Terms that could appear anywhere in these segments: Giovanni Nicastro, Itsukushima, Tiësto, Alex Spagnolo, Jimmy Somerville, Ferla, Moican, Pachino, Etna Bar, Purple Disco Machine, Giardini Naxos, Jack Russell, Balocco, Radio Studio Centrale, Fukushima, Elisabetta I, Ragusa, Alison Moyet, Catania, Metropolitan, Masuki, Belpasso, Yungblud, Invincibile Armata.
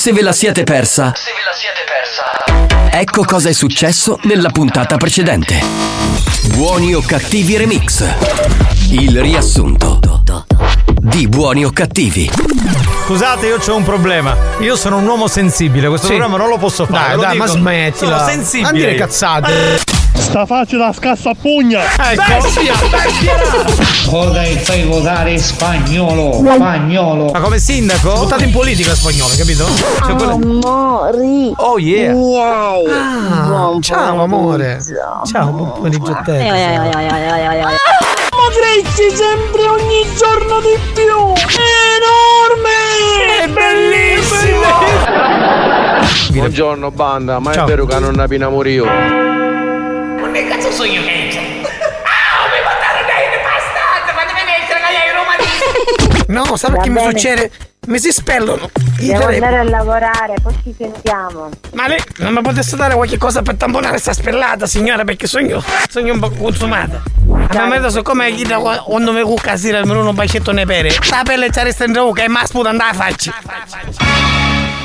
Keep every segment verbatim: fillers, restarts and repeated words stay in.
se ve la siete persa, se ve la siete persa, ecco cosa è successo nella puntata precedente. Buoni o Cattivi Remix. Il riassunto di Buoni o Cattivi. Scusate, io c'ho un problema. Io sono un uomo sensibile, questo sì. programma non lo posso fare. Dai, lo dai, dico. Ma smettila. Sono sensibile. Non dire cazzate. Sta faccia da scassa a pugna. Ecco. Bestia, bestia. Ora fai votare Spagnolo. Spagnolo. Ma come sindaco? Votato in politica Spagnolo, capito? Cioè, quello... Amori. Oh yeah. Wow. Ah, buon ciao buon amore. Buon ciao, buon pomeriggio a te. Ma cresci sempre ogni giorno di più! È enorme! È bellissimo! Buongiorno banda, ma ciao. È vero che non ne pinamo io? Ma che cazzo sono io che No, sai che mi succede? Mi si spellono. Devo andare a lavorare, poi ci sentiamo. Ma lei non mi potesse dare qualche cosa per tamponare sta spellata, signora, perché sogno sogno un po' consumata. A me so come gli dà quando mi cucca sera almeno un bacetto ne pere. La pelle ci resta in bocca e mi sputa andare a faccia.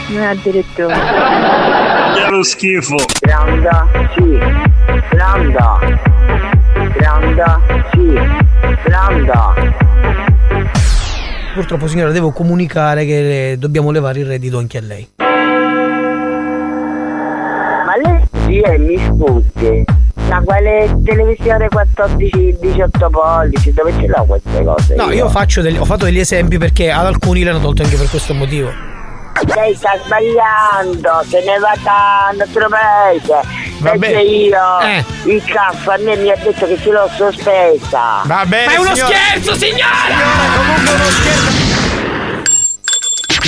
Non addirittura. È lo schifo. Granda, sì. Granda. Granda, sì. Granda. Purtroppo signora devo comunicare che dobbiamo levare il reddito anche a lei. Ma lei sì, è mi scusi, ma quale televisione quattordici diciotto pollici dove ce l'ho queste cose? No, io, io faccio degli, ho fatto degli esempi perché ad alcuni l'hanno tolto anche per questo motivo. Lei sta sbagliando, se ne va da un altro paese. Perché io eh. il caffè a me mi ha detto che ce l'ho sospesa. Va bene. Ma è uno signora. scherzo signora! Signora, comunque uno scherzo.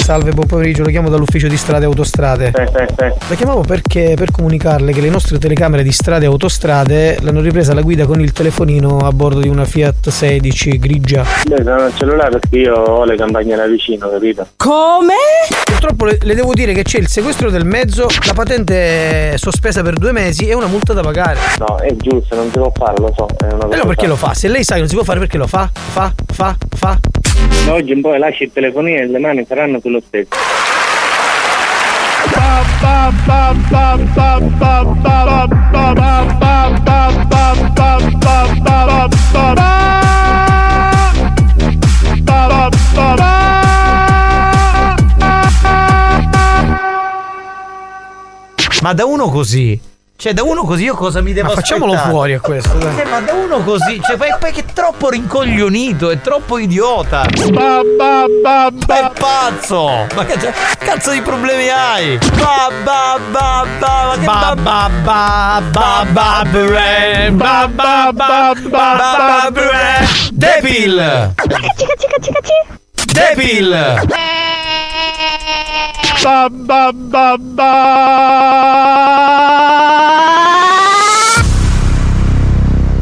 Salve, buon pomeriggio, lo chiamo dall'ufficio di strade e autostrade. Eh, eh, eh. La chiamavo perché per comunicarle che le nostre telecamere di strade e autostrade l'hanno ripresa la guida con il telefonino a bordo di una Fiat sedici grigia. Beh, sono il cellulare perché io ho le campagne là vicino, capito? Come? Purtroppo le, le devo dire che c'è il sequestro del mezzo, la patente sospesa per due mesi e una multa da pagare. No, è giusto, non si può fare, lo so. È una cosa allora perché fa. lo fa? Se lei sa che non si può fare, perché lo fa? Fa, fa, fa. Da oggi in poi lasci il telefonino e le mani saranno quello stesso. Ma da uno così, cioè da uno così io cosa mi devo ma facciamolo aspettare? Fuori a questo dai. Ma da uno così, cioè poi, poi che è troppo rincoglionito, è troppo idiota, ba, ba, ba, ba. È pazzo, ma che cazzo di problemi hai? Ba ba ba ba ba ba ba ba ba ba ba ba ba debil debil ba ba ba ba.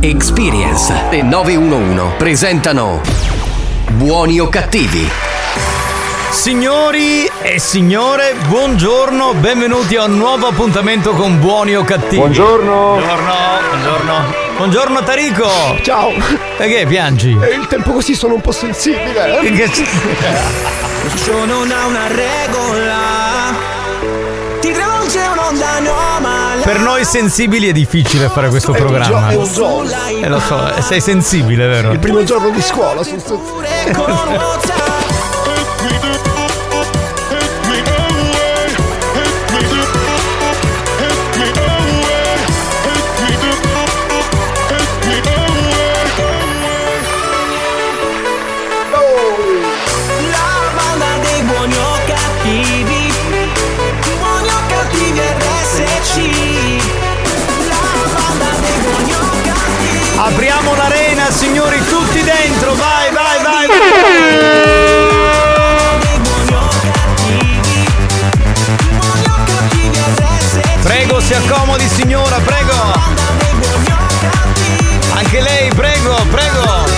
Experience e nove uno uno presentano Buoni o Cattivi. Signori e signore, buongiorno, benvenuti a un nuovo appuntamento con Buoni o Cattivi. Buongiorno. Buongiorno, buongiorno. Buongiorno Tarico. Ciao. Perché piangi? È il tempo così, sono un po' sensibile. Il show non ha una regola. Ti travolge un'onda anomala. Per noi sensibili è difficile fare questo è programma. È un gioco. Eh lo so, sei sensibile, vero? Il primo giorno di scuola sono sensibile. Apriamo l'arena, signori, tutti dentro, vai, vai, vai! si accomodi signora, prego. Anche lei, prego, prego.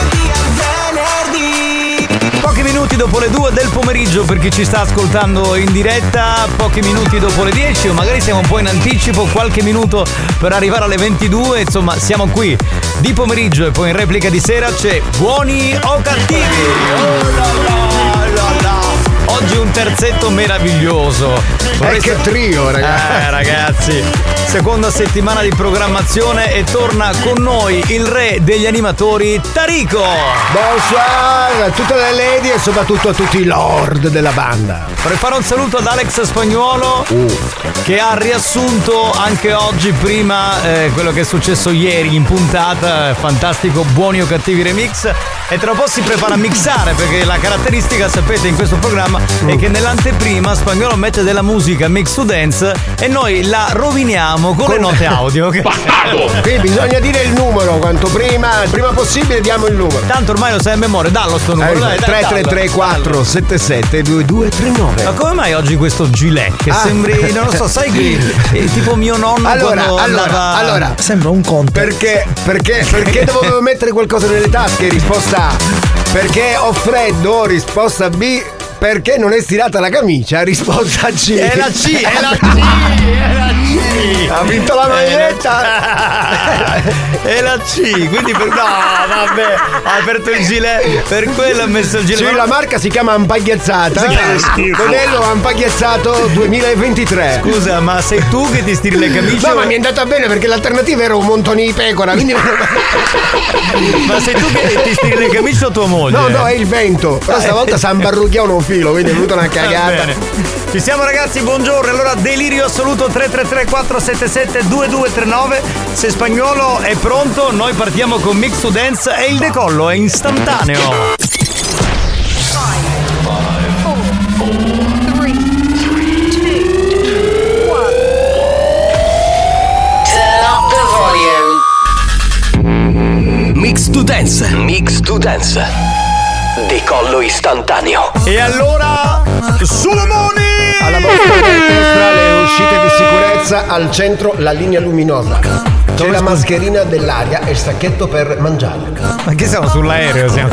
Pochi minuti dopo le due del pomeriggio per chi ci sta ascoltando in diretta, pochi minuti dopo le dieci, o magari siamo un po' in anticipo, qualche minuto per arrivare alle ventidue, insomma siamo qui di pomeriggio e poi in replica di sera c'è Buoni o Cattivi. Oh la la la la. Oggi un terzetto meraviglioso. Vorrei... eh, che trio, ragazzi. Eh, ragazzi. Seconda settimana di programmazione e torna con noi il re degli animatori, Tarico. Bonsoir a tutte le lady e soprattutto a tutti i lord della banda. Vorrei fare un saluto ad Alex Spagnolo uh. che ha riassunto anche oggi prima eh, quello che è successo ieri in puntata. Fantastico, Buoni o Cattivi remix. E tra un po' si prepara a mixare, perché la caratteristica, sapete, in questo programma è che nell'anteprima Spagnolo mette della musica mix to dance e noi la roviniamo con, con... le note audio. Bastardo! Qui bisogna dire il numero quanto prima, il prima possibile diamo il numero. Tanto ormai lo sai a memoria, dallo sto numero. tre tre tre quattro sette sette due due tre nove. Ma come mai oggi questo gilet? Che ah. sembri, non lo so, sai chi? Tipo mio nonno. Allora, quando allora, andava... allora sembra un conto. Perché? Perché? Perché dovevo mettere qualcosa nelle tasche? Risposta A. Perché ho freddo? Risposta B. Perché non è stirata la camicia? Risposta C. È la C, è la C, è la C. Ha vinto la maglietta. È la C, quindi per... no, vabbè, ha aperto il gilet, per quello ha messo il gilet. Cioè, la marca si chiama Ampaghiazzata. Modello Ampagliazzato duemilaventitré. Scusa, ma sei tu che ti stiri le camicie? No, ma mi è andata bene perché l'alternativa era un montone di pecora, quindi... Ma sei tu che ti stiri le camicie o tua moglie? No, no, è il vento. Però stavolta San Barrucchiano non filo, quindi è venuta una cagata. Ci siamo ragazzi, buongiorno. Allora delirio assoluto tre tre tre quattro sette sette due due tre nove. Se Spagnolo è pronto, noi partiamo con Mix to Dance e il decollo è istantaneo. cinque, quattro, tre, due, uno. Turn up the volume. Mix to Dance. Mix to Dance. Decollo istantaneo. E allora, sulle mani! Alla vostra destra le uscite di sicurezza, al centro la linea luminosa. C'è la mascherina dell'aria e il sacchetto per mangiare. Ma che siamo sull'aereo? Siamo...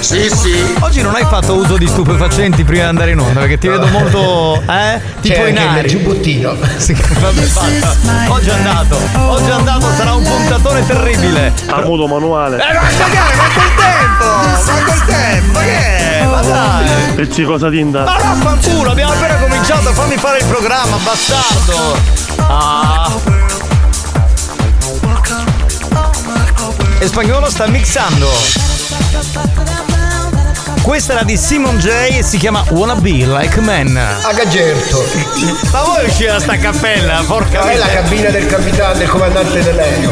Sì, sì. Oggi non hai fatto uso di stupefacenti prima di andare in onda, perché ti vedo molto... Eh? Tipo in aria. C'è il giubbottino. Sì, vabbè, fatta. Oggi è andato. Oggi è andato, sarà un puntatone terribile. A modo manuale. Eh, non sbagliare, ma col tempo! Ma col tempo, che è? Ma dai! E ci cosa tinda? Ma raffanculo, abbiamo appena cominciato, fammi fare il programma, bastardo! Ah. E Spagnolo sta mixando. Questa è la di Simon J e si chiama Wanna Be Like Man. Agagerto. Ma vuoi uscire da sta cappella? Porca miseria. È la cabina del capitano, del comandante dell'aereo.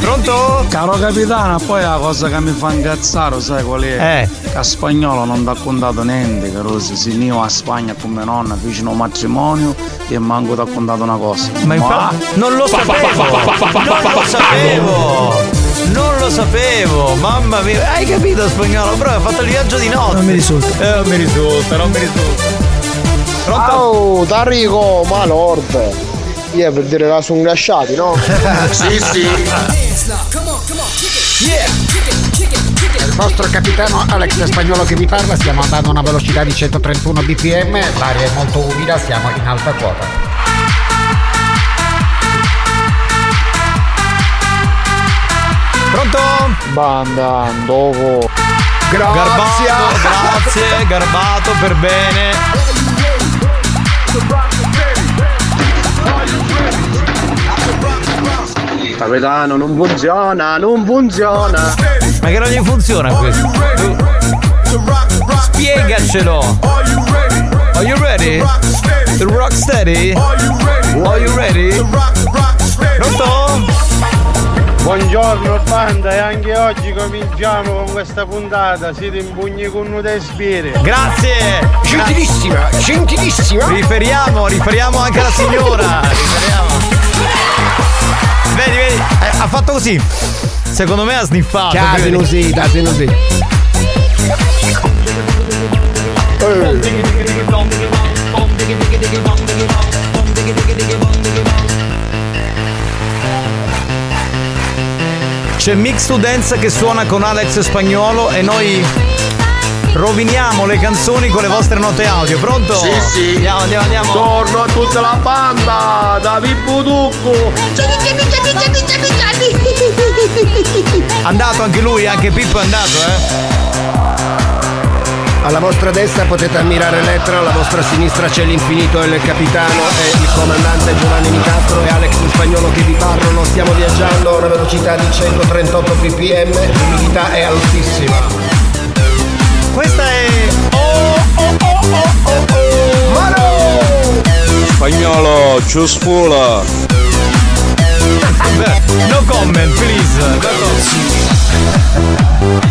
Pronto? Caro capitano, poi la cosa che mi fa incazzare, sai qual è? Eh. Che a Spagnolo non t'ha contato niente, caro. Se io a Spagna con mia nonna vicino un matrimonio e manco t'ha contato una cosa. Ma infatti non lo sapevo. Non lo sapevo. Non lo sapevo, mamma mia. Hai capito Spagnolo? Però hai fatto il viaggio di notte. Non mi risulta. Eh, non mi risulta, non mi risulta. Pronto? Oh, Tarico, ma lord. Io per dire la sono ingrasciati, no? Sì, sì. Yeah. Il vostro capitano Alex Spagnolo che vi parla, stiamo andando a una velocità di centotrentuno B P M, l'aria è molto umida, siamo in alta quota. Pronto? Banda, dopo. Grazie. Garbato, grazie, garbato per bene. Capitano, non funziona, non funziona. Ma che non gli funziona questo? Spiegacelo. Are you ready? The rock steady? Are you ready? Pronto? Buongiorno banda, e anche oggi cominciamo con questa puntata, siete in pugni con nuda e spire. Grazie! Gentilissima, gentilissima! Riferiamo, riferiamo anche alla signora! Riferiamo! Vedi, vedi, eh, ha fatto così! Secondo me ha sniffato! Ciao, sinusita, sinusita! Eh. C'è Mix to Dance che suona con Alex Spagnolo e noi roviniamo le canzoni con le vostre note audio. Pronto? Sì, sì. Andiamo, andiamo, andiamo. Torno a tutta la banda da Vippo Ducco. Andato anche lui, anche Pippo è andato, eh. Alla vostra destra potete ammirare l'Elettra, alla vostra sinistra c'è l'infinito e il capitano e il comandante Giovanni Nicastro e Alex Spagnolo che vi parlano. Stiamo viaggiando a una velocità di centotrentotto ppm, l'umidità è altissima. Questa è oh oh oh oh oh oh Mano! Spagnolo, choose full. No comment, please. No.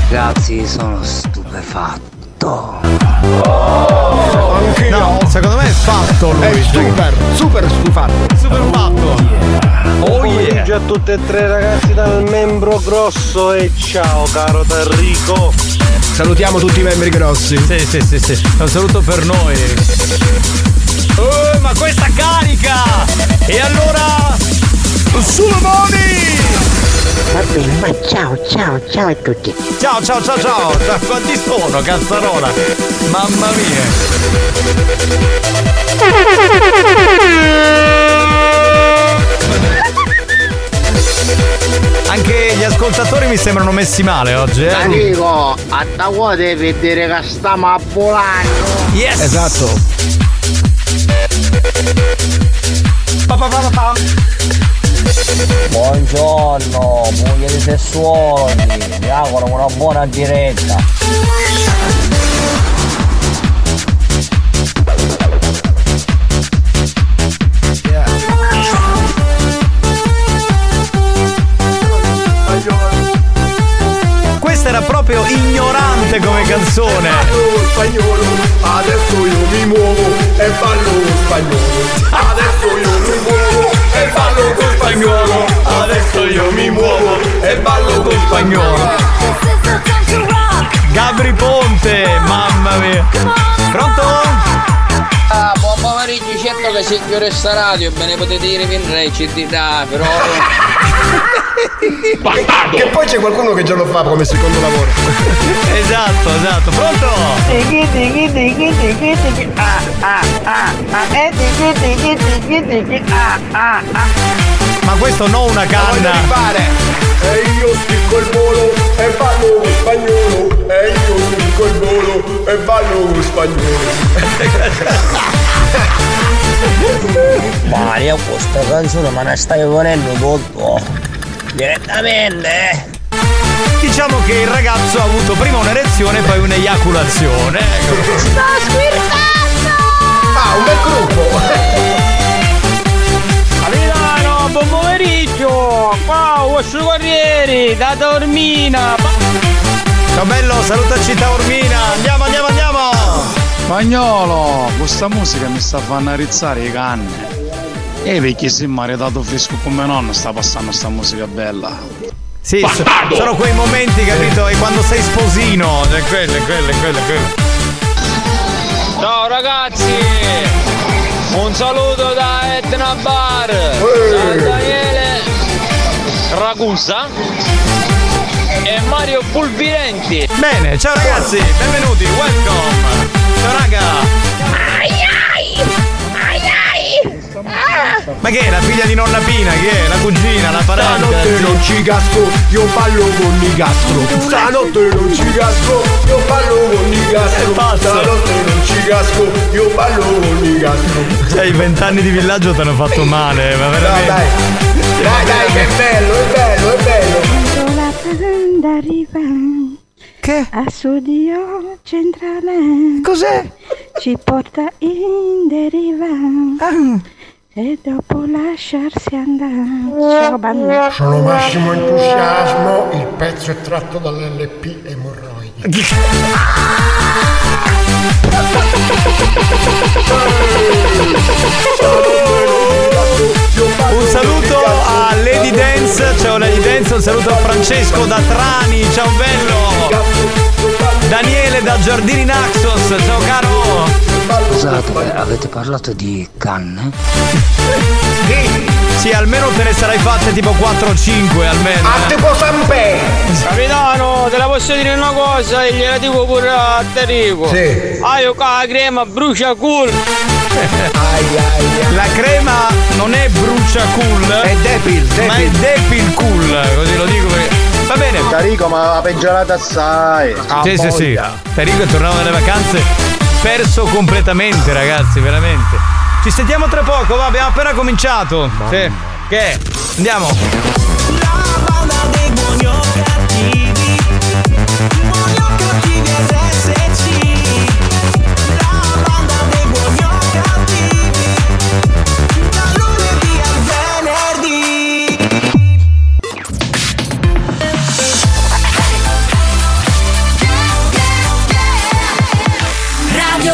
Ragazzi, sono stupefatto. Oh, anche no, io. Secondo me è fatto lui. È super, super stufatto. Super fatto. Oh yeah. Ciao a tutti e tre ragazzi dal membro grosso e ciao caro Tarico. Salutiamo tutti i membri grossi. Sì, sì, sì, sì. Un saluto per noi. Oh, ma questa carica! E allora sulle mani! Va bene, ma ciao, ciao, ciao a tutti. Ciao, ciao, ciao, ciao. Da quanti sono, cazzarola? Mamma mia. Anche gli ascoltatori mi sembrano messi male oggi, eh? Amico, a da qua devi vedere che stiamo a volando. Yes. Esatto. Pa, pa, pa, pa. Buongiorno, moglie di Sessuoni, vi auguro una buona diretta. Yeah. Questa era proprio ignorante come canzone. Ballo spagnolo, adesso io mi muovo e ballo spagnolo. Adesso io mi muovo e ballo con spagnolo, adesso io mi muovo e ballo con spagnolo. Gabry Ponte, mamma mia. Pronto? Ah, buon pomeriggio, certo che seguo questa radio, me ne potete dire che non recita, però... Bastardo! Che poi c'è qualcuno che già lo fa come secondo lavoro. Esatto, esatto. Pronto? Ah, ah, ah, ah, ah. Ma questo non una canna. E io spicco il volo e ballo con spagnolo. E io spicco il volo e ballo con spagnolo. Mario, questa canzone me la stai ponendo tutto direttamente. Diciamo che il ragazzo ha avuto prima un'erezione e poi un'eiaculazione. Sto squirtando. Ah, un bel gruppo. Buon pomeriggio, ciao, sono Corrieri, da Taormina. Ciao bello, salutaci Taormina, andiamo, andiamo, andiamo. Spagnolo, questa musica mi sta fanno arrizzare i canne. E perché se mi ha redato fresco come nonno sta passando sta musica bella. Sì, bastardo! Sono quei momenti, capito? E quando sei sposino, è quello, è quello, è quello, è quello. Ciao ragazzi! Un saluto da Etna Bar, San Daniele, Ragusa e Mario Pulvirenti. Bene, ciao ragazzi, benvenuti, welcome. Ciao raga. Ai ai, ai ai. Ah. Ma che è la figlia di nonna Pina? Che è? La cugina, la parente? Stanotte non ci casco, io ballo con Nicastro. Stanotte non ci casco, io ballo con Nicastro. Stanotte non ci casco, io ballo con Nicastro. Cioè, i vent'anni di villaggio ti hanno fatto male, ma veramente. No, dai, dai, dai, che è bello, è bello, è bello. Quando la banda arriva che? A Studio Centrale. Cos'è? Ci porta in deriva. Ah. E dopo lasciarsi andare. Ciao banda. Sono massimo entusiasmo, il pezzo è tratto dall'L P Emorroidi. Un saluto a Lady Dance, ciao Lady Dance, un saluto a Francesco da Trani, ciao bello. Daniele da Giardini Naxos, ciao caro. Scusate, avete parlato di canne? Sì. Sì, almeno te ne sarai fatte tipo quattro o cinque almeno. A tipo Sampè. Capitano, te la posso dire una cosa e gliela dico pure a Tarico. Sì. Ah, io qua la crema brucia cool. La crema non è brucia cool, è depil, depil. Ma è depil cool, così lo dico perché... Va bene. Tarico, ma la peggiorata assai. Sì, sì, sì. Tarico è tornato dalle vacanze perso completamente, ragazzi, veramente. Ci sentiamo tra poco, va, abbiamo appena cominciato. Sì. Che? Andiamo. La banda dei buoni o cattivi. Buoni o cattivi S S C. La banda dei buoni o cattivi. Da lunedì al venerdì. Radio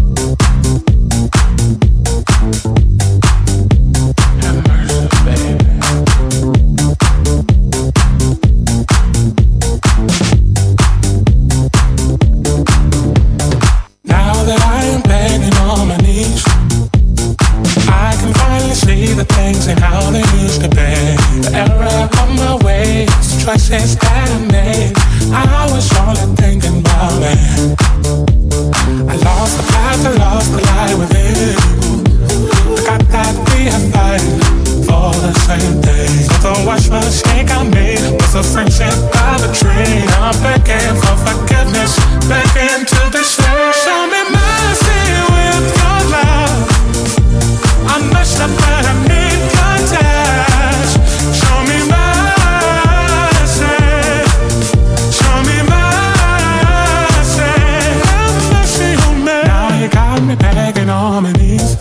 Choices that I made, I was surely thinking about it. I lost the path, I lost the light within it. I got that we are fighting for the same thing. So don't watch my mistake I made. Was a friendship by the train. I'm begging for forgiveness, begging to be saved. Show me mercy with your love. I messed up but I need your touch. Show me mercy. Begging on my knees.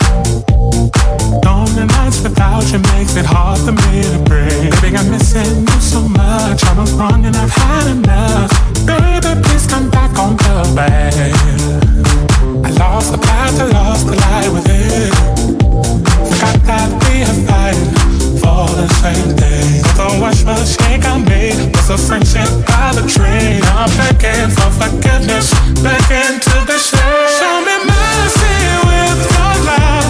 Lonely nights without you makes it hard for me to breathe. Baby, I'm missing you so much. I'm wrong and I've had enough. Baby, please come back on the bed. I lost the path, I lost the light within. Forgot that we are fighting for the same thing. So watch the mistake I made. Was a friendship by the train. I'm begging for forgiveness, begging to be saved. Show me mercy with your love.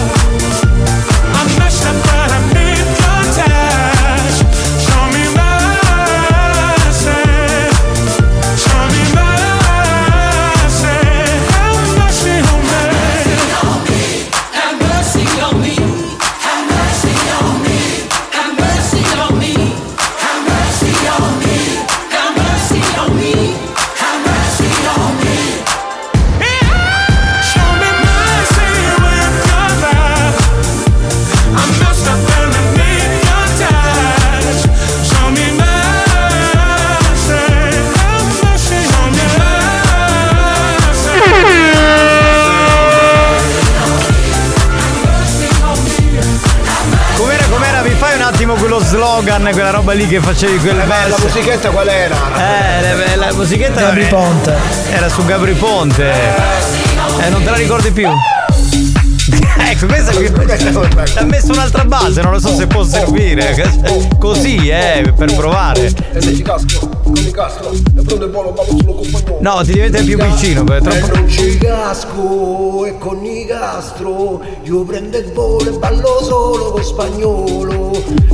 I'm not sure that I need your touch. Show me mercy. Show me mercy. Have mercy on me. Have mercy on me. Have mercy on me. Have mercy on me. Have mercy on me. Have mercy on me. Have mercy on me. Quello slogan, quella roba lì che facevi, quella eh, la musichetta qual era? Eh, la, la musichetta Gabry Ponte. Era su Gabry Ponte. Eh, eh non te la ricordi più? Ecco, questa che ti ha messo un'altra base, non lo so oh, se può oh, servire. Oh, oh, Così, eh, per provare. No, ti devi mettere più vicino, perché è troppo. Con Nicastro e con Nicastro io prendo il volo e ballo solo con spagnolo.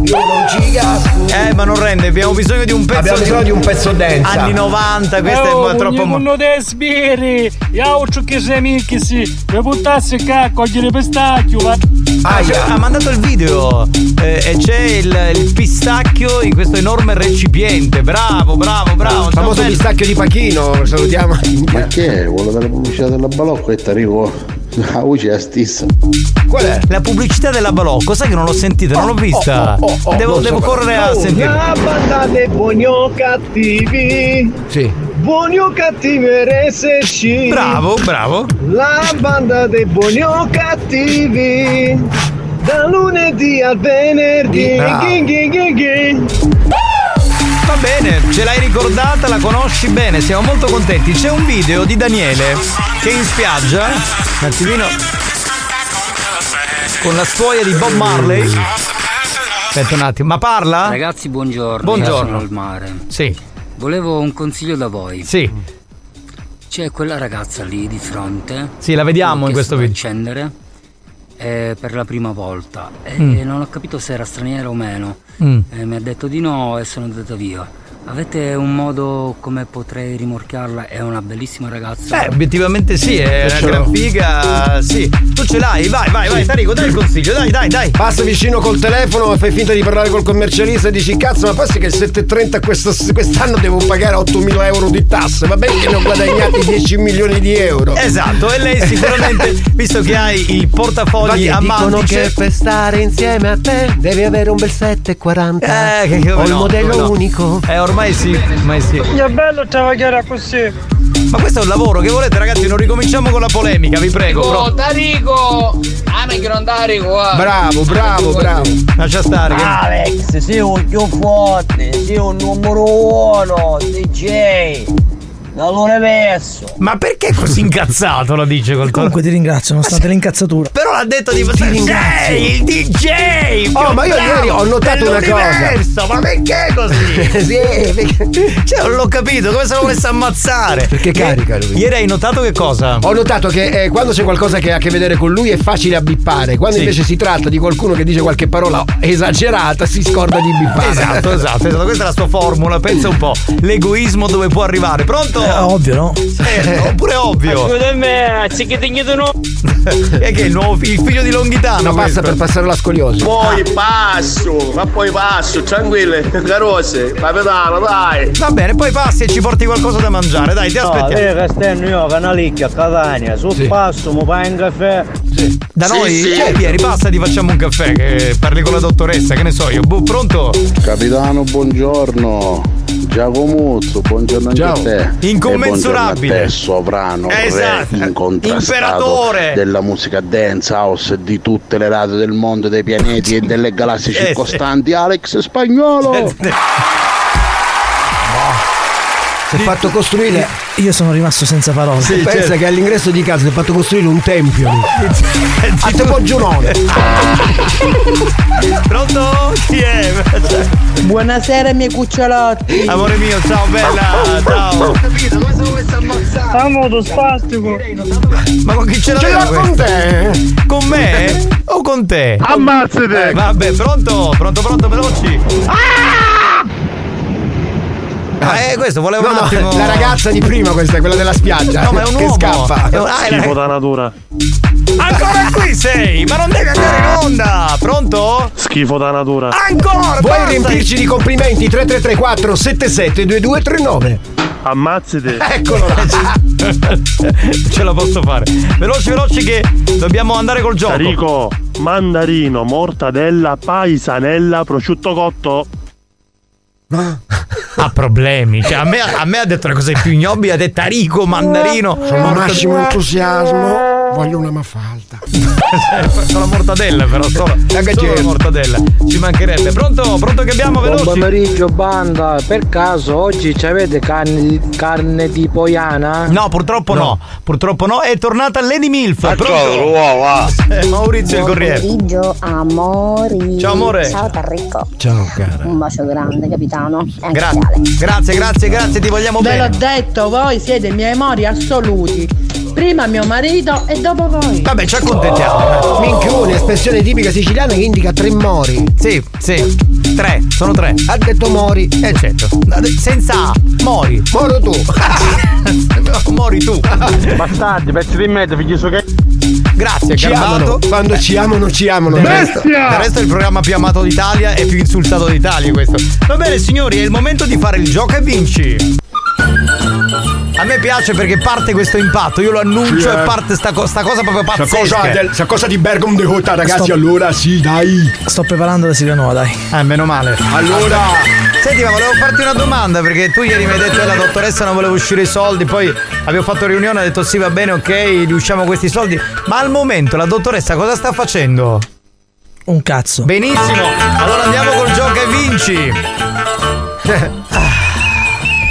Io non ci casco. Eh, ma non rende, abbiamo bisogno di un pezzo. Abbiamo bisogno di un pezzo denso. Anni novanta, questa oh, è troppo. Ma non te sbirri. Io ciò che sei amici, sì. Per buttarsi a cogliere pistacchio. Va. Ah, cioè, ha mandato il video eh, e c'è il, il pistacchio in questo enorme recipiente. Bravo, bravo, bravo. Il famoso pistacchio di Pachino, salutiamo. Ma che è? Quello della pubblicità della Balocco e Tarico. La voce è la stessa. Qual è? La pubblicità della Balocco, sai che non l'ho sentita, oh, non l'ho vista. Oh, oh, oh, devo devo so correre a no, sentire. La banda dei buoni o cattivi. Sì. Buoni o cattivi R S C. Bravo, bravo. La banda dei buoni o cattivi. Da lunedì al venerdì. Ging, ging, ging, ging. Va bene, ce l'hai ricordata, la conosci bene, siamo molto contenti. C'è un video di Daniele che in spiaggia, un attimino, con la stuoia di Bob Marley. Aspetta un attimo, ma parla? Ragazzi, buongiorno. Buongiorno. Sono al mare. Sì. Volevo un consiglio da voi. Sì. C'è quella ragazza lì di fronte. Sì, la vediamo in questo video. Che sta accendere eh, per la prima volta. E mm. non ho capito se era straniera o meno. Mm. Eh, mi ha detto di no e sono andata via. Avete un modo come potrei rimorchiarla? È una bellissima ragazza. Eh, obiettivamente sì, è una gran figa. Sì. Tu ce l'hai, vai, vai, vai, Tarico, dai il consiglio, dai, dai, dai. Passa vicino col telefono e fai finta di parlare col commercialista e dici, cazzo, ma pensi che il sette e trenta quest'anno devo pagare ottomila euro di tasse? Va bene che ne ho guadagnati dieci milioni di euro. Esatto, e lei sicuramente, visto che hai il portafogli a mano. Dicono che per stare insieme a te devi avere un bel sette e quaranta. Eh, che ho il no, modello no. unico. È ormai Ormai sì, ormai sì. È bello travagliare così. Ma questo è un lavoro che volete, ragazzi, non ricominciamo con la polemica, vi prego. Oh, Tarico! Ah, mi non Tarico! Bravo, bravo, bravo. Lascia stare. Alex, sei un più forte, sei un numero uno, D J. Non l'ho messo. Ma perché così incazzato lo dice col Comunque ti ringrazio, nonostante l'incazzatura. Però l'ha detto di sei il D J! Oh, ma io ieri ho notato una cosa. Ma perché così? Sì, perché... Cioè, non l'ho capito, come se lo volesse ammazzare. Perché carica lui. Ieri hai notato che cosa? Ho notato che eh, quando c'è qualcosa che ha a che vedere con lui è facile a bippare. Quando sì. invece si tratta di qualcuno che dice qualche parola esagerata, si scorda di bippare. Esatto, esatto, esatto. Questa è la sua formula, pensa un po'. L'egoismo dove può arrivare. Pronto? Eh, ovvio, no? Eh, oppure ovvio. È che il nuovo il figlio di Longhitano. No, passa questo. Per passare la scoliosi. Poi passo, ma poi passo, tranquille, carose, capitano, dai. Va bene, poi passi e ci porti qualcosa da mangiare, dai, ti aspettiamo. No, Castello, io canalicchia a Catania, sul sì. passo, mi fai un caffè. Sì. Da sì, noi, sì. Eh, Pieri, passa, ti facciamo un caffè, che parli con la dottoressa, che ne so io. Boh, pronto? Capitano, buongiorno. Giacomuzzo, buongiorno anche a te. Incommensurabile. E te, sovrano, esatto. re incontrastato, imperatore della musica dance house di tutte le radio del mondo, dei pianeti e delle galassie circostanti. Alex Spagnolo. Si è fatto costruire. Io sono rimasto senza parole. Sì, pensa certo. che all'ingresso di casa si è fatto costruire un tempio. A te po' giurone. Pronto? Chi è? Buonasera, miei cucciolotti. Amore mio, ciao bella. Ciao. Capito? Come sono messo a ammazzare? Amodo spastico. Ma con chi ce l'ha? Ce l'ha con te? Con me? O con te? Ammazzate! Eh, vabbè, pronto? Pronto, pronto, veloci! Ah! Ah, eh, questo volevo no, un attimo. No, la ragazza di prima, questa, quella della spiaggia. No, ma è un uomo. Che scappa. È un schifo da natura. Ancora qui sei, ma non devi andare in onda. Pronto? Schifo da natura. Ancora. Vuoi basta. Riempirci di complimenti? tre tre tre quattro sette sette due due tre nove. Ammazzate. Eccolo. Ce la posso fare. Veloci, veloci, che dobbiamo andare col gioco. Tarico, mandarino, mortadella, paisanella, prosciutto cotto. Ma ha problemi, cioè, a, me, a me ha detto le cose più ignobili, ha detto Tarico, mandarino. Sono massimo entusiasmo, voglio una mafalda. Sono mortadella, però solo, solo mortadella. Ci mancherebbe. Pronto? Pronto che abbiamo veloci? Buon pomeriggio banda, per caso oggi ci avete carne, carne di poiana? No, purtroppo no. no, purtroppo no, è tornata Lady Milf. Pronto? Uova. Maurizio buon il Corriere. Buon pomeriggio amori. Ciao amore. Ciao Tarico. Ciao cara. Un bacio grande capitano. No, grazie, grazie, grazie, grazie, ti vogliamo Ve bene. Ve l'ho detto, voi siete i miei amori assoluti. Prima mio marito e dopo voi. Vabbè, ci accontentiamo. Oh. Minchione, espressione tipica siciliana che indica tre mori. Sì, sì, tre, sono tre. Ha detto mori. Eh certo. Senza mori. Moro tu. Mori tu. Bastardi, pezzi di merda, figli su che. Grazie, ci amano. Quando eh. ci amano, ci amano. Bestia! Del resto è il programma più amato d'Italia e più insultato d'Italia questo. Va bene, signori, è il momento di fare il gioco e vinci. A me piace perché parte questo impatto, io lo annuncio, sì, e parte sta, co- sta cosa proprio pazzesca. Sta cosa, del, sta cosa di Bergamo de Cota, ragazzi, sto... allora sì, dai. Sto preparando la sigla nuova, dai. Eh, meno male. Allora, senti, ma volevo farti una domanda, perché tu ieri mi hai detto alla dottoressa non volevo uscire i soldi, poi abbiamo fatto riunione, ha detto sì, va bene, ok, riusciamo questi soldi. Ma al momento la dottoressa cosa sta facendo? Un cazzo. Benissimo, allora andiamo col gioca e vinci.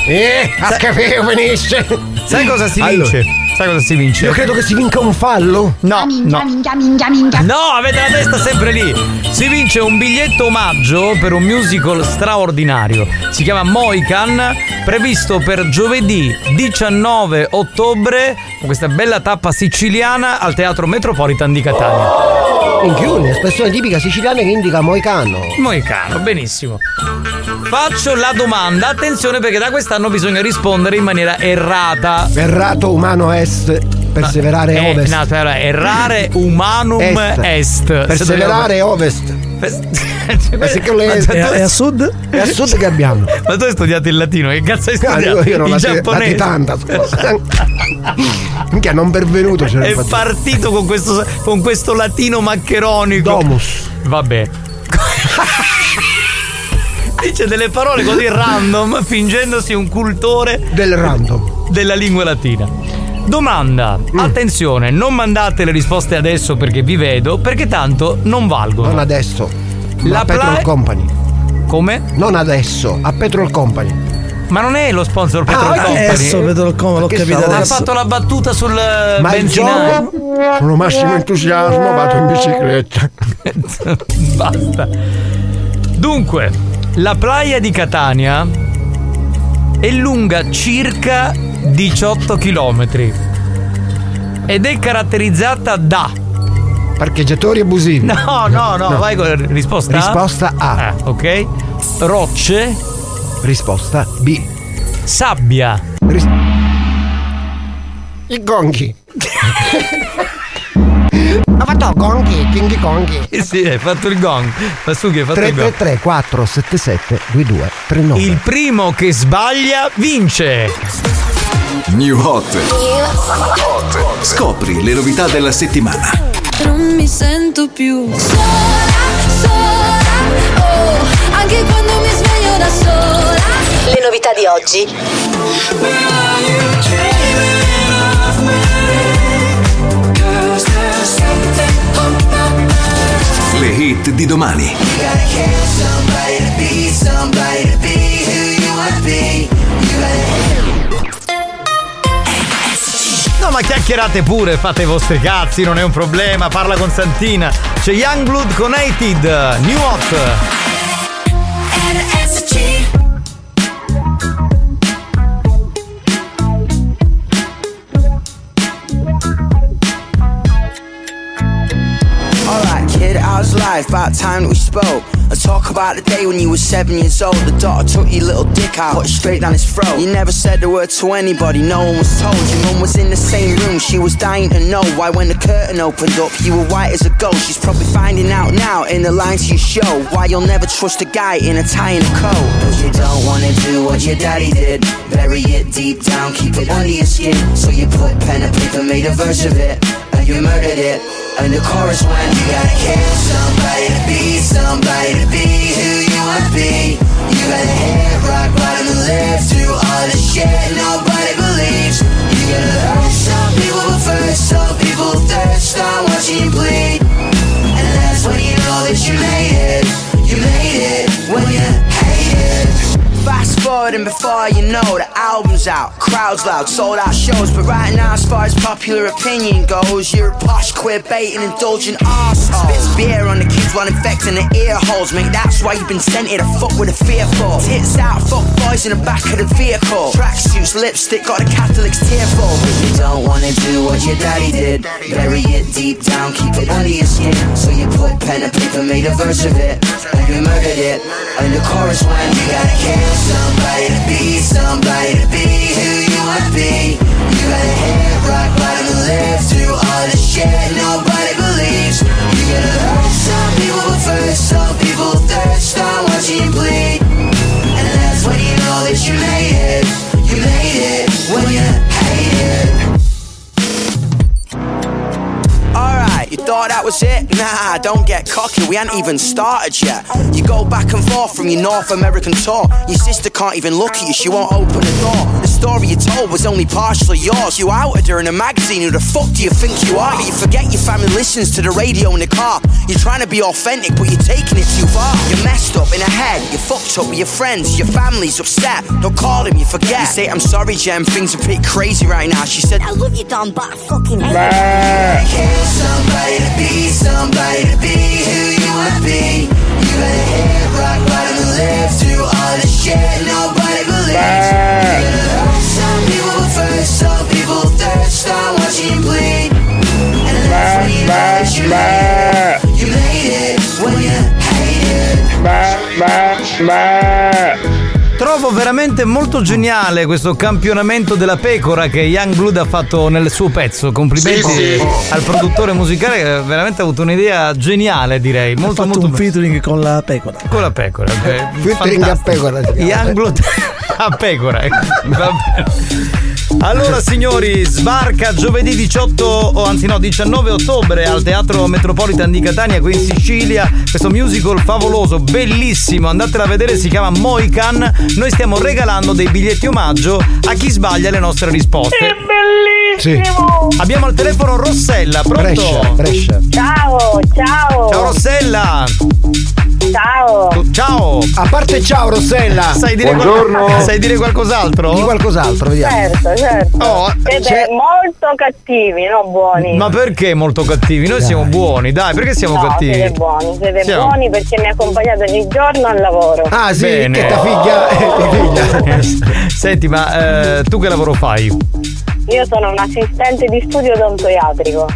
Eh, a capire finisce. Sai cosa si allora. vince? Sai cosa si vince? Io credo che si vinca un fallo. No, minchia, no. Minchia, minchia, minchia. No, avete la testa sempre lì. Si vince un biglietto omaggio per un musical straordinario. Si chiama Moican, previsto per giovedì diciannove ottobre, con questa bella tappa siciliana al Teatro Metropolitan di Catania. Minchione, oh! Espressione tipica siciliana che indica moicano. Moicano, benissimo. Faccio la domanda, attenzione perché da quest'anno bisogna rispondere in maniera errata. Errato umano est, perseverare no, eh, ovest. No, aspetta, errare umanum est. est. Perseverare ovest. E a sud? E a sud che abbiamo? Ma tu hai studiato il latino, che cazzo hai studiato? Io, io non il giapponese. Tanta scusa. Minchia, non pervenuto. È partito con questo, con questo latino maccheronico. Domus. Vabbè. Dice delle parole così random, fingendosi un cultore del random della lingua latina. Domanda, mm. attenzione, non mandate le risposte adesso perché vi vedo, perché tanto non valgono. Non adesso. La a pla- Petrol Company. Come? Non adesso, a Petrol Company. Ma non è lo sponsor Petrol ah, Company. Adesso Petrol Company, l'ho capito adesso. Ha fatto la battuta sul ma benzinaio. Sono massimo entusiasmo, vado in bicicletta. Basta. Dunque, la playa di Catania è lunga circa diciotto chilometri ed è caratterizzata da parcheggiatori abusivi. No, no, no, no. Vai con la risposta. Risposta A. Ah, ok. Rocce. Risposta B. Sabbia. Ris- I gonghi. Ha fatto Gonghi, King Kong. Eh sì, hai fatto il gong. Masuki, hai fatto il gong. tre tre tre quattro sette sette due due tre nove. Il primo che sbaglia vince. New Hot. Hot. Scopri le novità della settimana. Non mi sento più sola, sola, oh, anche quando mi sveglio da sola. Le novità di oggi. Le hit di domani. No, ma chiacchierate pure, fate i vostri cazzi, non è un problema. Parla con Santina. C'è Yungblud con Hated, New Hot. R S G. How's life? About time that we spoke. I talk about the day when you were seven years old. The daughter took your little dick out, put it straight down his throat. You never said a word to anybody, no one was told. Your mum was in the same room, she was dying to know why when the curtain opened up you were white as a ghost. She's probably finding out now in the line to your show why you'll never trust a guy in a tie and a coat. Cause you don't wanna do what your daddy did. Bury it deep down, keep it under your skin. So you put pen and paper, made a verse of it, and you murdered it. And the chorus went, you gotta kill somebody to be somebody to be who you wanna be. You gotta hit rock bottom and live through all the shit nobody believes. You gotta hurt some people but first some people thirst on watching you bleed. And that's when you know that you made it. You made it when you hate it. Fast forward and before you know the album's out, crowds loud, sold out shows. But right now as far as popular opinion goes, you're a posh, queer-baiting, indulgent arsehole. Spits beer on the kids while infecting the ear holes. Mate, that's why you've been sent here to fuck with a fearful. Tits out, fuck boys in the back of the vehicle. Tracksuits, lipstick, got the Catholics tearful. Cause you don't wanna do what your daddy did. Bury it deep down, keep it under your skin. So you put pen and paper, made a verse of it, and you murdered it. And the chorus went, you gotta kill somebody to be, somebody to be who you wanna be. You gotta hit rock bottom and live through all the shit nobody believes. You gotta hurt some people but first some people thirst on watching you bleed. And that's when you know that you made it. You made it when you get cocky, we ain't even started yet. You go back and forth from your North American tour. Your sister can't even look at you, she won't open the door. The story you told was only partially yours. You outed her in a magazine, who the fuck do you think you are? But you forget your family listens to the radio in the car. You're trying to be authentic, but you're taking it too far. You're messed up in the head, you're fucked up with your friends. Your family's upset, don't call them, you forget. You say, I'm sorry Jem, things are pretty crazy right now. She said, I love you Don, but I fucking hate you. Kill somebody to be somebody to be who you wanna be. You gotta hit rock bottom and live through all the shit nobody believes. You're gonna hurt some people first, some people third, start watching you bleed. And that's when you know that you made it. You made it when you hate it. Trovo veramente molto geniale questo campionamento della pecora che Yungblud ha fatto nel suo pezzo. Complimenti sì, sì. al produttore musicale, che veramente ha avuto un'idea geniale, direi. Molto, ha fatto molto un be- featuring con la pecora. Con la pecora. Okay. Featuring a pecora. Yungblud a pecora. Va bene. Allora signori, sbarca giovedì diciotto, o anzi no, diciannove ottobre al Teatro Metropolitan di Catania, qui in Sicilia, questo musical favoloso, bellissimo, andatela a vedere, si chiama Moican. Noi stiamo regalando dei biglietti omaggio a chi sbaglia le nostre risposte. È bellissimo! Sì. Abbiamo al telefono Rossella, pronto? Brescia, Brescia. Ciao, ciao! Ciao Rossella! Ciao! Ciao! A parte ciao Rossella! Sai dire, qual- sai dire qualcos'altro? Di qualcos'altro, vediamo. Certo, certo. Oh, siete molto cattivi, non buoni. Ma perché molto cattivi? Noi dai. siamo buoni, dai, perché siamo no, cattivi? Siete buoni, siete siamo. buoni perché mi accompagnate ogni giorno al lavoro. Ah, sì, bene. Che ta figlia, oh. Senti, ma eh, tu che lavoro fai? Io sono un assistente di studio odontoiatrico.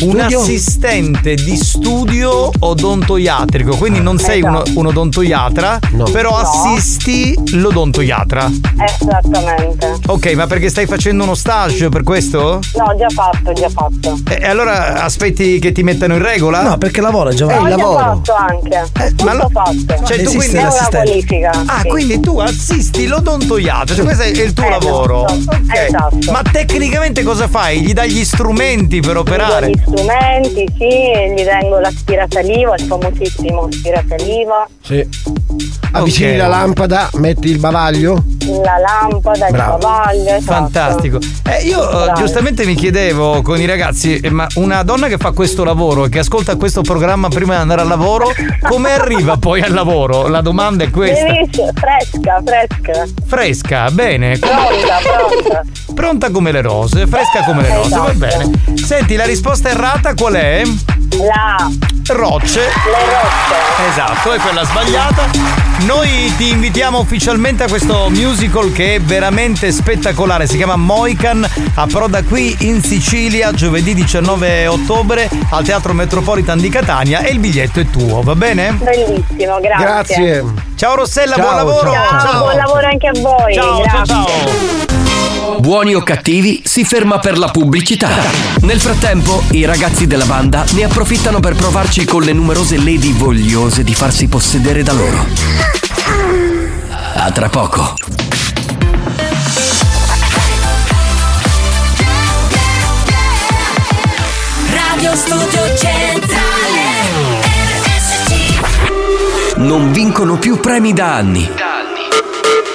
Un assistente di studio odontoiatrico, quindi non sei esatto. un, un odontoiatra, no. però no. assisti l'odontoiatra. Esattamente. Ok, ma perché stai facendo uno stage per questo? No, già fatto, già fatto. E allora aspetti che ti mettano in regola? No, perché lavora Giovanni. Eh, lavoro. Già fatto anche. Eh, ma l'ho fatto. Cioè, tu quindi è una qualifica. Ah, sì. Quindi tu assisti l'odontoiatra, cioè questo è il tuo eh, lavoro. Esatto. Okay. esatto. Ma tecnicamente cosa fai? Gli dai gli strumenti per operare? Gli strumenti, sì, gli tengo l'aspirasaliva, il famosissimo aspirasaliva. Sì. Avvicini okay. la lampada, metti il bavaglio. La lampada, Bravo. il bavaglio. Esatto. Fantastico. Eh, io Bravo. giustamente mi chiedevo con i ragazzi, ma una donna che fa questo lavoro e che ascolta questo programma prima di andare al lavoro, come arriva poi al lavoro? La domanda è questa. Benissimo. Fresca, fresca. Fresca, bene. Pronta, pronta. Pronta come le rose, fresca come le rose, esatto. va bene. Senti, la risposta errata qual è? La rocce. Le rocce. Esatto, è quella sbagliata. Noi ti invitiamo ufficialmente a questo musical che è veramente spettacolare, si chiama Moican, approda qui in Sicilia giovedì diciannove ottobre al Teatro Metropolitan di Catania e il biglietto è tuo, va bene? Bellissimo, grazie. Grazie. Ciao Rossella, ciao, buon lavoro. Ciao, ciao, buon lavoro anche a voi. Ciao, grazie. ciao, ciao. Buoni o cattivi si ferma per la pubblicità. Nel frattempo i ragazzi della banda ne approfittano per provarci con le numerose lady vogliose di farsi possedere da loro. A tra poco. Radio Studio Centrale. Non vincono più premi da anni.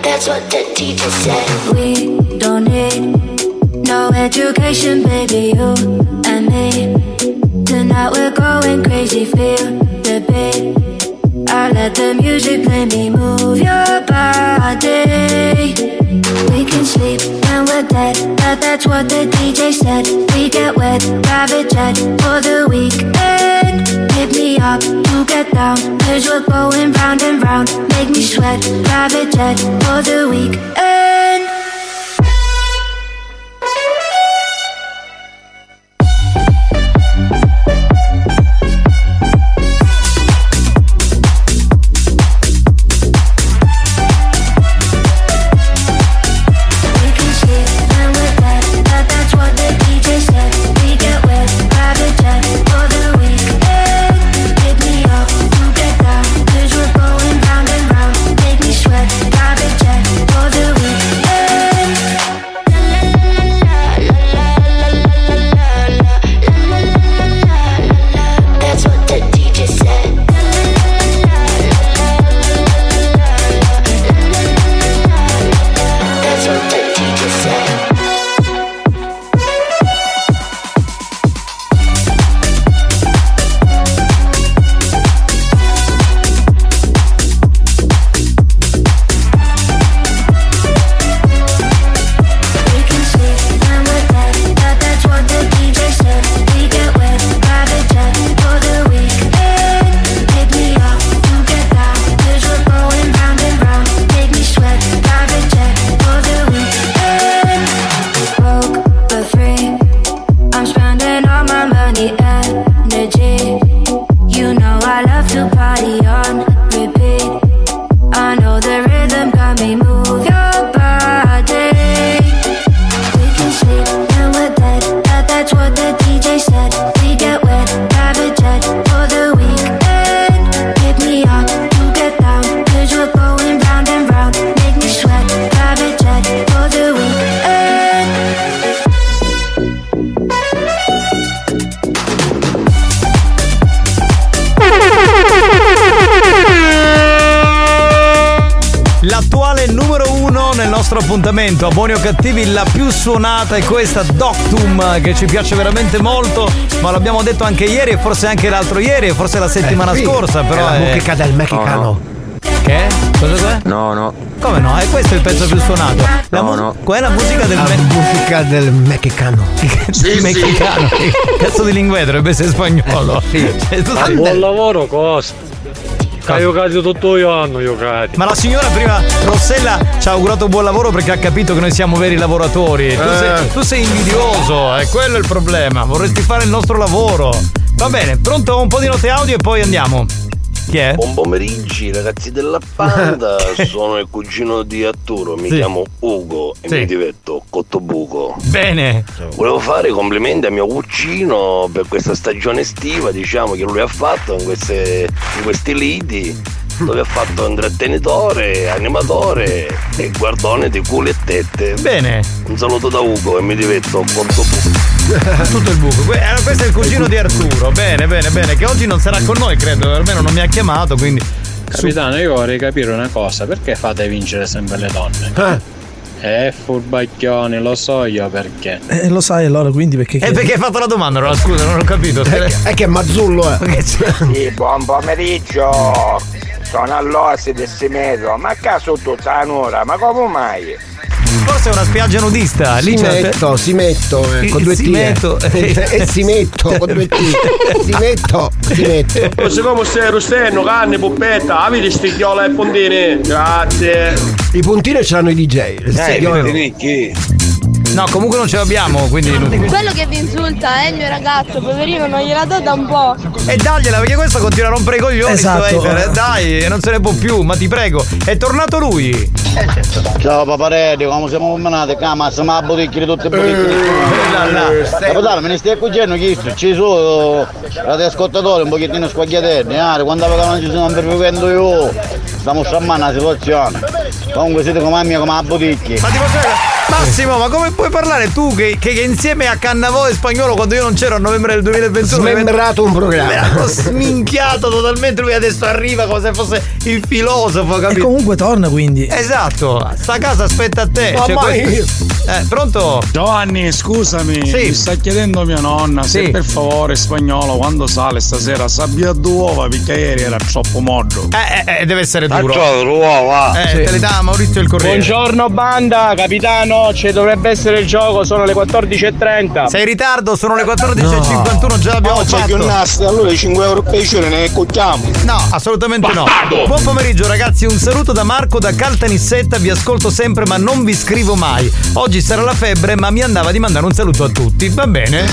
That's what the teacher said. We don't need no education, baby, you and me. Tonight we're going crazy, feel the beat. I let the music play me, move your body. We can sleep when we're dead, but that's what the D J said. We get wet, private jet for the weekend. Hit me up, you get down, 'cause we're going round and round. Make me sweat, private jet for the weekend. Milano è il nostro appuntamento a Buoni o Cattivi. La più suonata è questa Doctum, che ci piace veramente molto, ma l'abbiamo detto anche ieri e forse anche l'altro ieri, forse la settimana eh, sì. scorsa, però è la musica è... del mexicano. Oh, no. Che? Cosa cos'è? No, no. Come no? E questo è il pezzo più suonato. La no, mu- no. Qual è la musica del mexicano? La me- musica del mexicano. Sì, mexicano. Sì. Cazzo di lingue, dovrebbe essere spagnolo. Sì. Cioè, ah, buon lavoro, Costa. Hai giocato tutto io anno giocati. Ma la signora prima, Rossella, ci ha augurato buon lavoro perché ha capito che noi siamo veri lavoratori. Eh. Tu, sei, tu sei invidioso, è quello il problema. Vorresti fare il nostro lavoro. Va bene, pronto un po' di note audio e poi andiamo. Chi è? Buon pomeriggio ragazzi della Panda, sono il cugino di Arturo, mi sì. chiamo Ugo e sì. mi divetto Cottobuco. Bene. Volevo fare i complimenti a mio cugino per questa stagione estiva, diciamo, che lui ha fatto in, queste, in questi lidi, dove ha fatto intrattenitore, animatore e guardone di culo e tette. Bene. Un saluto da Ugo e mi divetto Cottobuco. Tutto il buco. Allora, questo è il cugino di Arturo. Bene, bene, bene. Che oggi non sarà con noi, credo. Almeno non mi ha chiamato, quindi. Capitano, io vorrei capire una cosa. Perché fate vincere sempre le donne? Ah. Eh, furbacchioni, lo so io perché. Eh, lo sai allora, quindi perché. E eh, perché hai fatto la domanda, allora, scusa, non ho capito. È che, è che Mazzullo, eh. Sì, buon pomeriggio. Sono all'Ossi del Simeto. Ma a caso tutta la nora, ma come mai? Forse è una spiaggia nudista. Lì si metto, si metto eh, con due si metto eh. e si metto con due t si metto si metto siccome sei rostenno canne poppetta avete stigliola e puntine, grazie. I puntini ce l'hanno i D J, eh, no comunque non ce l'abbiamo, quindi quello che vi insulta è eh, il mio ragazzo poverino, non gliela do da un po' e dagliela perché questo continua a rompere i coglioni. Esatto. Dai, non se ne può più, ma ti prego, è tornato lui. Ciao paparelli, come siamo combinati? Cama, siamo a bottiglie, tutte bottiglie. Capitano, me ne stai accorgendo che ci sono radioascoltatori un pochettino squagliatelli, eh? Quando non ci sono perfeguendo io, stiamo sciammando la situazione. Comunque siete come a mia, come a bottiglie. Ma ti posso dire? Massimo, ma come puoi parlare tu che, che, che insieme a Cannavò e Spagnolo, quando io non c'ero a novembre del duemilaventuno, smembrato un programma, ho sminchiato totalmente, lui adesso arriva come se fosse il filosofo, capito? E comunque torna, quindi. Esatto, sta casa aspetta a te. Ma cioè, mai questo... eh, pronto? Giovanni, scusami, sì. mi sta chiedendo mia nonna sì. se per favore Spagnolo quando sale stasera sabbia due uova, perché ieri era troppo morto. Eh, eh, eh, deve essere duro. Uova. Eh, sì. Te le dà Maurizio il Corriere. Buongiorno banda, capitano. No, ci dovrebbe essere il gioco, sono le quattordici e trenta. Sei in ritardo, sono le quattordici e cinquantuno, no. già l'abbiamo no, fatto. C'è più un nastro, allora i cinque euro per il giorno ne cocchiamo. No, assolutamente Bastardo. no. Buon pomeriggio ragazzi, un saluto da Marco da Caltanissetta, vi ascolto sempre ma non vi scrivo mai. Oggi sarà la febbre ma mi andava di mandare un saluto a tutti, va bene?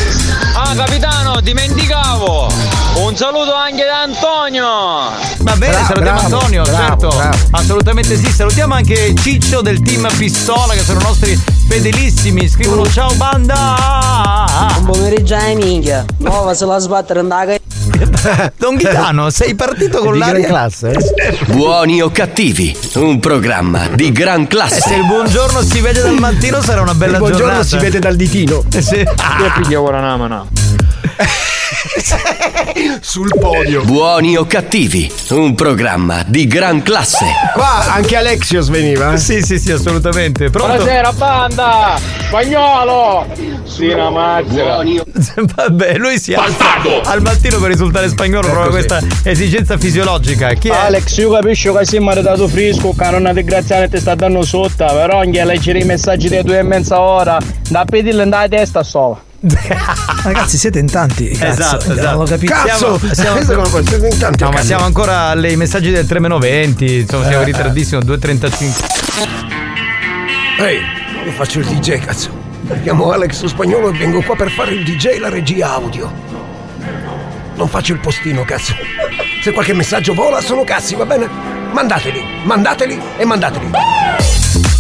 Ah capitano, dimenticavo! Un saluto anche da Antonio! Va bene, bravo, salutiamo bravo, Antonio, bravo, certo. Bravo. Assolutamente sì, salutiamo anche Ciccio del team Pistola che sono nostri fedelissimi, scrivono ciao banda. Buon pomeriggio ai minchia. Nuova se la sbattere andaga. Don Gitano, sei partito con di l'aria classe. Buoni o cattivi, un programma di gran classe. E se il buongiorno si vede dal mattino sarà una bella il giornata. Il buongiorno si vede dal ditino. Eh sì. Io piglio ora una mano. Sul podio. Buoni o cattivi, un programma di gran classe. Qua anche Alexios veniva. Eh? Sì, sì, sì, assolutamente. Pronto? Buonasera, banda! Spagnolo! Sì, una mazzera. Vabbè, lui si alza al mattino per risultare spagnolo, proprio questa esigenza fisiologica. Chi è? Alex, io capisco che sei maritato fresco, che non è disgraziato e ti sta dando sotto, però anche a leggere i messaggi delle due e mezza ora, da pedirle andare a testa sola. Ragazzi siete in tanti. Esatto, esatto. Cazzo, siamo, siamo, siamo in tanti. No, ma siamo ancora ai messaggi del tre meno venti. Insomma, siamo eh, ritardissimo, due e trentacinque. Ehi, hey, io faccio il D J, cazzo. Mi chiamo Alex Spagnolo e vengo qua per fare il D J e la regia audio. Non faccio il postino, cazzo. Se qualche messaggio vola sono cazzi, va bene? Mandateli, mandateli e mandateli.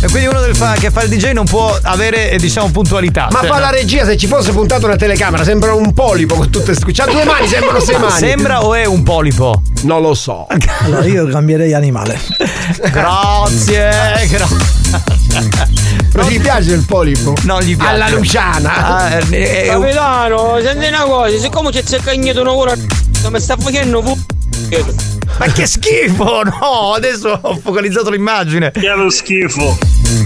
E quindi uno del fa, che fa il D J non può avere, diciamo, puntualità. Ma fa no? la regia, se ci fosse puntato una telecamera, sembra un polipo con tutte scu- c'ha due mani, sembrano sei mani. Sembra o è un polipo? Non lo so. Allora io cambierei animale. Grazie, grazie. Non gli piace il polipo? Non gli piace. Alla Luciana. Capitano, senti una cosa, siccome c'è il cagneto una ora, mi sta facendo fu... Ma che schifo! No, adesso ho focalizzato l'immagine. Che è lo schifo.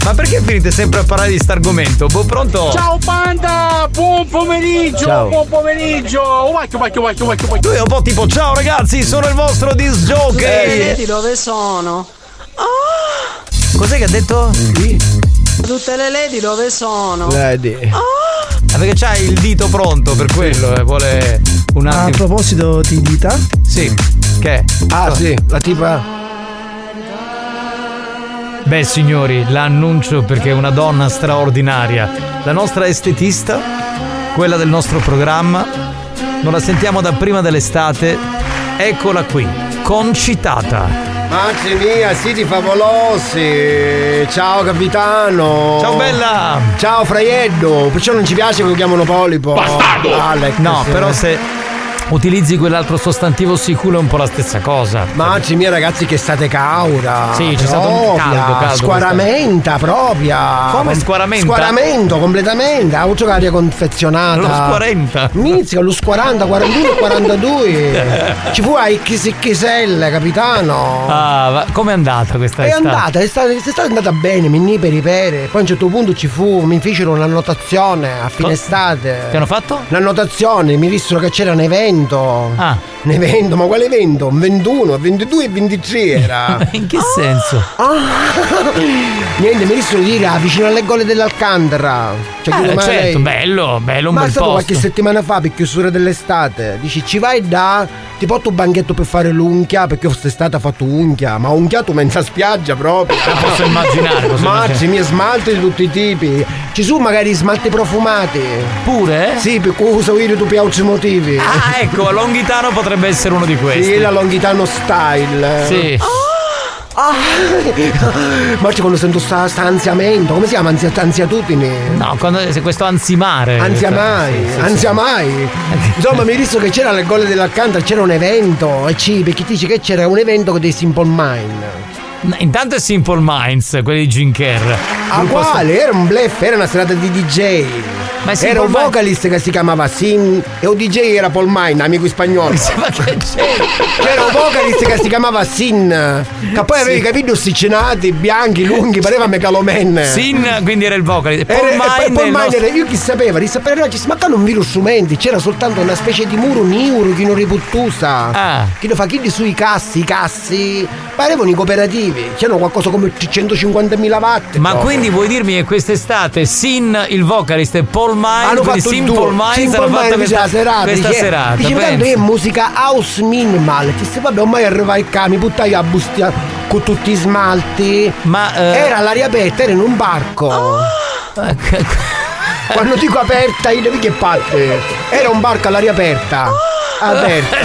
Ma perché finite sempre a parlare di st'argomento? Boh, pronto? Ciao Panda! Buon pomeriggio! Ciao. Buon pomeriggio! Wacchio, wacchio, wacchio, wacchio, wacchio. Lui è un po' tipo, ciao ragazzi, sono il vostro disc jockey! Sì, dove sono? Oh. Cos'è che ha detto? Sì. Tutte le lady dove sono? Lady. Oh. Ah, perché c'ha il dito pronto per quello, eh, vuole un attimo. Ah, a proposito di dita? Sì. Che? Ah, oh, sì, la tipa. Beh, signori, la annuncio perché è una donna straordinaria. La nostra estetista, quella del nostro programma, non la sentiamo da prima dell'estate. Eccola qui, concitata. Mancia mia, siete favolosi! Ciao capitano! Ciao bella! Ciao Fraieddo! Perciò non ci piace che lo chiamano Polipo! Bastardo! Alex, no, se... però se utilizzi quell'altro sostantivo sicuro è un po' la stessa cosa. Mancia mia ragazzi che state cauda! Sì, c'è stato un caldo, caldo squaramenta propria! Come squaramenta? Squaramento completamente! Ha avuto l'aria confezionata! Lo squarenta! Inizia lo squaranta, quarantuno, quarantadue! Ci fu ai chisichiselle, capitano! Ah, ma com'è andata questa è estate? È andata, è stata, è stata andata bene, mi ni per i pere. Poi a un certo punto ci fu, mi fecero un'annotazione a fine estate. Che hanno fatto? Un'annotazione, mi dissero che c'era un evento. Ah. Un evento, ma quale evento? ventuno, ventidue e ventitré era. In che senso? Ah. Niente, mi dissero di dire vicino alle gole dell'Alcantara. Cioè, ah, certo, lei... bello, bello, un ma bel posto. Ma qualche settimana fa per chiusura dell'estate. Dici, ci vai da? Ti porto un banchetto per fare l'unchia, perché quest'estate ha fatto unchia, ma unchiato mentre spiaggia proprio. La posso immaginare. Marzi, mi smalti di tutti i tipi. Ci sono magari smalti profumati. Pure? Sì, per cui uso io tu per altri motivi. Ah, ecco, Longhitano potrebbe essere uno di questi. Sì, la Longhitano style. Sì. Oh! Ah, ma c'è quando sento sta, sta ansiamento, come si chiama? Ansia, ansiatudine? No, quando se questo ansimare. Ansia mai, sì, sì, ansia sì. mai. Insomma, mi hai visto che c'era alle gole dell'Alcantara, c'era un evento. E ci, perché ti dice che c'era un evento con dei Simple Minds. Intanto è Simple Minds, quelli di Ginker. Ah, quale? Era un bluff, era una serata di D J. Ma era un vocalist che si chiamava Sim e un D J era Paul Mine, amico spagnolo. Ma che c'è? C'era un vocalist che si chiamava Sin, che poi avevi capito ossicinati, bianchi, lunghi, pareva Megaloman. Sin, quindi era il vocalist. Paul era, Mine, e poi Paul Mine nostro... era, io chi sapeva, di sapere no, ci smaccano un virus strumenti, c'era soltanto una specie di muro neuro che non riputtusa. Ah. Chi lo fa chi di sui cassi, i cassi, parevano i cooperativi. C'erano qualcosa come trecentocinquantamila watt. Ma no, quindi vuoi dirmi che quest'estate Sin, il vocalist e Paul Mines, quindi Simple Minds, hanno fatto questa serata, questa serata. Dice, intanto è musica house minimal. Che se vabbè ormai arriva il cane, mi buttai a bustia con tutti i smalti. Ma eh... era all'aria aperta, era in un barco. Oh. Quando dico aperta, io devi che parte. Era un barco all'aria aperta. Oh. Aperta,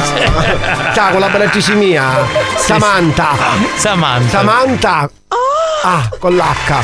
ciao con la paraticimia Samantha. Samantha Samantha ah, con l'H.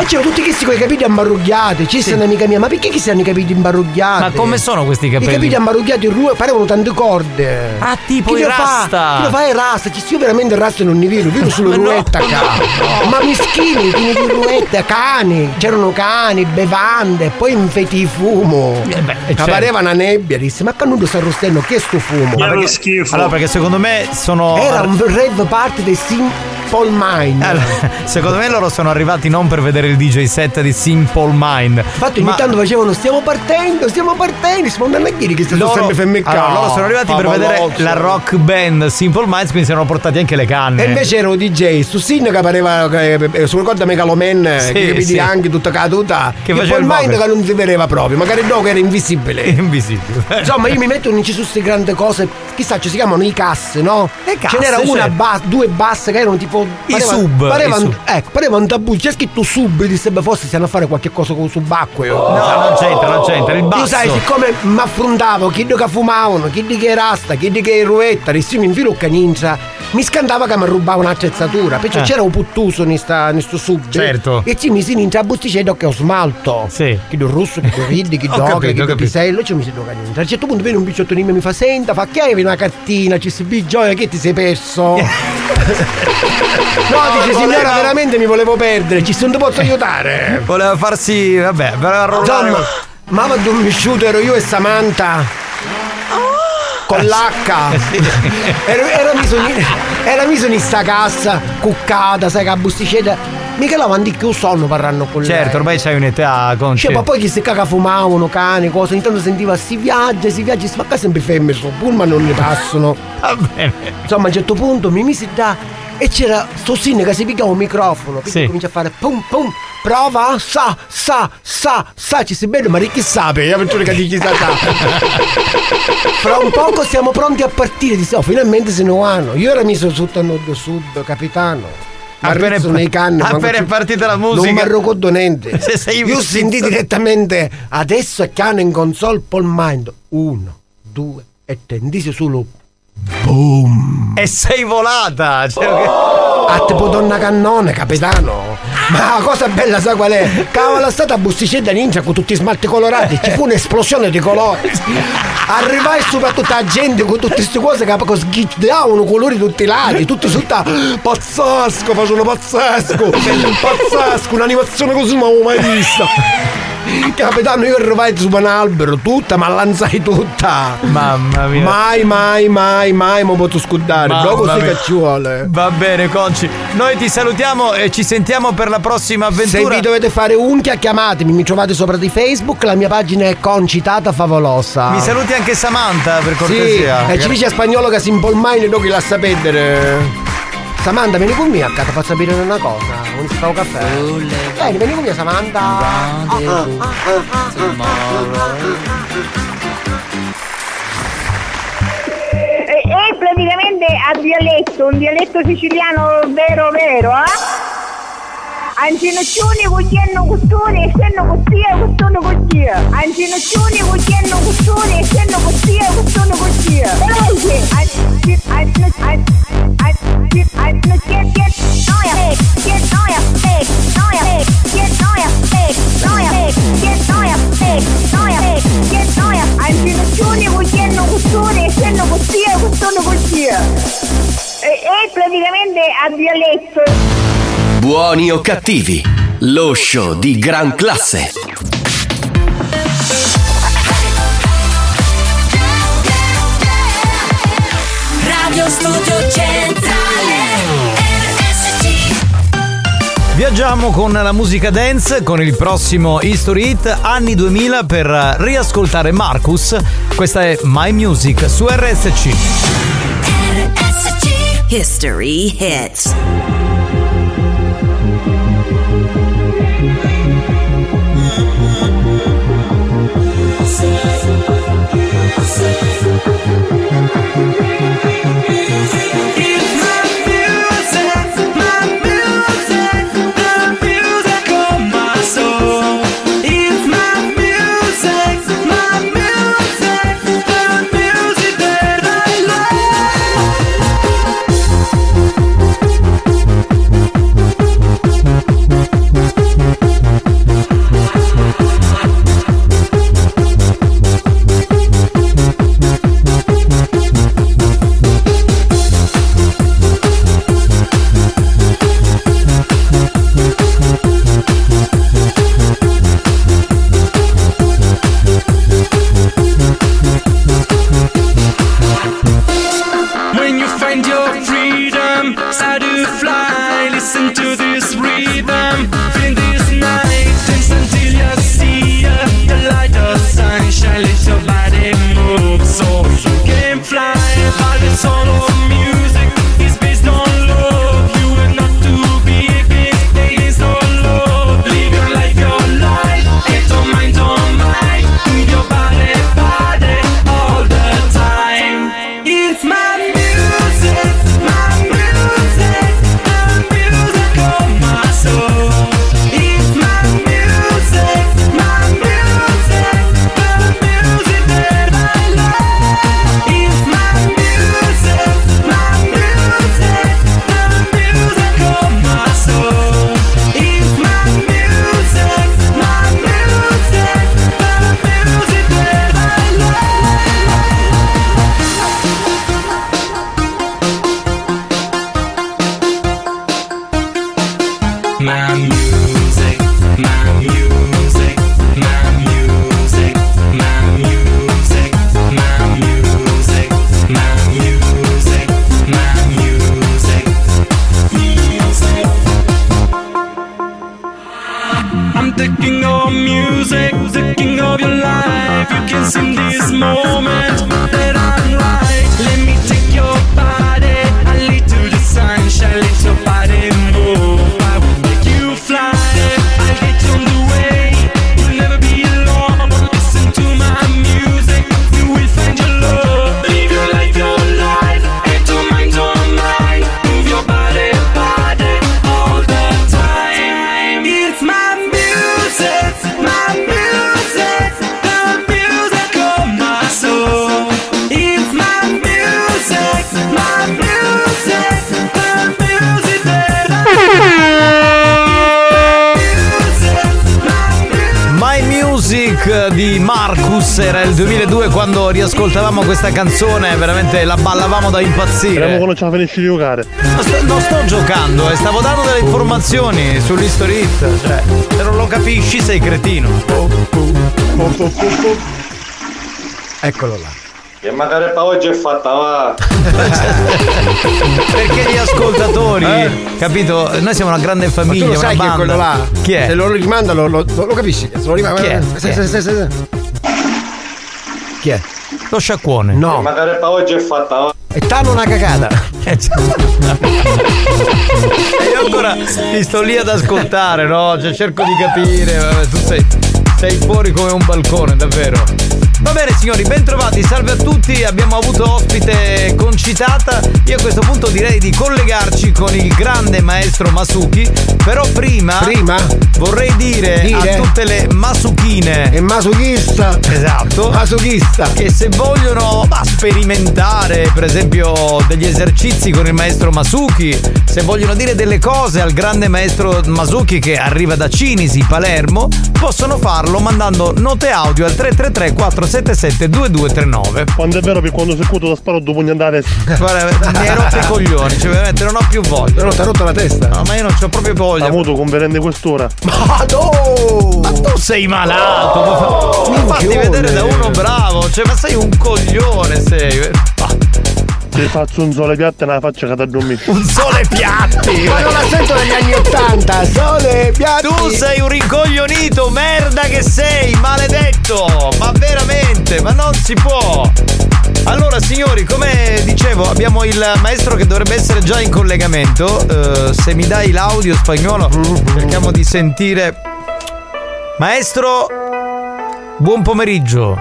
E c'erano tutti questi con i capelli ammarrugliati. Ci sì. stanno amica mia, ma perché chi stanno i capelli imbarrugliati? Ma come sono questi capelli? I capelli ammarrugliati parevano tante corde. Ah, tipo chi i rasta. Chi lo fa è rasta. Ci io veramente rasta non ne vedo. Vedo solo ruetta, no, no. Ma mischini, pieni di ruetta, cani. C'erano cani, bevande. Poi infeti fumo. Eh beh, certo. Pareva una nebbia. Disse, ma canuto sta rostello, che sto fumo? Ma perché... schifo. Allora, perché secondo me sono... era un rave party dei Sim Paul Mine. Allora, secondo me loro sono arrivati non per vedere il D J set di Simple Mind. Infatti ogni ma... tanto facevano stiamo partendo, stiamo partendo, stiamo andando a dire che sono loro... sempre femmicato. Allora, loro sono arrivati ah, per vedere l'occhio. La rock band Simple Minds, quindi si erano portati anche le canne. E invece era un D J su Sin che pareva eh, sul ricorda Megaloman, sì, che capiti sì. anche tutta caduta. Che faceva il Mind che non si vedeva proprio, magari no che era invisibile. Invisibile. Insomma, io mi metto non ci sono queste grandi cose, chissà ci si chiamano i casse, no? Le casse. Ce n'era cioè... una bassa, due basse che erano tipo I pareva, sub, pareva, i sub. Ecco, pareva un tabù. C'è scritto sub. Di sembra forse stiano a fare qualche cosa con subacqueo. Oh. No, non c'entra, non c'entra. Il basso. Tu sai, siccome mi affrontavo chi di che fumavano, chi di che rasta, chi di che ruetta, rissimo in filo canincia, mi scandava che mi rubava un'attrezzatura. Perciò eh. c'era un puttuso in questo sub. Certo. E ci mi si inizia a busticendo che ho smalto. Sì. Chi do russo, chi do riddi, chi do che, chi do pisello. Ci mi si do canincia. A un certo punto viene un bicciotto di me mi fa senta, fa che hai una cartina, ci si bigioia, che ti sei perso. No, no, dice signora voleva... veramente mi volevo perdere, ci sono posso aiutare. Voleva farsi, vabbè, voleva rollare. Insomma, mamma dove mi sciuto ero io e Samantha. con l'H. Ero, ero miso in, era miso in sta cassa cuccata, sai, che busticetta. Michela Vandic che un sonno parranno con certo, lei. Certo, ormai c'hai un'età con cioè, ma poi chi si caga fumavano, cane, cose. Intanto sentiva si viaggia, si viaggia, si fa qua sempre fermi sul pullman, non ne passano. Va bene. Insomma, a un certo punto mi misi da e c'era sto sinne che si picchiava un microfono. Quindi sì, comincia a fare pum pum. Prova, sa, sa, sa, sa, ci si bene, ma di chi sa per l'avventura che di chi sa sa. Fra un poco siamo pronti a partire, di oh, finalmente se ne vanno. Io ero miso sotto a nord sud, capitano. Appena è, canne, appena è partita la musica non mi arrocodo niente. Se io sentì direttamente adesso cano in console Paul Mind uno, due e tre, indizio solo boom e sei volata, cioè, oh! Che... a tipo donna cannone, capitano. Ma la cosa bella sa qual è? Cavola stata busticetta ninja con tutti i smalti colorati, ci fu un'esplosione di colori. Arrivai soprattutto la gente con tutte queste cose che poi sghiggiavano colori tutti i lati, tutto sotto pazzesco, facevano pazzesco, pazzesco, un'animazione così non avevo mai visto. Capitano, io arrivai su un albero, tutta, ma lanzai tutta. Mamma mia. Mai, mai, mai, mai mi posso scudare. Dopo si che ci vuole. Va bene, Conci. Noi ti salutiamo e ci sentiamo per la prossima avventura. Se vi dovete fare unchia, chiamatemi. Mi trovate sopra di Facebook. La mia pagina è Concitata Favolosa. Mi saluti anche Samantha, per cortesia. Sì, e ci dice a Spagnolo che si impolmai e non chi la sa pedere. Samantha, vieni con me a casa, faccio sapere una cosa. Non si fa un caffè. Dai, vieni con me, Samantha. Ah, ah, ah, ah, ah. E, e praticamente a dialetto, un dialetto siciliano vero vero, eh? Ancinoccioni, cugliano costone, essendo costia, costone costia. Ancinoccioni, cugliano costone, essendo costia, costone costia. Get I get get noia, get noia, hey, noia, get noia, hey, noia, get noia, hey, noia, get noia. I'm gonna tune you again, no costone, essendo costia, costone costia. E praticamente a dialetto. Buoni o cattivi, lo show di gran classe. Radio Studio Centrale. Viaggiamo con la musica dance, con il prossimo History Hit anni duemila per riascoltare Marcus. Questa è My Music su R S C. R S C History Hit. Opus, era il duemiladue quando riascoltavamo questa canzone, veramente la ballavamo da impazzire. Speriamo che non ce la finisci di giocare. Non sto, non sto giocando, eh, stavo dando delle informazioni sull'History Hit. Cioè, se non lo capisci sei cretino. Eccolo là. Chiamata Reppa oggi è fatta, va! Perché gli ascoltatori, eh? Capito? Noi siamo una grande famiglia. Ma tu lo sai una banda. Chi è quello là? Chi è? Se lo rimanda lo, lo, lo capisci? Se lo rimanda. Chi è? Chi è? Se, se, se, se. Chi è? Lo sciacquone. No. Chiamata Reppa oggi è fatta, va! E t'hanno una cagata. E io ancora ti sto lì ad ascoltare, no? Cioè, cerco di capire. Vabbè, tu sei, sei fuori come un balcone, davvero. Va bene signori, bentrovati, salve a tutti, abbiamo avuto ospite concitata. Io a questo punto direi di collegarci con il grande maestro Masuki. Però prima, prima? vorrei dire, dire a tutte le masuchine e masuchista, esatto, masuchista, che se vogliono bah, sperimentare per esempio degli esercizi con il maestro Masuki, se vogliono dire delle cose al grande maestro Masuki che arriva da Cinisi, Palermo, possono farlo mandando note audio al tre tre tre quattro sette sette due due tre nove. Quando è vero che quando sei cotto da sparo due pugni andare. Guarda, mi hai rotto i coglioni, cioè veramente non ho più voglia. Però ti ha rotto la testa. No, ma io non c'ho proprio voglia. Muto con verende quest'ora. Ma no! Ma tu sei malato! Oh, mi fatti vedere da uno bravo, cioè ma sei un coglione sei. Se faccio un sole piatti non la faccio cadere a dormire. Un sole piatti! Ma non la sento dagli anni ottanta! Sole piatti! Tu sei un rincoglionito, merda che sei, maledetto! Ma veramente, ma non si può! Allora signori, come dicevo, abbiamo il maestro che dovrebbe essere già in collegamento. Uh, se mi dai l'audio spagnolo, cerchiamo di sentire. Maestro, buon pomeriggio.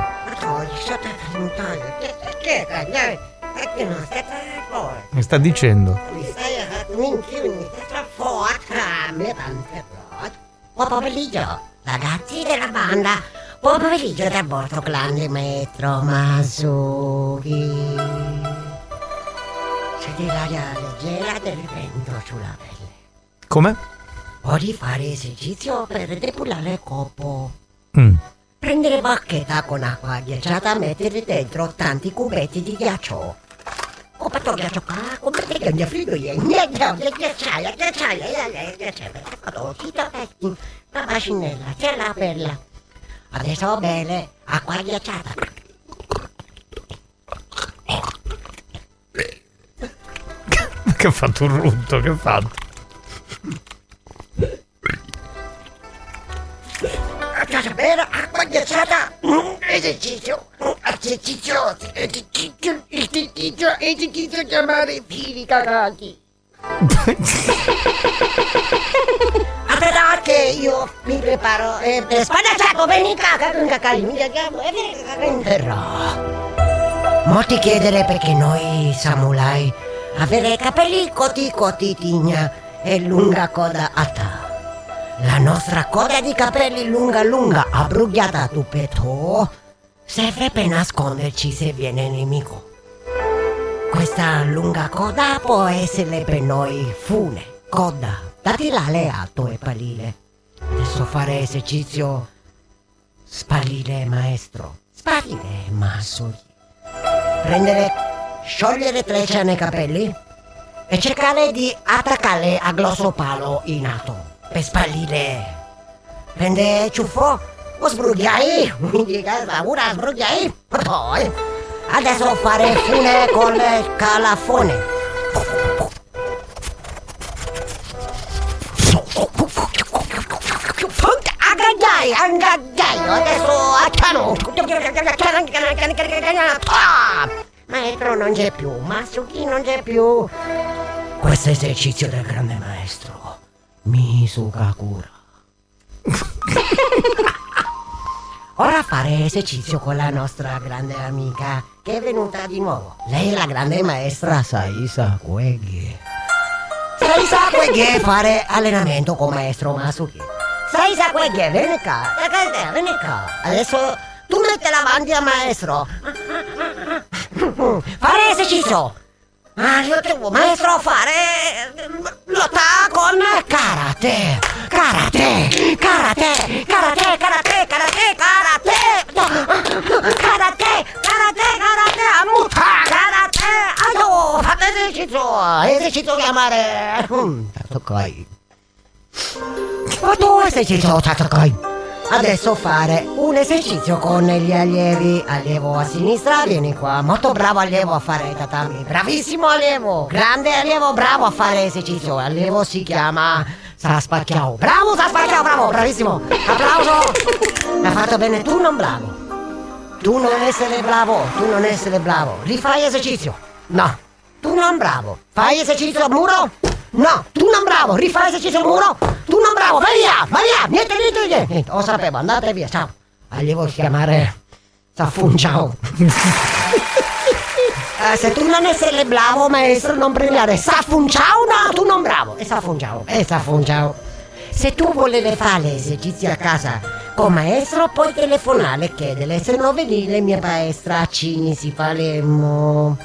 Mi sta dicendo. Buon pomeriggio, ragazzi della banda. Buon pomeriggio da bordo clan di Metro Masuki. Senti l'aria leggera del vento sulla pelle. Come? Puoi fare esercizio per depurare il corpo. Mm. Prendere bacchetta con acqua ghiacciata, mettere dentro tanti cubetti di ghiaccio. Copetto ghiaccio qua, copetto ghiaccio freddo, ghiacciaia, ghiacciaia, ghiacciaia. Cita petti, una bacinella, terra perla. Adesso va bene, acqua ghiacciata. Che ha fatto un rutto, che ha fatto? Bene, acqua ghiacciata, esercizio, esercizio, esercizio, esercizio, esercizio, chiamare i fili cagati. Aspettate, io mi preparo e per spadacciato, vieni caca, vieni caca, mi chiamo e vieni caca in terra. Mo ti chiedere perché noi samurai avere capelli coti coti tigna e lunga coda atta. La nostra coda di capelli lunga lunga abbrugliata tu petto serve per nasconderci se viene nemico. Questa lunga coda può essere per noi fune, coda, datilale alto e palile. Adesso fare esercizio spalire maestro, spalire Masuki. Prendere, sciogliere treccia nei capelli e cercare di attaccare a grosso palo in alto. Per spallire. Prende ciuffo, lo sbrugliai, mi dica paura, sbrugliai, poi adesso fare fune con il calafone. Agaggiai, agaggiai, adesso accano. Maestro non c'è più, Masuki non c'è più. Questo è esercizio del grande maestro Misukakura. Ora fare esercizio con la nostra grande amica che è venuta di nuovo. Lei è la grande maestra Saisa Kueghe. Saisa Kueghe fare allenamento con maestro Masuki. Saisa Kueghe, vieni qua, vieni qua. Adesso tu metti davanti a maestro. Fare esercizio. Ah, io devo maestro fare lotta con karate. Karate, karate, karate, karate, karate, karate, karate. Karate! Karate! Karate! Amuta! Karate! Aiuto! Fate esercizio! Esercizio chiamare! Tatokai! Fatto esercizio Tatokai! Adesso fare un esercizio con gli allievi. Allievo a sinistra, vieni qua. Molto bravo allievo a fare tatami. Bravissimo allievo! Grande allievo, bravo a fare esercizio. Allievo si chiama Saspacchiao. Bravo Saspacchiao, bravo, bravissimo! Applauso! L'ha fatto bene, tu non bravo. Tu non essere bravo, tu non essere bravo. Rifai esercizio. No. Tu non bravo. Fai esercizio al muro? No. Tu non bravo. Rifai esercizio al muro? Tu non bravo. Vai via, vai via. Niente, niente, niente. niente. Lo sapevo, andate via. Ciao. Allievo chiamare Saffun, ciao. eh, se tu non essere bravo, maestro, non premiare Saffun, ciao. No, tu non bravo. E Saffun, ciao. E Saffun, ciao. Se tu volevi fare esercizi a casa con maestro, puoi telefonare e chiedere, se no vedi le mie maestra a Cinisi, Palermo.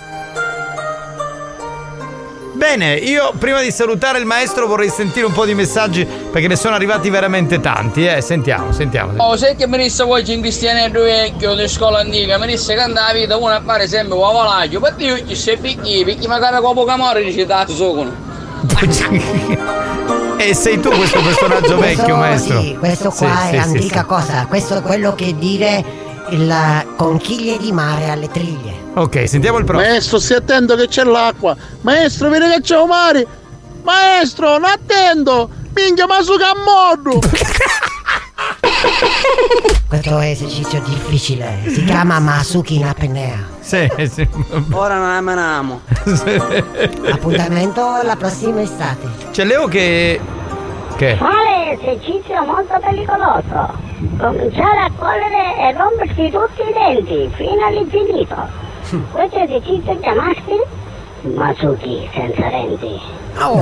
Bene, io prima di salutare il maestro vorrei sentire un po' di messaggi, perché ne sono arrivati veramente tanti, eh, sentiamo, sentiamo. Oh, senti che mi disse voi in cristianello vecchio di scuola antica, mi disse che andava vita uno a fare sempre uavolaggio, per Dio ci sei picchi, picchi magari con poca morte ricitato sono. E sei tu questo personaggio vecchio, questo, maestro? Sì, questo qua sì, è sì, antica sì, cosa. Sì. Questo è quello che dire la conchiglie di mare alle triglie. Ok, sentiamo il prossimo. Maestro, si attento che c'è l'acqua. Maestro, vedi che c'è un mare. Maestro, non attendo. Minchia, Masuki a mordu. Questo è esercizio difficile. Si chiama Masuki in apnea. Sì, sì. Ora non ameniamo. Sì. Appuntamento la prossima estate. C'è Leo che... Che? Fare esercizio molto pericoloso. Cominciare a correre e rompersi tutti i denti fino all'infinito. Questo esercizio chiamasti Masuki senza denti. Oh.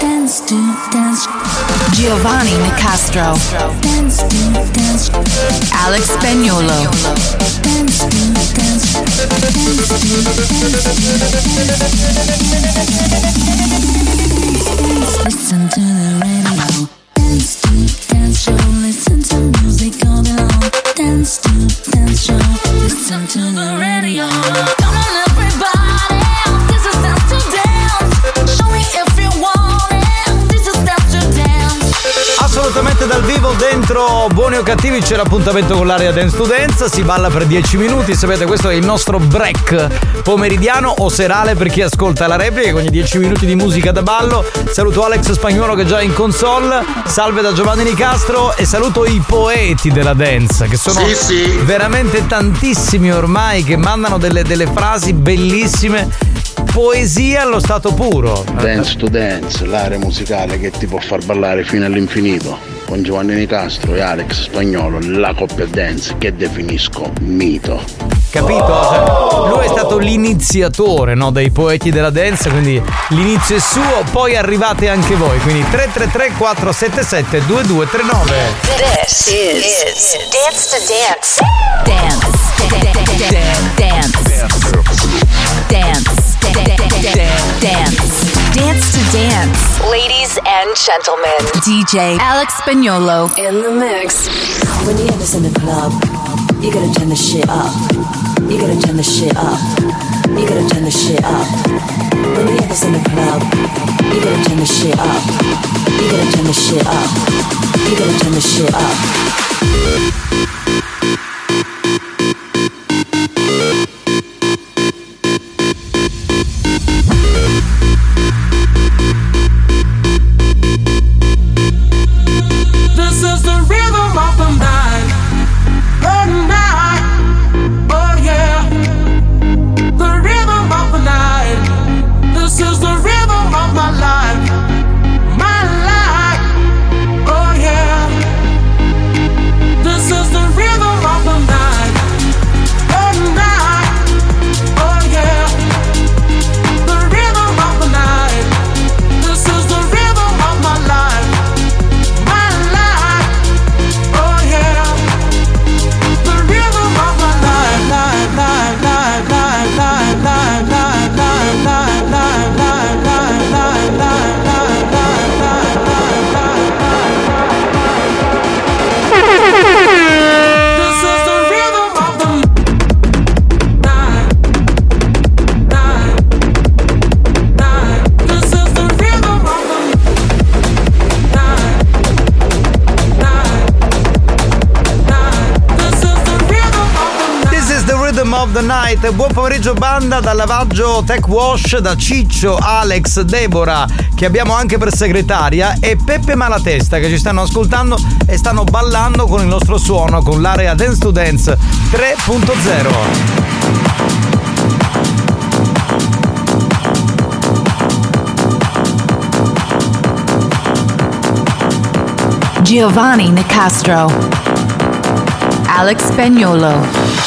Dance to dance. Giovanni Nicastro. Dance to dance. Alex Spagnolo. Dance to dance. Listen to the radio. Dance to dance show. Listen to music all day long. Dance to dance show. Listen to the radio. Come on everybody, this is dance to dance. serate dal vivo dentro Buoni o Cattivi. C'è l'appuntamento con l'area Dance to Dance, si balla per dieci minuti, sapete, questo è il nostro break pomeridiano o serale per chi ascolta la replica, ogni dieci minuti di musica da ballo. Saluto Alex Spagnolo che è già in console, salve da Giovanni Nicastro, e saluto i poeti della dance che sono sì, sì. veramente tantissimi ormai, che mandano delle, delle frasi bellissime. Poesia allo stato puro. Dance to Dance, l'area musicale che ti può far ballare fino all'infinito, con Giovanni Nicastro e Alex Spagnolo, la coppia dance che definisco mito. Capito? Oh! Lui è stato l'iniziatore, no, dei poeti della dance, quindi l'inizio è suo, poi arrivate anche voi. Quindi tre tre tre quattro sette sette due due tre nove. This is Dance to Dance. Dance. Dance. Dance. Dance. Dance, dance to dance, ladies and gentlemen. D J Alex Spagnolo in the mix. When you have this in the club, you gotta turn the shit up. You gotta turn the shit up. You gotta turn the shit up. When you have this in the club, you gotta turn the shit up. You gotta turn the shit up. You gotta turn the shit up. The night. Buon pomeriggio banda, dal lavaggio Tech Wash, da Ciccio, Alex, Deborah, che abbiamo anche per segretaria, e Peppe Malatesta, che ci stanno ascoltando e stanno ballando con il nostro suono, con l'area Dance to Dance tre punto zero. Giovanni Nicastro, Alex Spagnolo.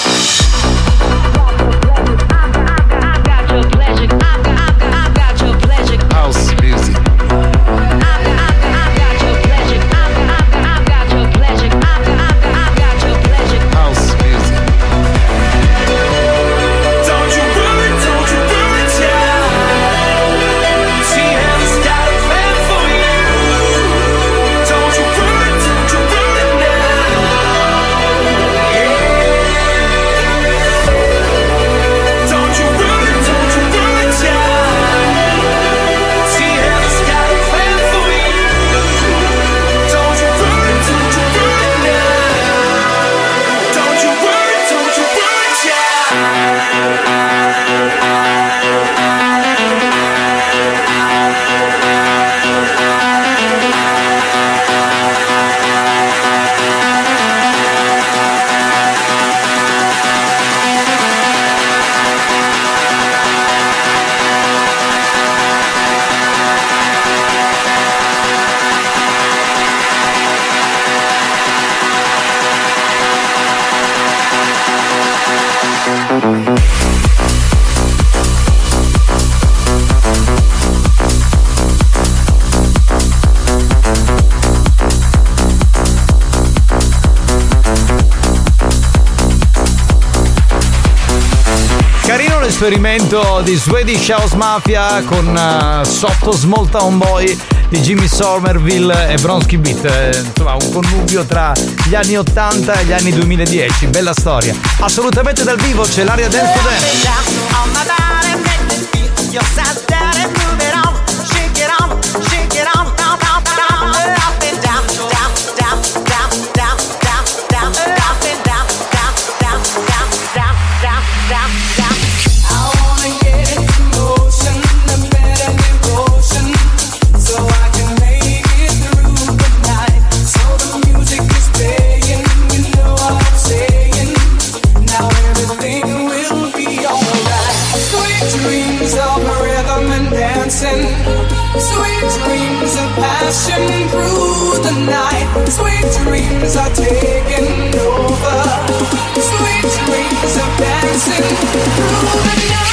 Esperimento di Swedish House Mafia con uh, sotto Small Town Boy di Jimmy Somerville e Bronski Beat, eh, insomma un connubio tra gli anni ottanta e gli anni duemiladieci, bella storia, assolutamente dal vivo. C'è l'area del potere. Sweet dreams are taking over. Sweet dreams are dancing through the night.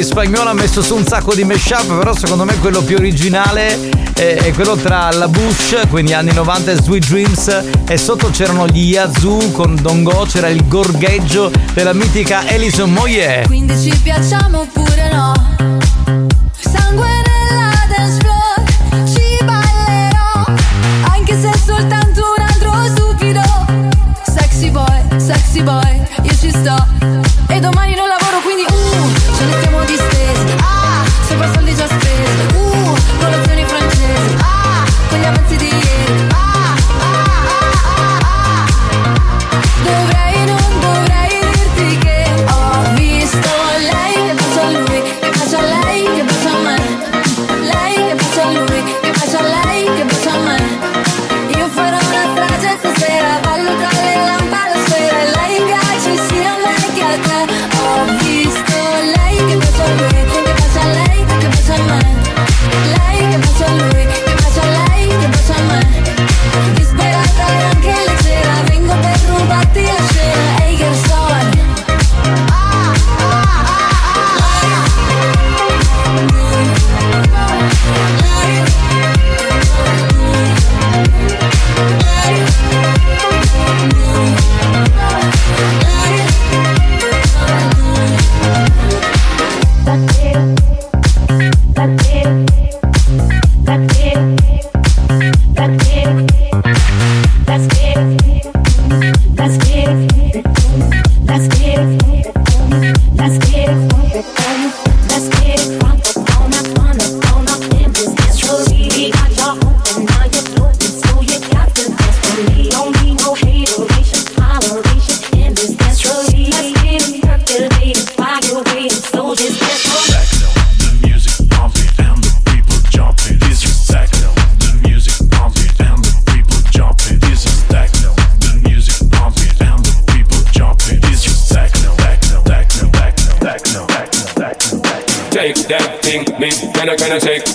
Spagnolo ha messo su un sacco di mashup, però secondo me quello più originale è, è quello tra La Bush, quindi anni novanta, e Sweet Dreams, e sotto c'erano gli Yazoo con Dongo, c'era il gorgheggio della mitica Alison Moyet. Quindi ci piacciamo oppure no? Sangue nella dance floor, ci ballerò, anche se è soltanto un altro stupido. Sexy boy, sexy boy, io ci sto, e domani non lavoro quindi uh ce ne siamo distesi, ah, sopra soldi già spesi, uh, colazioni francesi, ah, con gli avanzi di ieri, ah, ah, ah, ah, ah. Dovrei, non dovrei dirti che ho visto lei, le faccio a lui, le faccio a lei.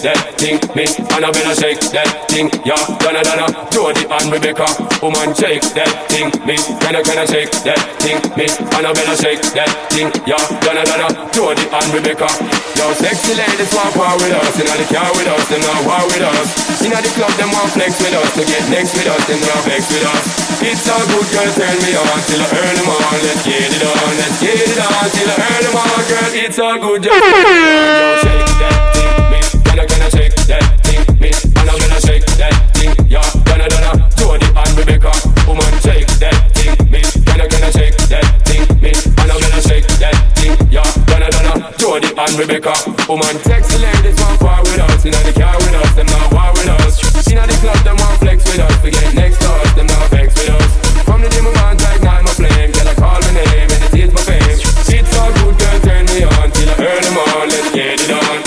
that thing. Miss Annabella shake that thing. Yeah, Donna Donna, Jody and Rebecca. Woman shake that thing. Miss Can I Can I shake that thing. Miss Annabella shake that thing. Yeah, Donna Donna, Jody and Rebecca. Yo, sexy ladies want power with us. Inna the car with us, them not war with us. Inna the club, them want flex with us. To get next with us, them not vex with us. It's a good girl, turn me on till I earn them on. Let's get it on, let's get it on till I earn them on, girl. It's a good girl. Yo, shake that thing, miss. Can I Can I shake that thing, miss? And I'm gonna shake that thing, yeah. Donna Donna, Jody and Rebecca, woman shake that thing, miss. Can I Can I shake that thing, miss? And I'm gonna shake that thing, yeah. Donna Donna, Jody and Rebecca, woman sexy ladies want war with us. You know they care with us, them not war with us. You know they club, them want flex with us. We get next to us, them not vex with us. From the gym, I'm like nine, my flame. Can I call my name and it is my fame? It's all good, girl, turn me on till I earn them all. Let's get it on.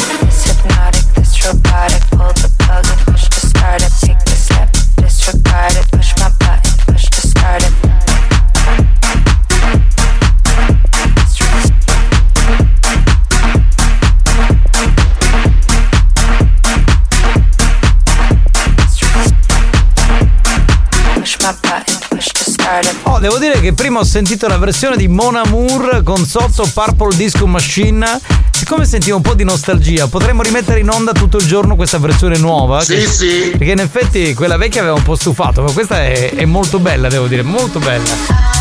Hypnotic, this robotic, pull the plug and push to start it. Take the step, disregard it, push my button, push to start it. Oh, devo dire che prima ho sentito la versione di Mon Amour con sotto Purple Disco Machine. Siccome sentivo un po' di nostalgia, potremmo rimettere in onda tutto il giorno questa versione nuova? Sì, che, sì. Perché in effetti quella vecchia aveva un po' stufato, ma questa è, è molto bella, devo dire, molto bella.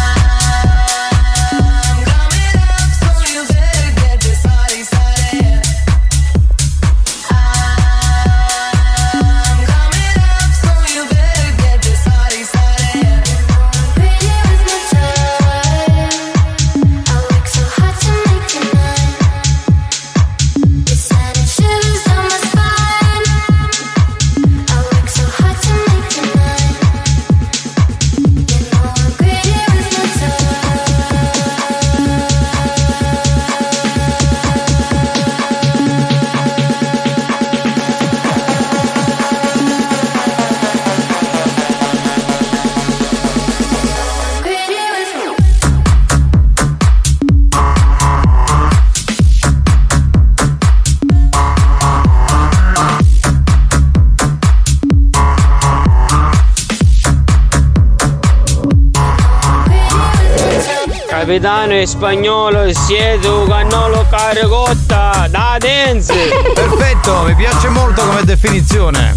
Capitano in spagnolo, siete un cannolo caricotta da dance. Perfetto, mi piace molto come definizione.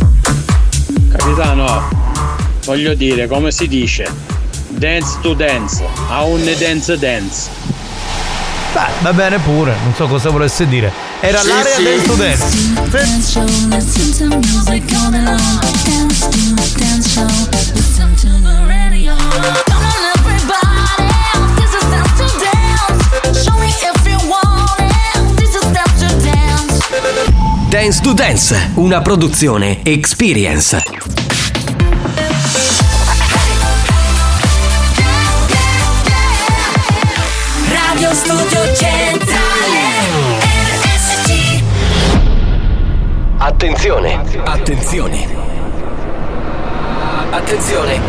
Capitano, voglio dire, come si dice? Dance to dance, a un dance dance. Beh, va bene pure, non so cosa volesse dire. Era sì, l'area sì. Dance to dance. Dance to Dance, una produzione Experience. Radio Studio Centrale. Attenzione, attenzione, attenzione.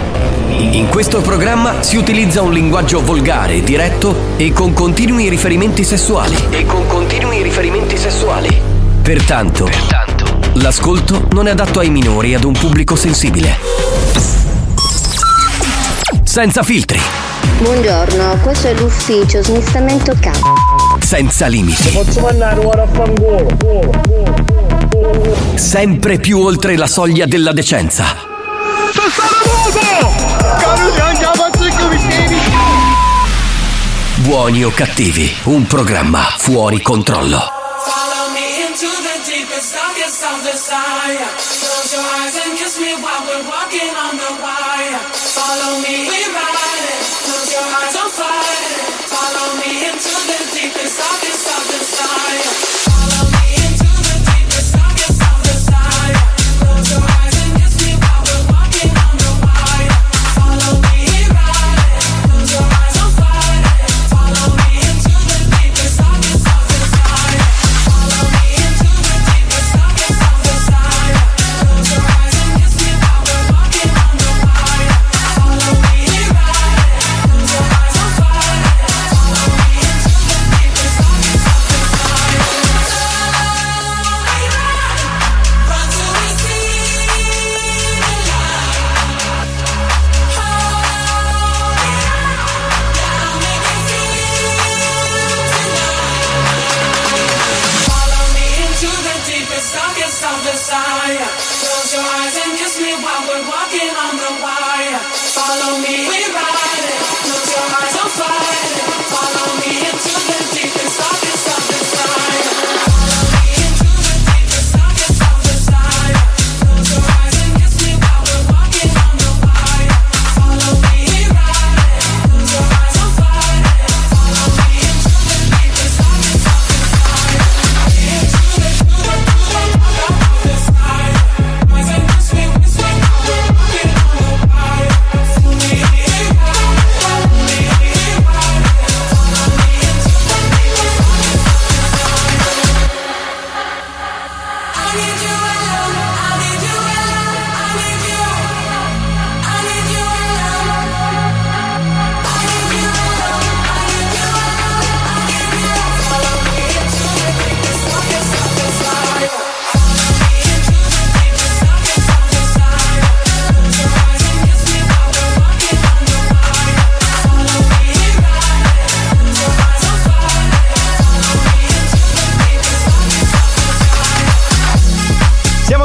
In questo programma si utilizza un linguaggio volgare, diretto e con continui riferimenti sessuali. E con continui riferimenti sessuali. Pertanto, Pertanto, l'ascolto non è adatto ai minori e ad un pubblico sensibile. Senza filtri. Buongiorno, questo è l'ufficio smistamento c***o. Senza limiti. Posso mandare ora a fangolo. Sempre più oltre la soglia della decenza. Buoni o cattivi, un programma fuori controllo.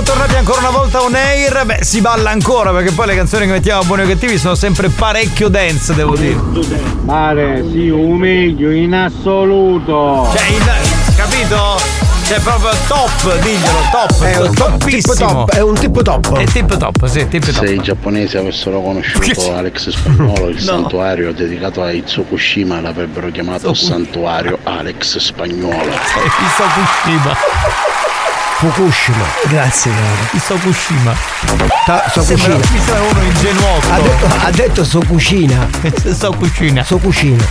bentornati ancora una volta on air. Beh, si balla ancora perché poi le canzoni che mettiamo a Buoni o Cattivi sono sempre parecchio dance, devo dire. Mare, sì, un meglio in assoluto. Cioè, in, capito? Cioè proprio top, diglielo, top, è un topissimo. Tipo top, è un tipo top. È tipo top, sì, tipo top. Se i giapponesi avessero conosciuto Alex Spagnolo, il no. santuario dedicato a Itsukushima l'avrebbero chiamato Itsukushima. Santuario Alex Spagnolo. Itsukushima. Fukushima. Grazie, cara. Itsukushima. Ta- Sokushima. Mi sa uno ingenuoso. Ha detto, ha detto Sokushina. Sokushina. Sokushina.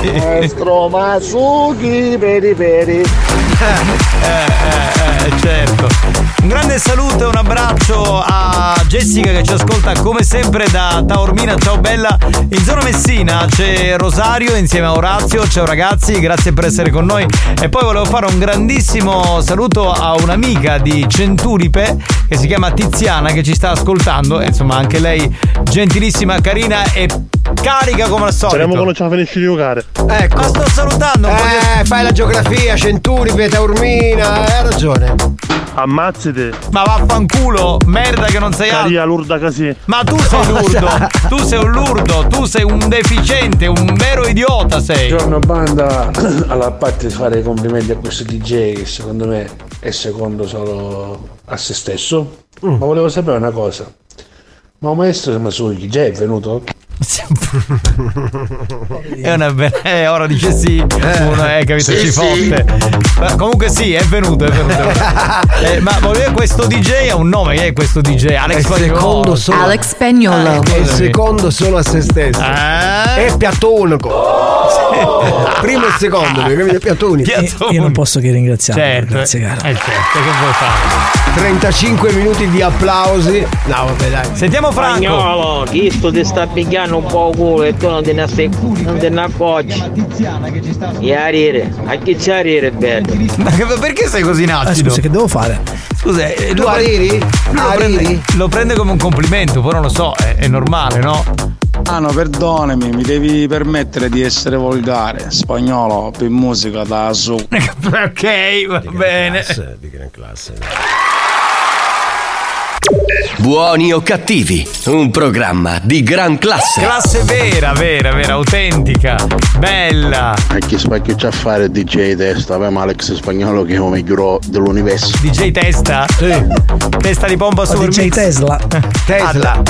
Sì. Maestro Masuki, peri peri. Eh, eh, eh, certo. Un grande saluto e un abbraccio a Jessica che ci ascolta come sempre da Taormina. Ciao bella. In zona Messina c'è Rosario insieme a Orazio. Ciao ragazzi, grazie per essere con noi. E poi volevo fare un grandissimo saluto a un'amica di Centuripe che si chiama Tiziana, che ci sta ascoltando. E insomma anche lei gentilissima, carina e carica come al solito. Speriamo che non ce la finisci di giocare. Ecco, ma sto salutando un eh, po' di... fai la geografia, Centuripe, Taormina, hai ragione. Ammazzate. Ma vaffanculo, merda che non sei altro. Lurda così. Ma tu sei lurdo, tu sei un lurdo, tu sei un deficiente, un vero idiota sei. Buongiorno banda, alla parte di fare i complimenti a questo D J che secondo me è secondo solo a se stesso. Mm. Ma volevo sapere una cosa. Ma maestro Masuki già è venuto? È una bella, eh, ora dice sì, uno è eh, capito, sì, ci fotte. Sì. Comunque sì, è venuto, è venuto. eh, ma volevo questo D J ha un nome, che è questo D J? Alex Spagnolo. Alex Spagnolo. Ah, è il secondo solo a se stesso. Ah. È piatonico. Oh. Primo e secondo, capito? Piatonico. Io, io non posso che ringraziarlo. Certo. Grazie, cara. Eh, certo, che vuoi fare? trentacinque minuti di applausi. No, vabbè, dai. Sentiamo Franco. Spagnolo, chi sto ti sta pigliando un po' culo e tu non te ne sei, non te ne accorgi. E a rire, a chi c'è a rire, bello. Ma perché sei così nacido? Ah, scusa, che devo fare? Scusa, tu a riri? Lo prende, lo prende come un complimento, però non lo so, è, è normale, no? Ah no, perdonami, mi devi permettere di essere volgare. Spagnolo, per musica da su. Ok, va bene. Di gran classe. Buoni o cattivi, un programma di gran classe. Classe vera, vera, vera, autentica, bella. A chi spacchio c'ha a fare D J Testa? Abbiamo Alex Spagnolo che è un migliore dell'universo. D J Testa? Sì. Testa di pompa super D J mix. Tesla. Tesla.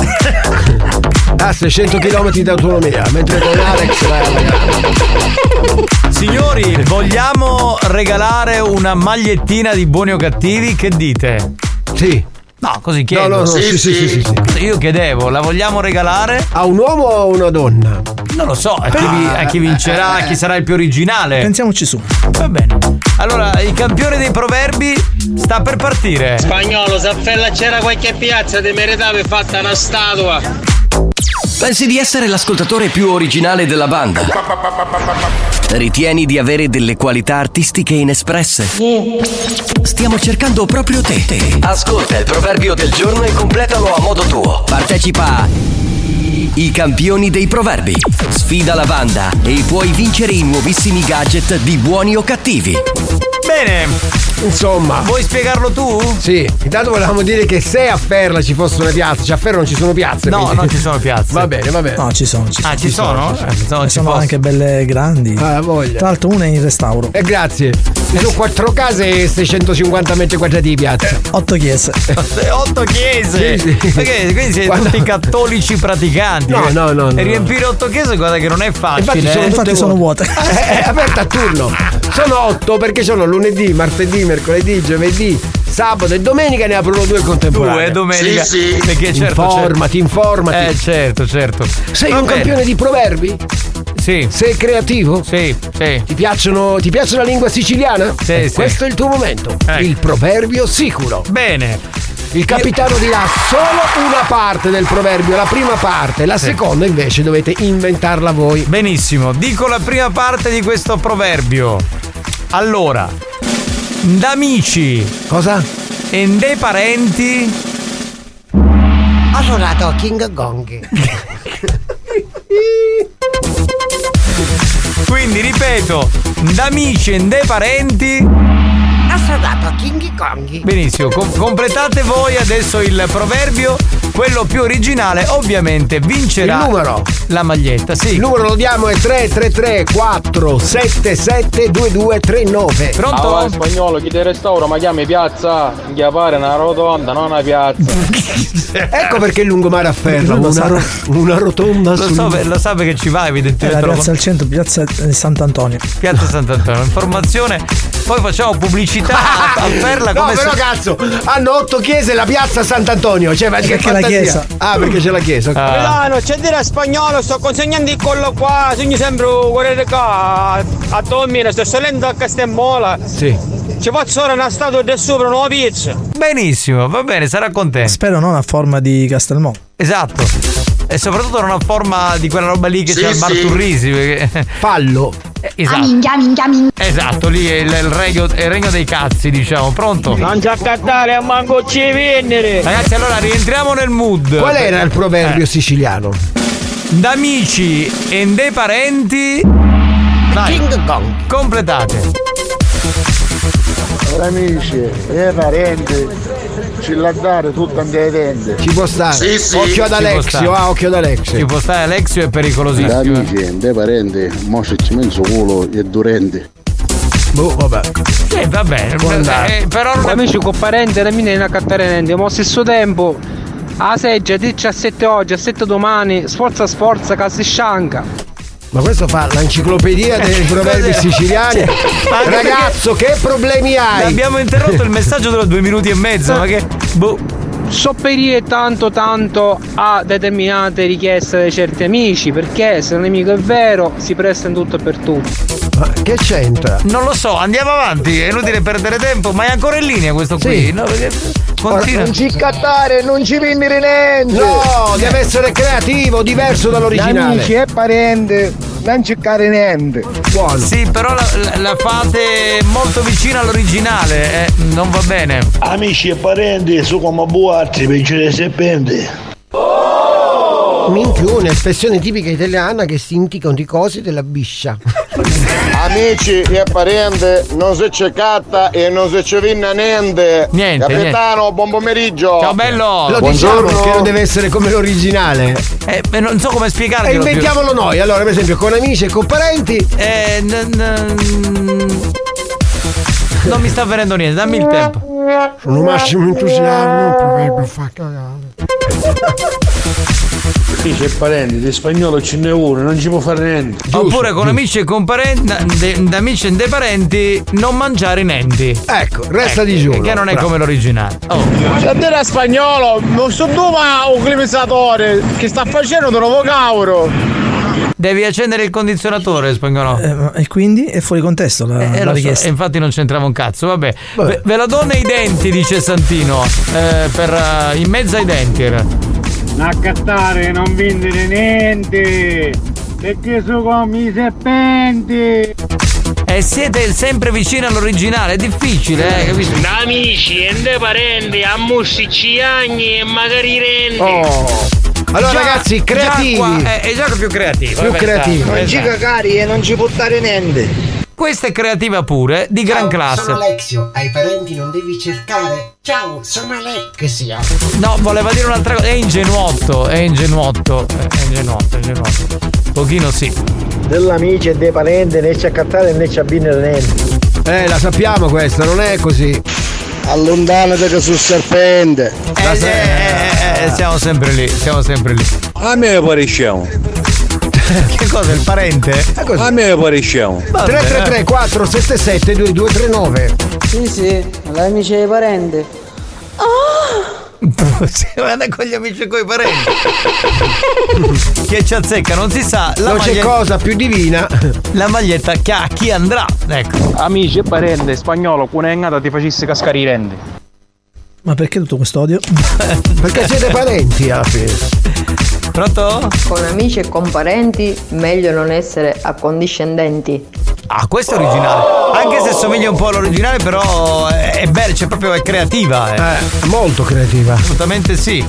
Ah, seicento chilometri di autonomia, mentre con Alex vai. Signori, vogliamo regalare una magliettina di Buoni o Cattivi? Che dite? Sì. No, così chiedo. No, no, no, sì, sì, sì, sì, sì, sì. Io chiedevo, la vogliamo regalare a un uomo o a una donna? Non lo so, a chi, vi, a chi vincerà, a chi sarà il più originale. Pensiamoci su. Va bene. Allora, il campione dei proverbi sta per partire. Spagnolo, se a Ferla c'era qualche piazza ti meritavi fatta una statua. Pensi di essere l'ascoltatore più originale della banda? Ritieni di avere delle qualità artistiche inespresse? Stiamo cercando proprio te. Ascolta il proverbio del giorno e completalo a modo tuo. Partecipa a I Campioni dei Proverbi. Sfida la banda e puoi vincere i nuovissimi gadget di Buoni o Cattivi. Bene, insomma, vuoi spiegarlo tu? Sì, intanto volevamo dire che se a Ferla ci fosse una piazza, cioè a Ferla non ci sono piazze. No, quindi... non ci sono piazze. Va bene, va bene. No, ci sono. Ci ah, sono, ci sono? Ci sono, ci sono, ci sono anche belle grandi. Ah, voglia. Tra l'altro una è in restauro. E eh, grazie. Ci sono quattro case e seicentocinquanta metri quadrati di piazza. Otto chiese. Otto chiese? Sì, sì. Perché quindi siete guarda... tutti cattolici praticanti. No, no, no, no. E riempire otto chiese guarda che non è facile. Infatti sono, eh. Infatti sono vuote. È, è aperta a turno. Sono otto perché sono lunedì, martedì, mercoledì, giovedì, sabato e domenica, ne aprono due contemporanee. Due domenica. Sì, sì. Perché certo, informati, certo. informati. Eh certo, certo. Sei Va un bene. campione di proverbi? Sì. Sei creativo? Sì, sì. Ti piacciono, ti piace la lingua siciliana? Sì, eh, sì. Questo è il tuo momento. Eh. Il proverbio sicuro. Bene. Il capitano dirà solo una parte del proverbio, la prima parte, la sì. seconda invece dovete inventarla voi. Benissimo, dico la prima parte di questo proverbio. Allora, d'amici. Cosa? E dei parenti. Allora, talking gong. Quindi ripeto, d'amici e dei parenti. ha salvato a King Kong. Benissimo, com- completate voi adesso il proverbio. Quello più originale ovviamente vincerà il numero, la maglietta, sì. Il numero lo diamo è tre tre tre quattro sette sette due due tre nove. Pronto? Ah, vai, spagnolo, chi ti restaura ma chiami piazza? Chiamare una rotonda, non una piazza. Ecco perché il lungomare a Ferla, una, sa... ro- una rotonda. Lo, sul... so, lo sa perché ci va evidentemente. Piazza lo... al centro, piazza Sant'Antonio. Piazza Sant'Antonio, informazione. Poi facciamo pubblicità a Ferla. No, come però se... cazzo, hanno otto chiese e la piazza Sant'Antonio. Cioè, perché c'è la chiesa. Ah, perché c'è la chiesa. Ah. Milano, c'è dire a spagnolo, sto consegnando il collo qua, sogno sempre guerriere qua, a, a Taormina, sto salendo a Castemmola. Sì. Ci faccio ora una statua del sopra, una pizza. Benissimo, va bene, sarà contento. Spero non a forma di Castelmo. Esatto. E soprattutto non a forma di quella roba lì che sì, c'è al sì. Bar Turrisi, perché... Fallo. Esatto. Aminga, aminga, aminga. Esatto, lì è il, il, regno, è il regno dei cazzi, diciamo. Pronto? Non a cantare a manco ci venere. Ragazzi, allora rientriamo nel mood. Qual era il proverbio eh. siciliano? D'amici e dei parenti. Vai. King Kong. Completate. Amici e parenti ci la dare tutto andare dente. Ci può stare. Sì, sì. Occhio ad Alexio, ah, occhio ad Alexio. Ci può stare Alexio, è pericolosissimo. Amici e dei parenti, mo ci mezzo culo e durente. Boh, vabbè. Sì, vabbè, eh, però non... Amici con parenti, la mina è una cattarente, ma allo stesso tempo a seggia diciassette oggi, a sette domani, sforza sforza che si scianca. Ma questo fa l'enciclopedia dei proverbi siciliani. Ragazzo, che problemi hai? Abbiamo interrotto il messaggio tra due minuti e mezzo. Ma che boh. Sopperire tanto tanto a determinate richieste di certi amici, perché se il nemico è vero si presta in tutto e per tutto. Ma che c'entra? Non lo so, andiamo avanti, è inutile perdere tempo, ma è ancora in linea questo qui. Sì. No, perché... Continua. Non ci cattare, non ci vendere niente. No, deve essere creativo, diverso dall'originale. Amici e parenti, non cercare niente. Buono. Sì, però la, la, la fate molto vicina all'originale, eh, non va bene. Amici e parenti, su come buarti, vincere i serpenti. Oh! Minchione, espressione tipica italiana che si indicano di cose della biscia. Amici e parenti, non si c'è catta e non si c'è vinna niente. Niente. Capitano, niente. Buon pomeriggio. Ciao bello. Lo buongiorno. Diciamo che non deve essere come l'originale. Eh, non so come spiegare. E inventiamolo più. Noi. Allora, per esempio, con amici e con parenti. Eh, n- n- non mi sta venendo niente, dammi il tempo. Sono massimo entusiasmo, proverbio fa cagare. Amici e parenti, di spagnolo ce n'è uno, non ci può fare niente. Giusto, oppure con giusto. Amici e con parenti, da amici e dei parenti, non mangiare i nenti. Ecco, resta ecco, di giù. Che non è bravo. Come l'originale. Oh. C'è spagnolo, non so dove un climatizzatore che sta facendo trovo cauro. Devi accendere il condizionatore, spagnolo. Eh, e quindi è fuori contesto la, eh, la richiesta. So, e infatti non c'entrava un cazzo, vabbè. vabbè. Ve, ve la do nei denti, dice Santino, eh, per uh, in mezzo ai denti era. A cattare non vendere niente perché sono come i serpenti. E siete sempre vicini all'originale, è difficile, eh, capito? Amici e dei parenti, ammussi ciagni e magari renti. Oh. Allora già, ragazzi, creativi. Già qua, è, è già più creativo. Più creativo. Non ci cagare e non ci buttare niente. Questa è creativa pure, di ciao, gran classe. Sono Alexio, ai parenti non devi cercare. Ciao, sono Alexio. Che sia. No, voleva dire un'altra cosa. È ingenuotto, è ingenuotto. È ingenuotto, è ingenuotto. Pochino sì. Dell'amici e dei parenti né c'è a cattare né c'è a binnere niente. Eh, la sappiamo questa, non è così. Allontanate che sul serpente. Eh, se- eh, eh, eh, siamo sempre lì, siamo sempre lì. A me parisciamo. Che cosa, il parente? A me parisciamo. tre tre tre quattro sette sette due due tre nove. Sì, sì, l'amici e i parenti. Oh! Si vada con gli amici e coi parenti. Che ci azzecca, non si sa. La non maglietta... c'è cosa più divina. La maglietta che a chi andrà. Ecco. Amici e parenti, spagnolo, cunengata ti facesse cascare i rendi. Ma perché tutto questo odio? Perché siete parenti alla fine. Pronto? Con amici e con parenti meglio non essere accondiscendenti. Ah, questo è originale. Oh! Anche se somiglia un po' all'originale, però è bella, cioè proprio è creativa. Eh. Eh, molto creativa. Assolutamente sì.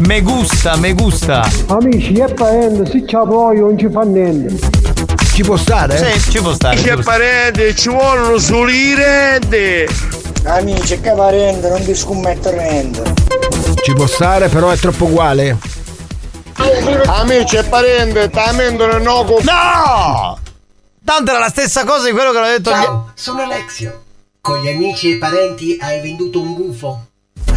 Me gusta, me gusta. Amici e parenti, se c'ha poi non ci fa niente. Ci può stare? Sì, ci può stare. Amici e parenti, ci vogliono solo i renti. Amici, che parente, non ti scommettere niente. Ci può stare, però è troppo uguale. Amici e parente, tamendo non noco. No! Tanto era la stessa cosa di quello che l'ho detto. Ciao, gli... sono Alexio. Con gli amici e parenti hai venduto un gufo.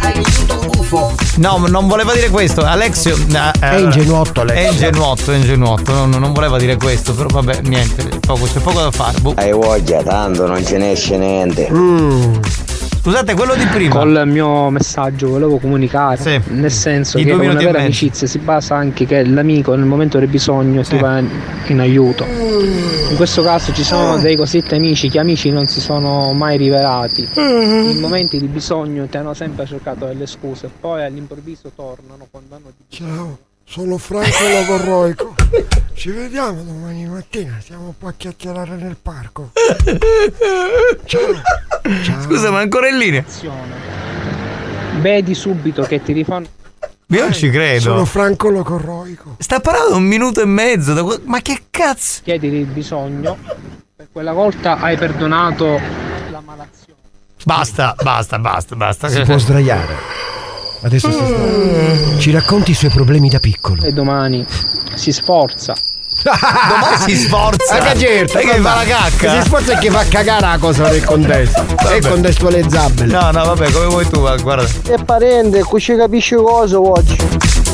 Hai venduto un gufo. No, non voleva dire questo. Alexio eh, è ingenuotto, Alexio. È ingenuotto, è ingenuotto. Non, non voleva dire questo, però vabbè, niente. Poco, c'è poco da fare. Boh. Hai voglia, tanto non ce ne esce niente. Mm. Scusate, quello di prima. Col mio messaggio volevo comunicare. Sì. Nel senso I che una vera amicizia si basa anche che l'amico nel momento del bisogno sì. ti va in aiuto. In questo caso ci sono dei cosiddetti amici che amici non si sono mai rivelati. In momenti di bisogno ti hanno sempre cercato delle scuse, poi all'improvviso tornano quando hanno bisogno. Ciao, sono Franco Lavorroico. Ci vediamo domani mattina, siamo qua a chiacchierare nel parco. Ciao. Ciao. Scusa, ma ancora in linea? Vedi subito che ti rifanno. Io non ci credo. Sono Franco Locorroico. Sta parlando un minuto e mezzo da... Ma che cazzo? Chiedi il bisogno. Per quella volta hai perdonato la malazione. Basta, basta, basta, basta. Si può sdraiare. Adesso sta sdraiando. Ci racconti i suoi problemi da piccolo. E domani si sforza. Domani si sforza la certo, che fa la cacca. Si sforza e che fa cagare la cosa del contesto. Vabbè. È contestualizzabile. No, no, vabbè, come vuoi tu, guarda. E parente, qui ci capisci cosa oggi.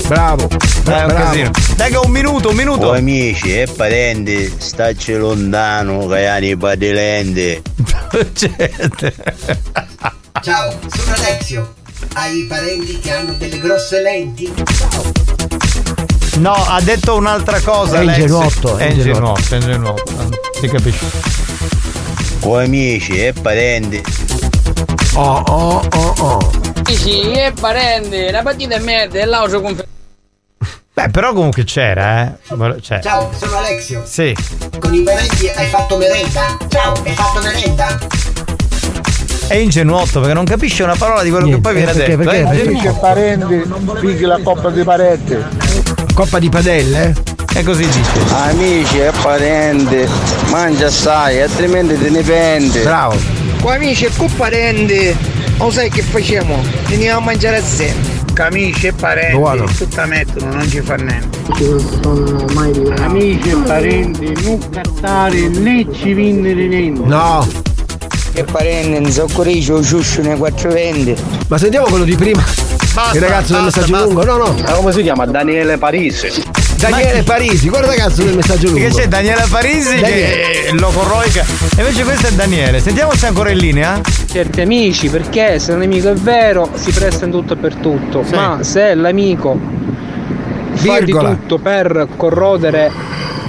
Bravo. Dai, è un casino. Dai che un minuto, un minuto. Oh, amici e parenti, stacci lontano, caiani padelende. Ciao, sono Alexio. Hai parenti che hanno delle grosse lenti? Ciao. No, ha detto un'altra cosa. È ingenuotto. È ingenuotto, è ingenuotto. Si capisce. Con amici e parenti. Oh oh oh oh. Amici e parenti, la partita è merda e l'auso con. Beh, però comunque c'era, eh. C'è. Ciao, sono Alexio. Sì. Con i parenti hai fatto merenda. Ciao, hai fatto merenda. È ingenuotto perché non capisce una parola di quello niente, che poi viene perché, detto. Perché, eh? perché, perché parenti, pigli la coppa di parenti. Coppa di padelle? E così dice. Amici e parenti, mangia assai, altrimenti te ne penti. Bravo. Con amici e con parenti, o sai che facciamo? Veniamo a mangiare assieme. Amici e parenti, tutta mettono, non ci fa niente. Sono mai amici e parenti, non cattare né ci vinnere niente. No. Che parente, non so corrigio, giusto nei quattro venti. Ma sentiamo quello di prima. Basta, il ragazzo basta, del messaggio basta. lungo. No, no. Ma come si chiama? Daniele Parisi. Daniele Parisi, guarda cazzo del messaggio lungo. Che c'è Daniele Parisi Daniele. Che lo corroica. E invece questo è Daniele. Sentiamo se è ancora in linea. Certi amici, perché se l'amico è vero si presta in tutto e per tutto. Sì. Ma se l'amico Virgola. fa di tutto per corrodere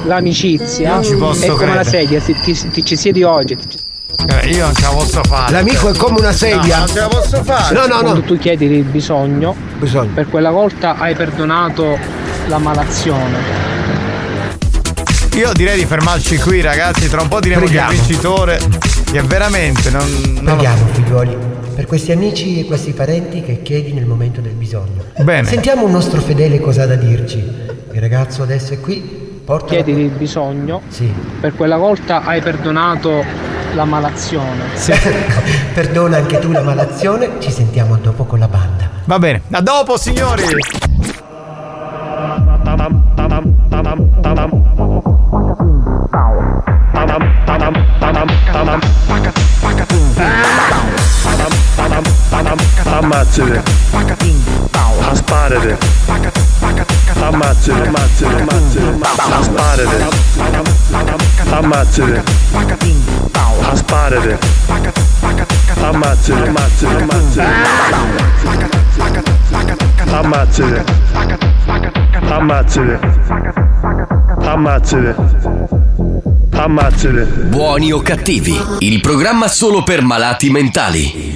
l'amicizia, non ci posso è come credere. La sedia, se ti, ti, ti ci siedi oggi. Ti, Eh, io non ce la posso fare. L'amico è come una sedia. No, non ce la posso fare. No, no, Quando no. tu chiedi il bisogno, bisogno, per quella volta hai perdonato la malazione. Io direi di fermarci qui, ragazzi. Tra un po' diremo Preghiamo. che il vincitore che veramente non. Preghiamo, non... figlioli, per questi amici e questi parenti che chiedi nel momento del bisogno. Bene. Sentiamo un nostro fedele cosa ha da dirci. Il ragazzo adesso è qui. Porta chiedi il bisogno. Sì. Per quella volta hai perdonato la malazione. Sì. Perdona anche tu la malazione, ci sentiamo dopo con la banda. Va bene, a dopo signori. Ammazzate. Asparate. Ammazzate, ammazzate, ammazzate. Asparate. Ammazzate. Asparate. Ammazzate, ammazzate, ammazzate. Ammazzate. Ammazzate. Ammazzate. Ammazzate. Buoni o cattivi, il programma solo per malati mentali.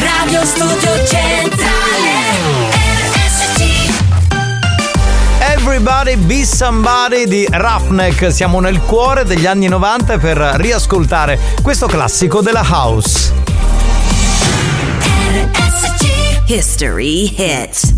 Radio Studio Centrale. Everybody Be Somebody di Roughneck. Siamo nel cuore degli anni novanta per riascoltare questo classico della house. History Hits.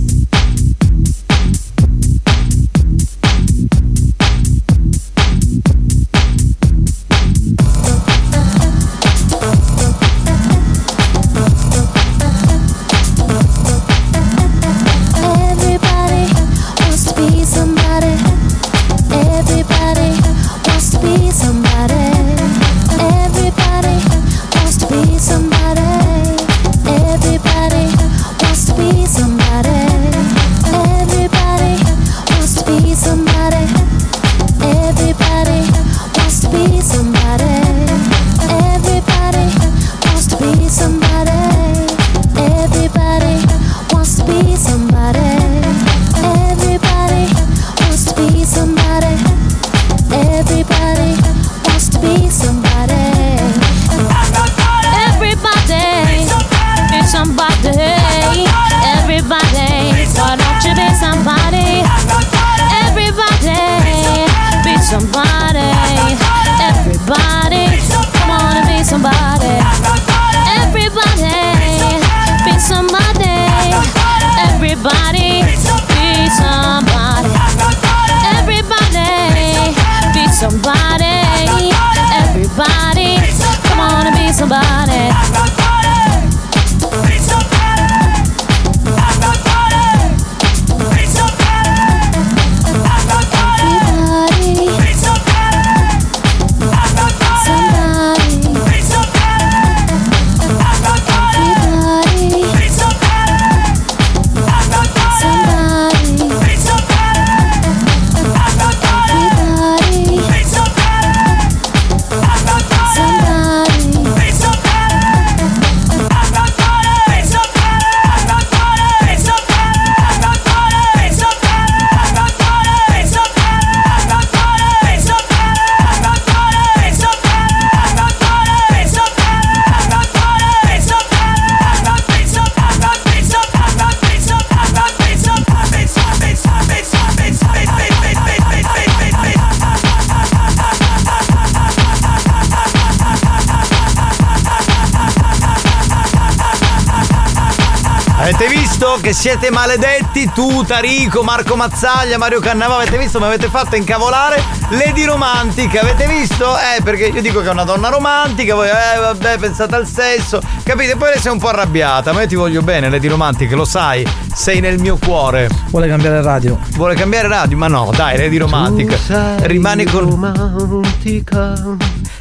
Avete visto che siete maledetti? Tu, Tarico, Marco Mazzaglia, Mario Cannava, avete visto? Mi avete fatto incavolare. Lady romantica, avete visto? Eh, perché io dico che è una donna romantica, voi, eh, vabbè, pensate al sesso, capite? Poi sei un po' arrabbiata, ma io ti voglio bene, Lady romantica, lo sai, sei nel mio cuore. Vuole cambiare radio. Vuole cambiare radio, ma no, dai, Lady romantica. Rimane con romantica.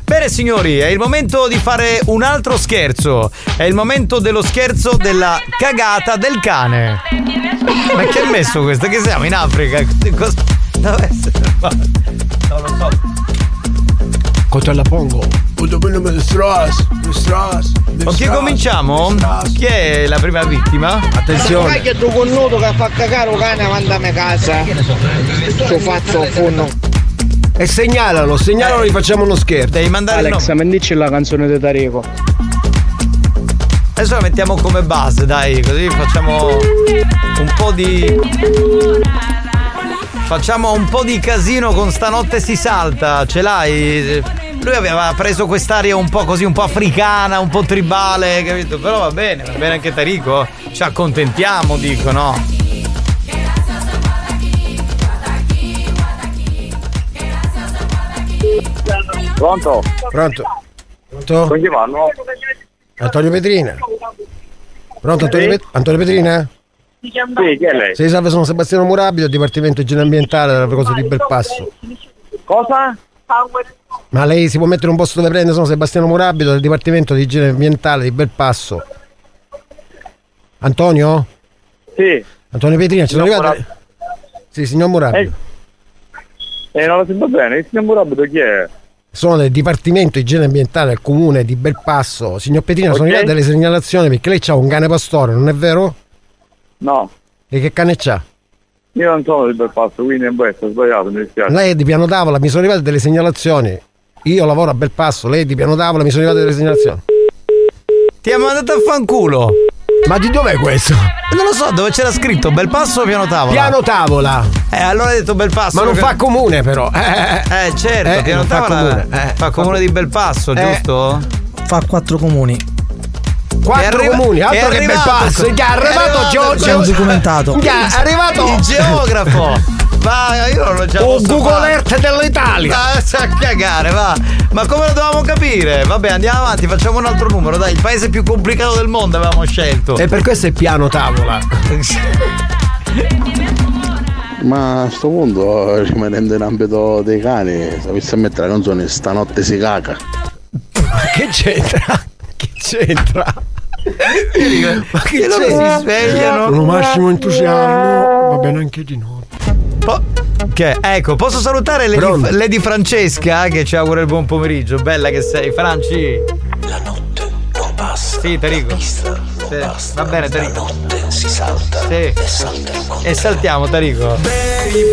Bene signori, è il momento di fare un altro scherzo. È il momento dello scherzo della cagata del cane. Ma che ha messo questo? Che siamo in Africa? Cosa? Dove no, lo so. Controlla Pongo. Con chi cominciamo? Chi è la prima vittima? Attenzione. Ma che è tu connuto che fa cagare un cane avanti a me casa? Ci faccio un funno. E segnalalo, segnalalo e eh, facciamo uno scherzo. Devi mandare Alex, ma dici la canzone di Tarico. Adesso la mettiamo come base, dai, così facciamo un po' di. Facciamo un po' di casino con Stanotte si salta, ce l'hai? Lui aveva preso quest'aria un po' così, un po' africana, un po' tribale, capito? Però va bene, va bene anche Tarico. Ci accontentiamo, dico, no? Pronto? Pronto? Pronto? Con chi vanno? Antonio Petrina. Pronto Antonio, Pet- Antonio Petrina? Sì, chi è lei? Sì, salve, sono Sebastiano Murabito, Dipartimento Igiene Ambientale della Cosa di Belpasso. Cosa? Ma lei si può mettere un posto dove prende? Sono Sebastiano Murabito del Dipartimento di Igiene Ambientale di Belpasso. Antonio? Sì. Antonio Petrina, ci sono arrivati? Murab- sì, signor Murabito. Eh, eh non lo sento bene, il signor Murabito chi è? Sono del Dipartimento Igiene Ambientale del Comune di Belpasso. Signor Petrina, okay. Sono arrivate delle segnalazioni perché lei c'ha un cane pastore, non è vero? No. E che cane c'ha? Io non sono di Belpasso, quindi è questo, ho sbagliato, mi dispiace. Lei è di Piano Tavola, mi sono arrivate delle segnalazioni. Io lavoro a Belpasso, lei è di Piano Tavola, mi sono arrivate delle segnalazioni. Ti ha mandato a fanculo. Ma di dov'è questo? Non lo so, dove c'era scritto Belpasso o Piano Tavola? Piano Tavola. Eh, allora hai detto Belpasso. Ma non perché... fa comune però. Eh, eh certo, eh, Piano Tavola fa comune, eh, fa comune fa... di Belpasso, eh, giusto? Fa quattro comuni. Quattro arriva... comuni, altro è che arrivato... Belpasso. Che è arrivato Giorgio. Documentato. Che è arrivato il geografo. Va, io non l'ho già visto. O Google Earth dell'Italia. Va, a cagare, va. Ma come lo dovevamo capire? Vabbè, andiamo avanti, facciamo un altro numero, dai. Il paese più complicato del mondo avevamo scelto. E per questo è Piano Tavola. Ma a sto punto, rimanendo in ambito dei cani, sapessi a mettere la canzone Stanotte si caga. Ma che c'entra? Che c'entra? Ma che c'entra? Si svegliano. Con massimo entusiasmo, va bene anche di notte. Po- che ecco, posso salutare Lady, Lady Francesca che ci augura il buon pomeriggio. Bella che sei, Franci. La notte non passa. Sì, Tarico. La pista non sì. Basta. Va bene, Tarico. La notte si salta. Sì. E, salta e saltiamo, Tarico. Baby,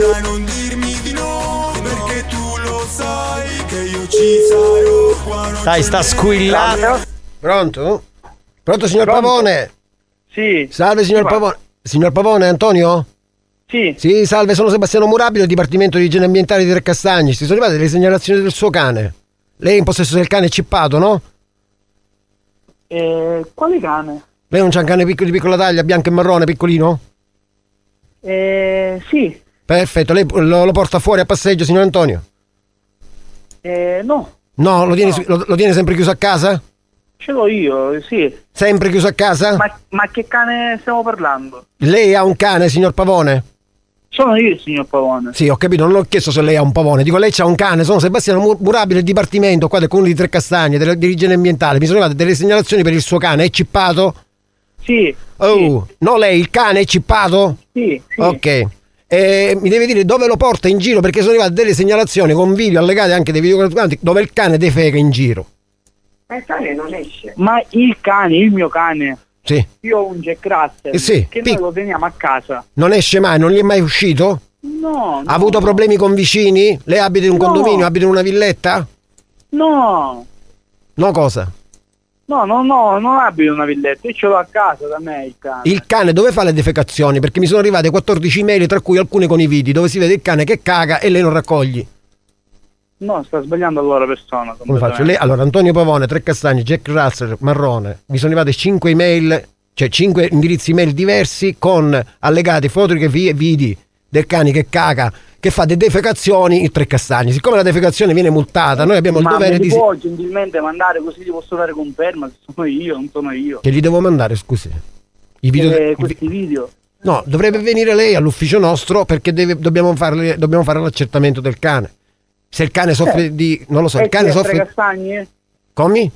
dai, non dirmi di no, perché tu lo sai che io ci sarò. Dai, sta squillando. Pronto? Pronto, signor Pronto. Pavone? Sì. Salve, signor sì, Pavone. Signor Pavone, Antonio? Sì. Sì, salve, sono Sebastiano Murabito, Dipartimento di Igiene Ambientale di Trecastagni. Ci sono arrivate le segnalazioni del suo cane. Lei è in possesso del cane cippato, no? Eh, quale cane? Lei non c'ha un cane piccolo, di piccola taglia, bianco e marrone, piccolino? Eh, sì. Perfetto, lei lo, lo porta fuori a passeggio, signor Antonio? Eh, no. No, lo tiene, no. Lo, lo tiene sempre chiuso a casa? Ce l'ho io, sì. Sempre chiuso a casa? Ma, ma che cane stiamo parlando? Lei ha un cane, signor Pavone? Sono io il signor Pavone. Sì, ho capito, non l'ho chiesto se lei ha un pavone. Dico, lei c'ha un cane, sono Sebastiano Mur- Murabile del Dipartimento qua del Comune di Trecastagni, della dirigenza ambientale. Mi sono arrivate delle segnalazioni per il suo cane, è cippato? Sì. Oh, sì. No, lei, il cane è cippato? Sì, sì. Ok. E mi deve dire dove lo porta in giro, perché sono arrivate delle segnalazioni con video allegate anche dei video dove il cane defeca in giro. Ma il cane non esce. Ma il cane, il mio cane... Sì. Io ho un Jack Russell, eh sì, che pic- noi lo teniamo a casa. Non esce mai, non gli è mai uscito? No. Ha no, avuto no. problemi con vicini? Lei abita in un no. condominio, abita in una villetta? No. No cosa? No, no, no, non abito in una villetta, io ce l'ho a casa da me il cane. Il cane dove fa le defecazioni? Perché mi sono arrivate quattordici mail, tra cui alcune con i video, dove si vede il cane che caga e lei non raccoglie. No, sta sbagliando allora persona. Come faccio? Lei, allora, Antonio Pavone, Trecastagni, Jack Russell, Marrone. Mi sono arrivate cinque email Cioè cinque indirizzi mail diversi con allegate fotografie e video del cane che caga, che fa delle defecazioni in Trecastagni. Siccome la defecazione viene multata, noi abbiamo il ma dovere di... Ma può gentilmente mandare, così gli posso dare conferma che sono io, non sono io. Che gli devo mandare, scusi? I video... Eh, questi video? No, dovrebbe venire lei all'ufficio nostro perché deve, dobbiamo, farle, dobbiamo fare l'accertamento del cane. Se il cane soffre eh. di... non lo so, e il cane soffre... Trecastagni? Come?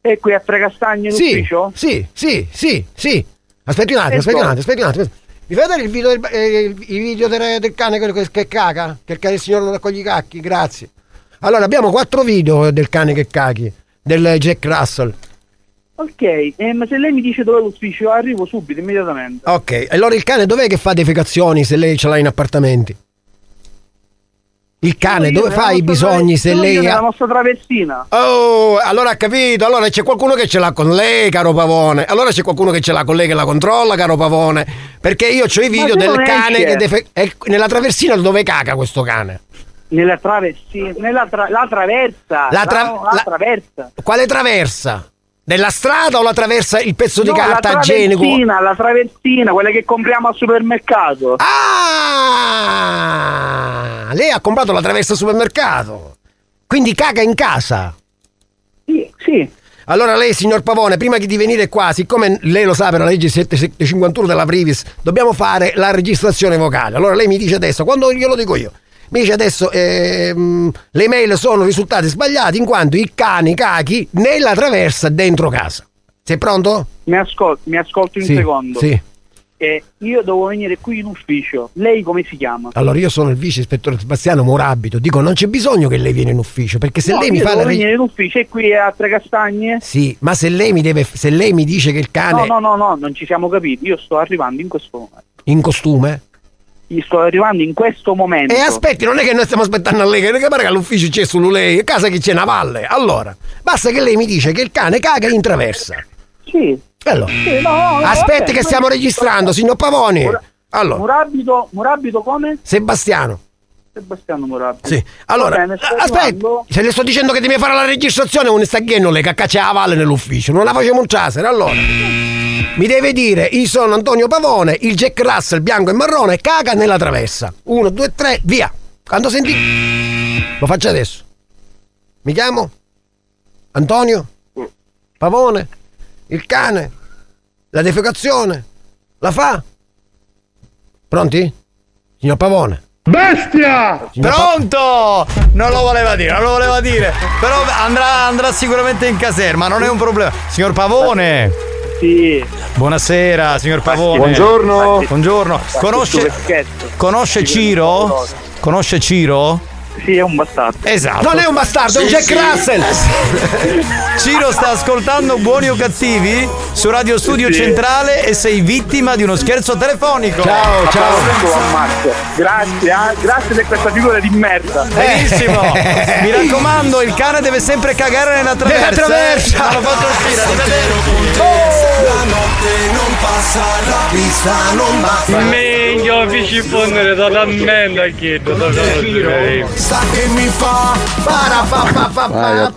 E qui a Trecastagni l'ufficio? Sì, sì, sì, sì. Aspetti un attimo, aspetti un attimo, aspetti un attimo. Mi fai vedere il video del, eh, il video del, del cane che, che caga? Che il cane del signore non raccoglie i cacchi? Grazie. Allora abbiamo quattro video del cane che caghi, del Jack Russell. Ok, eh, ma se lei mi dice dove è l'ufficio arrivo subito, immediatamente. Ok, allora il cane dov'è che fa defecazioni se lei ce l'ha in appartamenti? Il cane dove fa i bisogni se lei ha... la nostra traversina. Oh, allora ha capito. Allora c'è qualcuno che ce l'ha con lei, caro Pavone. Allora c'è qualcuno che ce l'ha con lei che la controlla, caro Pavone. Perché io c'ho i video del cane che defe... è nella traversina dove caga questo cane. Nella traversina, nella tra... la traversa. La, tra... la... la traversa. Quale traversa? Della strada o la traversa, il pezzo no, di carta igienico? La traversina, la traversina, quella che compriamo al supermercato. Ah! Lei ha comprato la traversa al supermercato. Quindi caga in casa. Sì, sì. Allora lei, signor Pavone, prima di venire qua, siccome lei lo sa per la legge settecentocinquantuno della Privis, dobbiamo fare la registrazione vocale. Allora lei mi dice adesso, quando glielo dico io, mi dice adesso eh, le mail sono risultati sbagliati in quanto i cani cachi nella traversa dentro casa. Sei pronto? Mi ascolto, mi ascolto un sì, secondo. Sì. Eh, io devo venire qui in ufficio. Lei come si chiama? Allora io sono il vice ispettore Sebastiano Morabito. Dico non c'è bisogno che lei viene in ufficio perché se no, lei mi fa la devo venire in ufficio e qui a Trecastagni? Sì, ma se lei mi deve se lei mi dice che il cane No, no, no, no, non ci siamo capiti. Io sto arrivando in questo momento. In costume? Gli sto arrivando in questo momento. E aspetti, non è che noi stiamo aspettando a lei, che pare che all'ufficio c'è solo lei, a casa che c'è una valle. Allora, basta che lei mi dice che il cane caga in traversa. Sì. Allora. Sì, no, no, aspetti vabbè, che stiamo registrando, sto... signor Pavoni. Allora. Morabito, Morabito come? Sebastiano. Sebastiano Morabito. Sì. Allora, bene, aspetti, se le sto dicendo che devi fare la registrazione con sta ghienno lei che caccia la valle nell'ufficio, non la facciamo un trasera, allora. Mi deve dire, io sono Antonio Pavone, il Jack Russell bianco e marrone caga nella traversa. Uno, due, tre, via. Quando senti... Lo faccio adesso. Mi chiamo? Antonio? Pavone? Il cane? La defecazione? La fa? Pronti? Signor Pavone? Bestia! Pronto! Non lo voleva dire, non lo voleva dire. Però andrà, andrà sicuramente in caserma, non è un problema. Signor Pavone... Sì. Buonasera signor Pavone. Buongiorno. Buongiorno. Conosce, conosce Ciro? Conosce Ciro? Sì, è un bastardo. Esatto. Non è un bastardo, sì, è un Jack sì. Russell. Ciro sta ascoltando Buoni o Cattivi su Radio Studio sì. Centrale e sei vittima di uno scherzo telefonico. Ciao, a ciao. Grazie, eh? Grazie per questa figura di merda. Benissimo. Eh. Mi raccomando, il cane deve sempre cagare nella traversa. Nella traversa. Ma lo faccio uscire, arrivederci. Oh. La notte non passa, la pista non basta. Meglio vi ci fondere dall'ammenda chiedo. Sta che mi fa para pa pa pa pa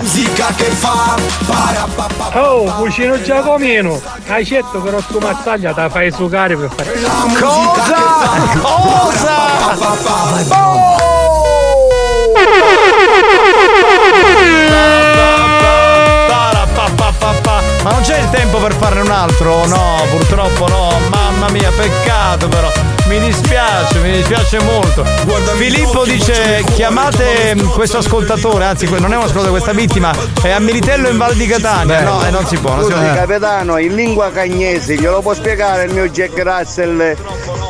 musica che fa para pa pa. Oh, cucino Giacomino, hai certo che rosso mazzaglia te la fai sucare per fare cosa? Cosa? Oh! Ma non c'è il tempo per farne un altro? No, purtroppo no, mamma mia, peccato però. Mi dispiace, mi dispiace molto. Filippo dice chiamate questo ascoltatore, anzi non è un ascoltatore, questa vittima è a Militello in Val di Catania. Beh, no, e non si può. Non si può. Capitano, in lingua cagnese glielo può spiegare il mio Jack Russell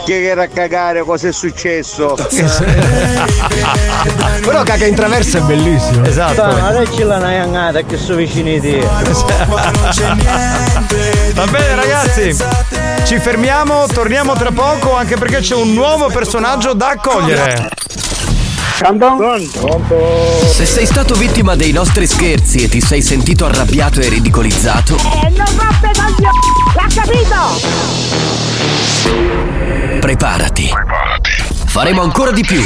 che era a cagare, cosa è successo? Però caga in traversa è bellissimo. Esatto. Adesso ce l'ha una yangata che sono vicini a te. Va bene ragazzi, ci fermiamo, torniamo tra poco anche perché c'è un nuovo personaggio da accogliere. Se sei stato vittima dei nostri scherzi e ti sei sentito arrabbiato e ridicolizzato, eh, non rompere dal mio c***o, l'ha capito? Preparati. Preparati. Faremo ancora di più.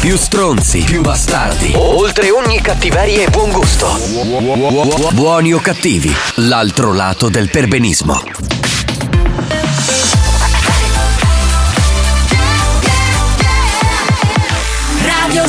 Più stronzi, più bastardi, oltre ogni cattiveria e buon gusto. Buoni o cattivi, l'altro lato del perbenismo. Radio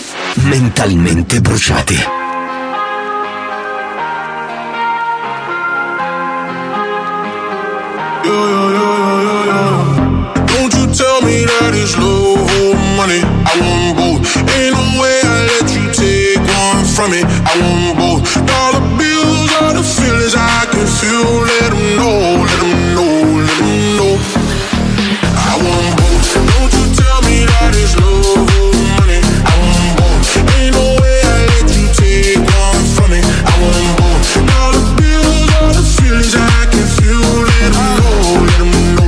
Mentalmente bruciati. Tell me that it's low money, I want both. Ain't no way I let you take one from me, I want both. Dollar bills are the feelings I can feel, let them know, let them know, let them know. I want both, don't you tell me that it's low money, I want both. Ain't no way I let you take one from me, I want both. Dollar bills are the feelings I can feel, let them know, let them know.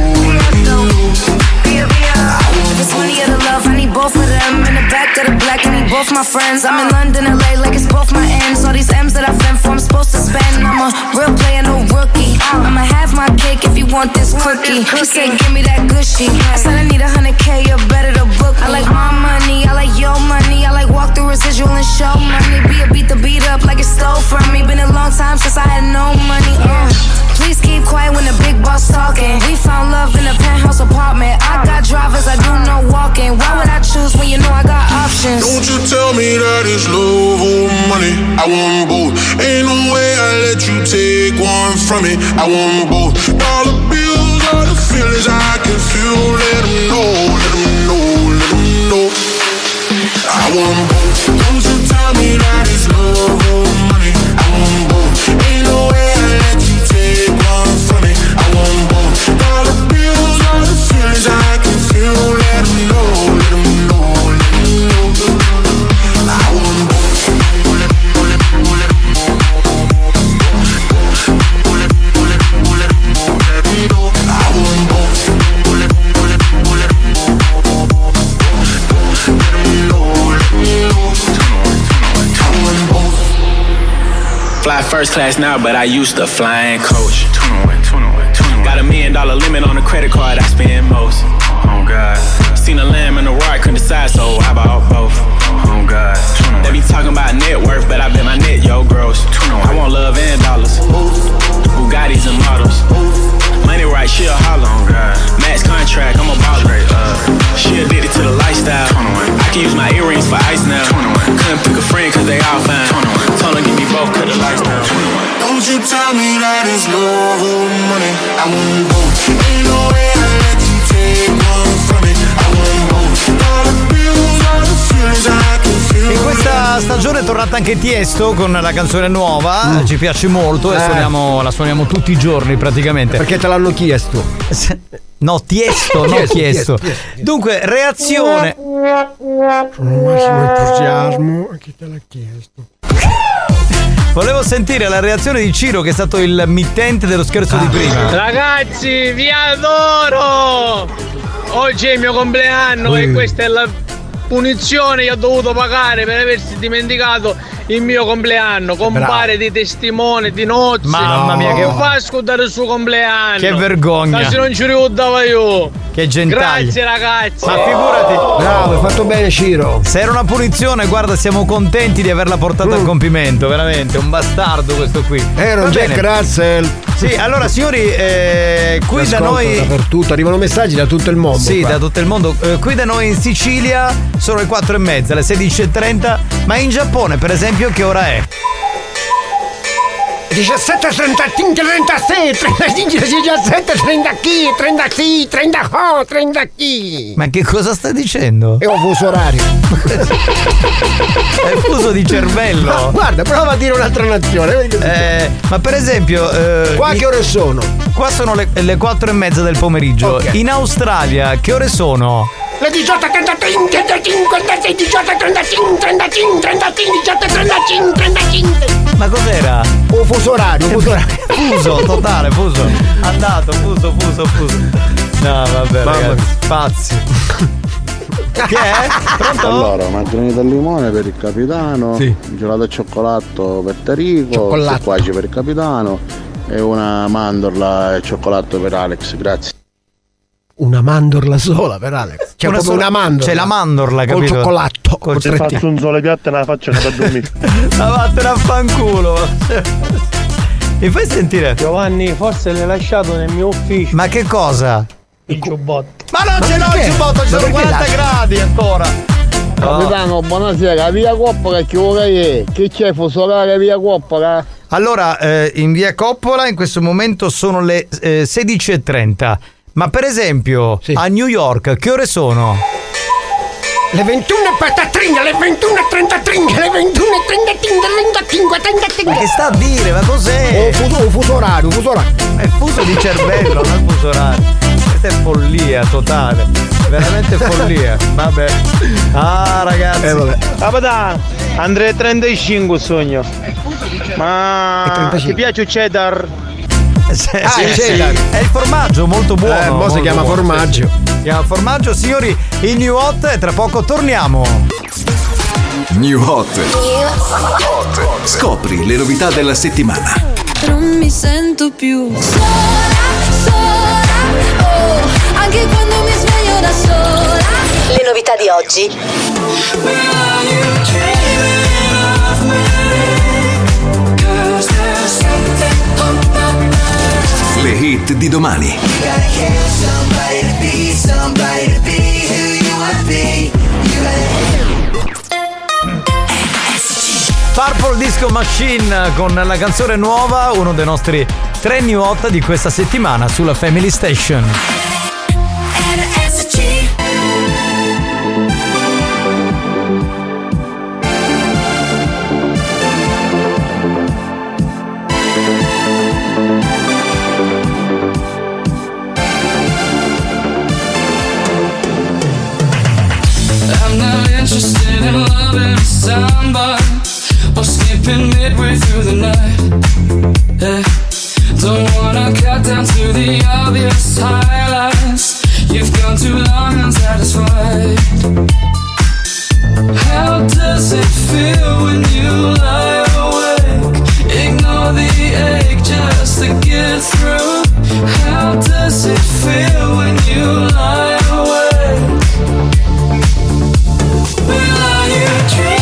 Both of them in the back of the black, and they both my friends. I'm in London, L A, like it's both my ends. All these M's that I fend for, I'm supposed to spend. I'm a real player, no rookie. I'ma have my cake if you want this cookie. He said, give me that gushy. I said, I need a hundred K, you're better to book me. I like my money, I like your money. I like walk through residual and show money. Be a beat the beat up like it's stole from me. Been a long time since I had no money. Uh, please keep quiet when the big boss talking. We found love in a penthouse apartment. I got drivers, I do no walking. Why would I choose when you know I got options? Don't you tell me that it's love or money, I want both. Ain't no way I let you take one from me, I want both. Dollar bills are the feelings I can feel, let them know, let them know, let them know. I want both. Don't you tell me that it's love or money, I want both. Ain't no way I let you take one from me, I want both. Dollar bills are the feelings I can feel, let them know, let them know. Fly first class now, but I used to fly in coach. Got a million dollar limit on the credit card, I spend most. Oh God. Seen a lamb and a roar, I couldn't decide, so I bought both. Oh God. They be talking about net worth, but I bet my net, yo, gross. I want love and dollars. Bugattis and models. Money right, she a holler. Oh God. Max contract, I'm a baller. She addicted to the lifestyle. I can use my earrings for ice now. Couldn't pick a friend, cause they all fine. Don't you tell me that it's love or money, I want both. Ain't no way I let you take one from me, I want both. All the bills, all the feelings I can feel. In questa stagione è tornata anche Tiësto con la canzone nuova, mm. ci piace molto eh. e suoniamo, la suoniamo tutti i giorni praticamente. Perché te l'hanno chiesto? No, Tiësto, no Tiësto. Dunque, reazione. Sono un massimo entusiasmo a chi te l'ha chiesto. Volevo sentire la reazione di Ciro, che è stato il mittente dello scherzo ah, di prima. Ragazzi, vi adoro! Oggi è il mio compleanno uh. e questa è la punizione che ho dovuto pagare per aversi dimenticato il mio compleanno. Compare Bravo. Di testimone di nozze. Mamma mia, che fa scudare il suo compleanno. Che vergogna. Ma se non ci ricordavo io. Che gentaglia. Grazie ragazzi. Ma figurati. Oh. Bravo, hai fatto bene Ciro. Se era una punizione, guarda, siamo contenti di averla portata mm. al compimento. Veramente, un bastardo questo qui. Era un Jack Russell. Sì, allora signori, eh, qui L'ascolto da noi dappertutto, arrivano messaggi da tutto il mondo. Sì, qua. da tutto il mondo. Eh, qui da noi in Sicilia sono le quattro e mezza, le sedici e trenta. Ma in Giappone, per esempio, che ora è? diciassette e trentacinque, trentasei, trentasei, trentasei, trentasei, trentasei. Ma che cosa sta dicendo? È un fuso orario. È un fuso di cervello. Ma guarda, prova a dire un'altra nazione. Eh, ma per esempio. Eh, qua che ore sono? Qua sono le, le quattro e mezza del pomeriggio. Okay. In Australia, che ore sono? Le diciotto, trentacinque, trentasei, diciotto, trentacinque, trentasei, diciotto, trentacinque, trentasei, diciotto, trentacinque, trentacinque. Ma cos'era? Un fuso orario, fuso orario. Fuso, totale, fuso. Andato, fuso, fuso, fuso. No, vabbè, ragazzi, pazzi. Che è? Pronto? Allora, maccheroni del limone per il capitano, sì. Gelato al cioccolato per Tarico, squaci per il capitano e una mandorla e cioccolato per Alex, grazie. Una mandorla sola per Alex, c'è una, sola, una mandorla, c'è la mandorla, capito? Col cioccolato, col se faccio un solo piatto e la faccio da dormire. La vattene a fanculo. Mi fai sentire? Giovanni, forse l'hai lasciato nel mio ufficio. Ma che cosa? Il giubbotto. Ma non ce l'ho il giubbotto, ci sono quaranta gradi ancora. Oh. Capitano, buonasera, via Coppola, chi vuoi? Che c'è, fusolare via Coppola? Allora, eh, in via Coppola in questo momento sono le eh, sedici e trenta. Ma per esempio, sì. A New York, che ore sono? Le ventuno e trentatré, le ventuno e trentatré, le ventuno e trentatré, le ventuno e trentatré. Ma che sta a dire? Ma cos'è? Oh, fuso, fuso orario, fuso orario. È fuso di cervello, non fuso orario. Questa è follia totale. Veramente follia. Vabbè. Ah, ragazzi. Eh, vabbè. Vabbè, Andrea trentacinque sogno. Ma ti piace il cheddar? Sì, ah, sì, sì. È il formaggio molto buono. Eh, mo si chiama buono, formaggio. Sì. Si chiama formaggio, signori. Il New Hot e tra poco torniamo. New Hot. Scopri le novità della settimana. Non mi sento più sola, sola. Oh, anche quando mi sveglio da sola. Le novità di oggi. Le hit di domani. Purple Disco Machine con la canzone nuova, uno dei nostri tre new hot di questa settimana sulla Family Station. Somebody, or skipping midway through the night. Yeah. Don't wanna cut down to the obvious highlights. You've gone too long unsatisfied. How does it feel when you lie awake? Ignore the ache just to get through. How does it feel when you lie awake? Will I you dream?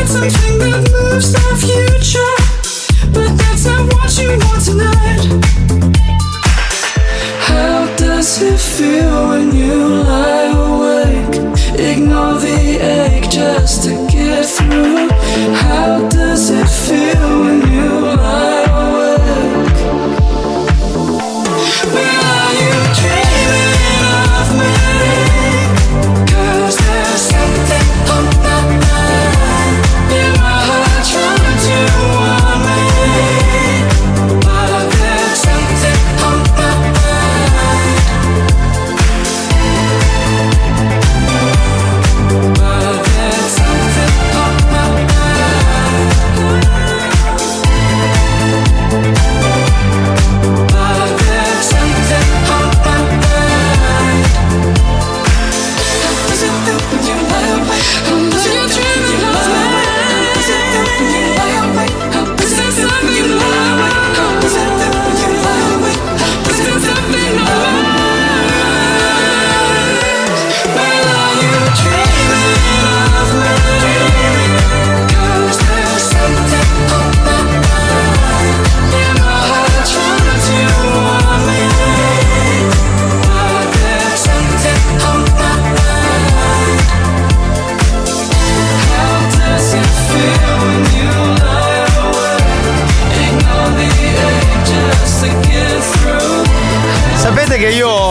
Something that moves the future, but that's not what you want tonight. How does it feel when you lie awake? Ignore the ache just to get through. How does it feel when you lie awake? Well, are you dreaming of me? Cause there's something on my mind. But there's something on my mind.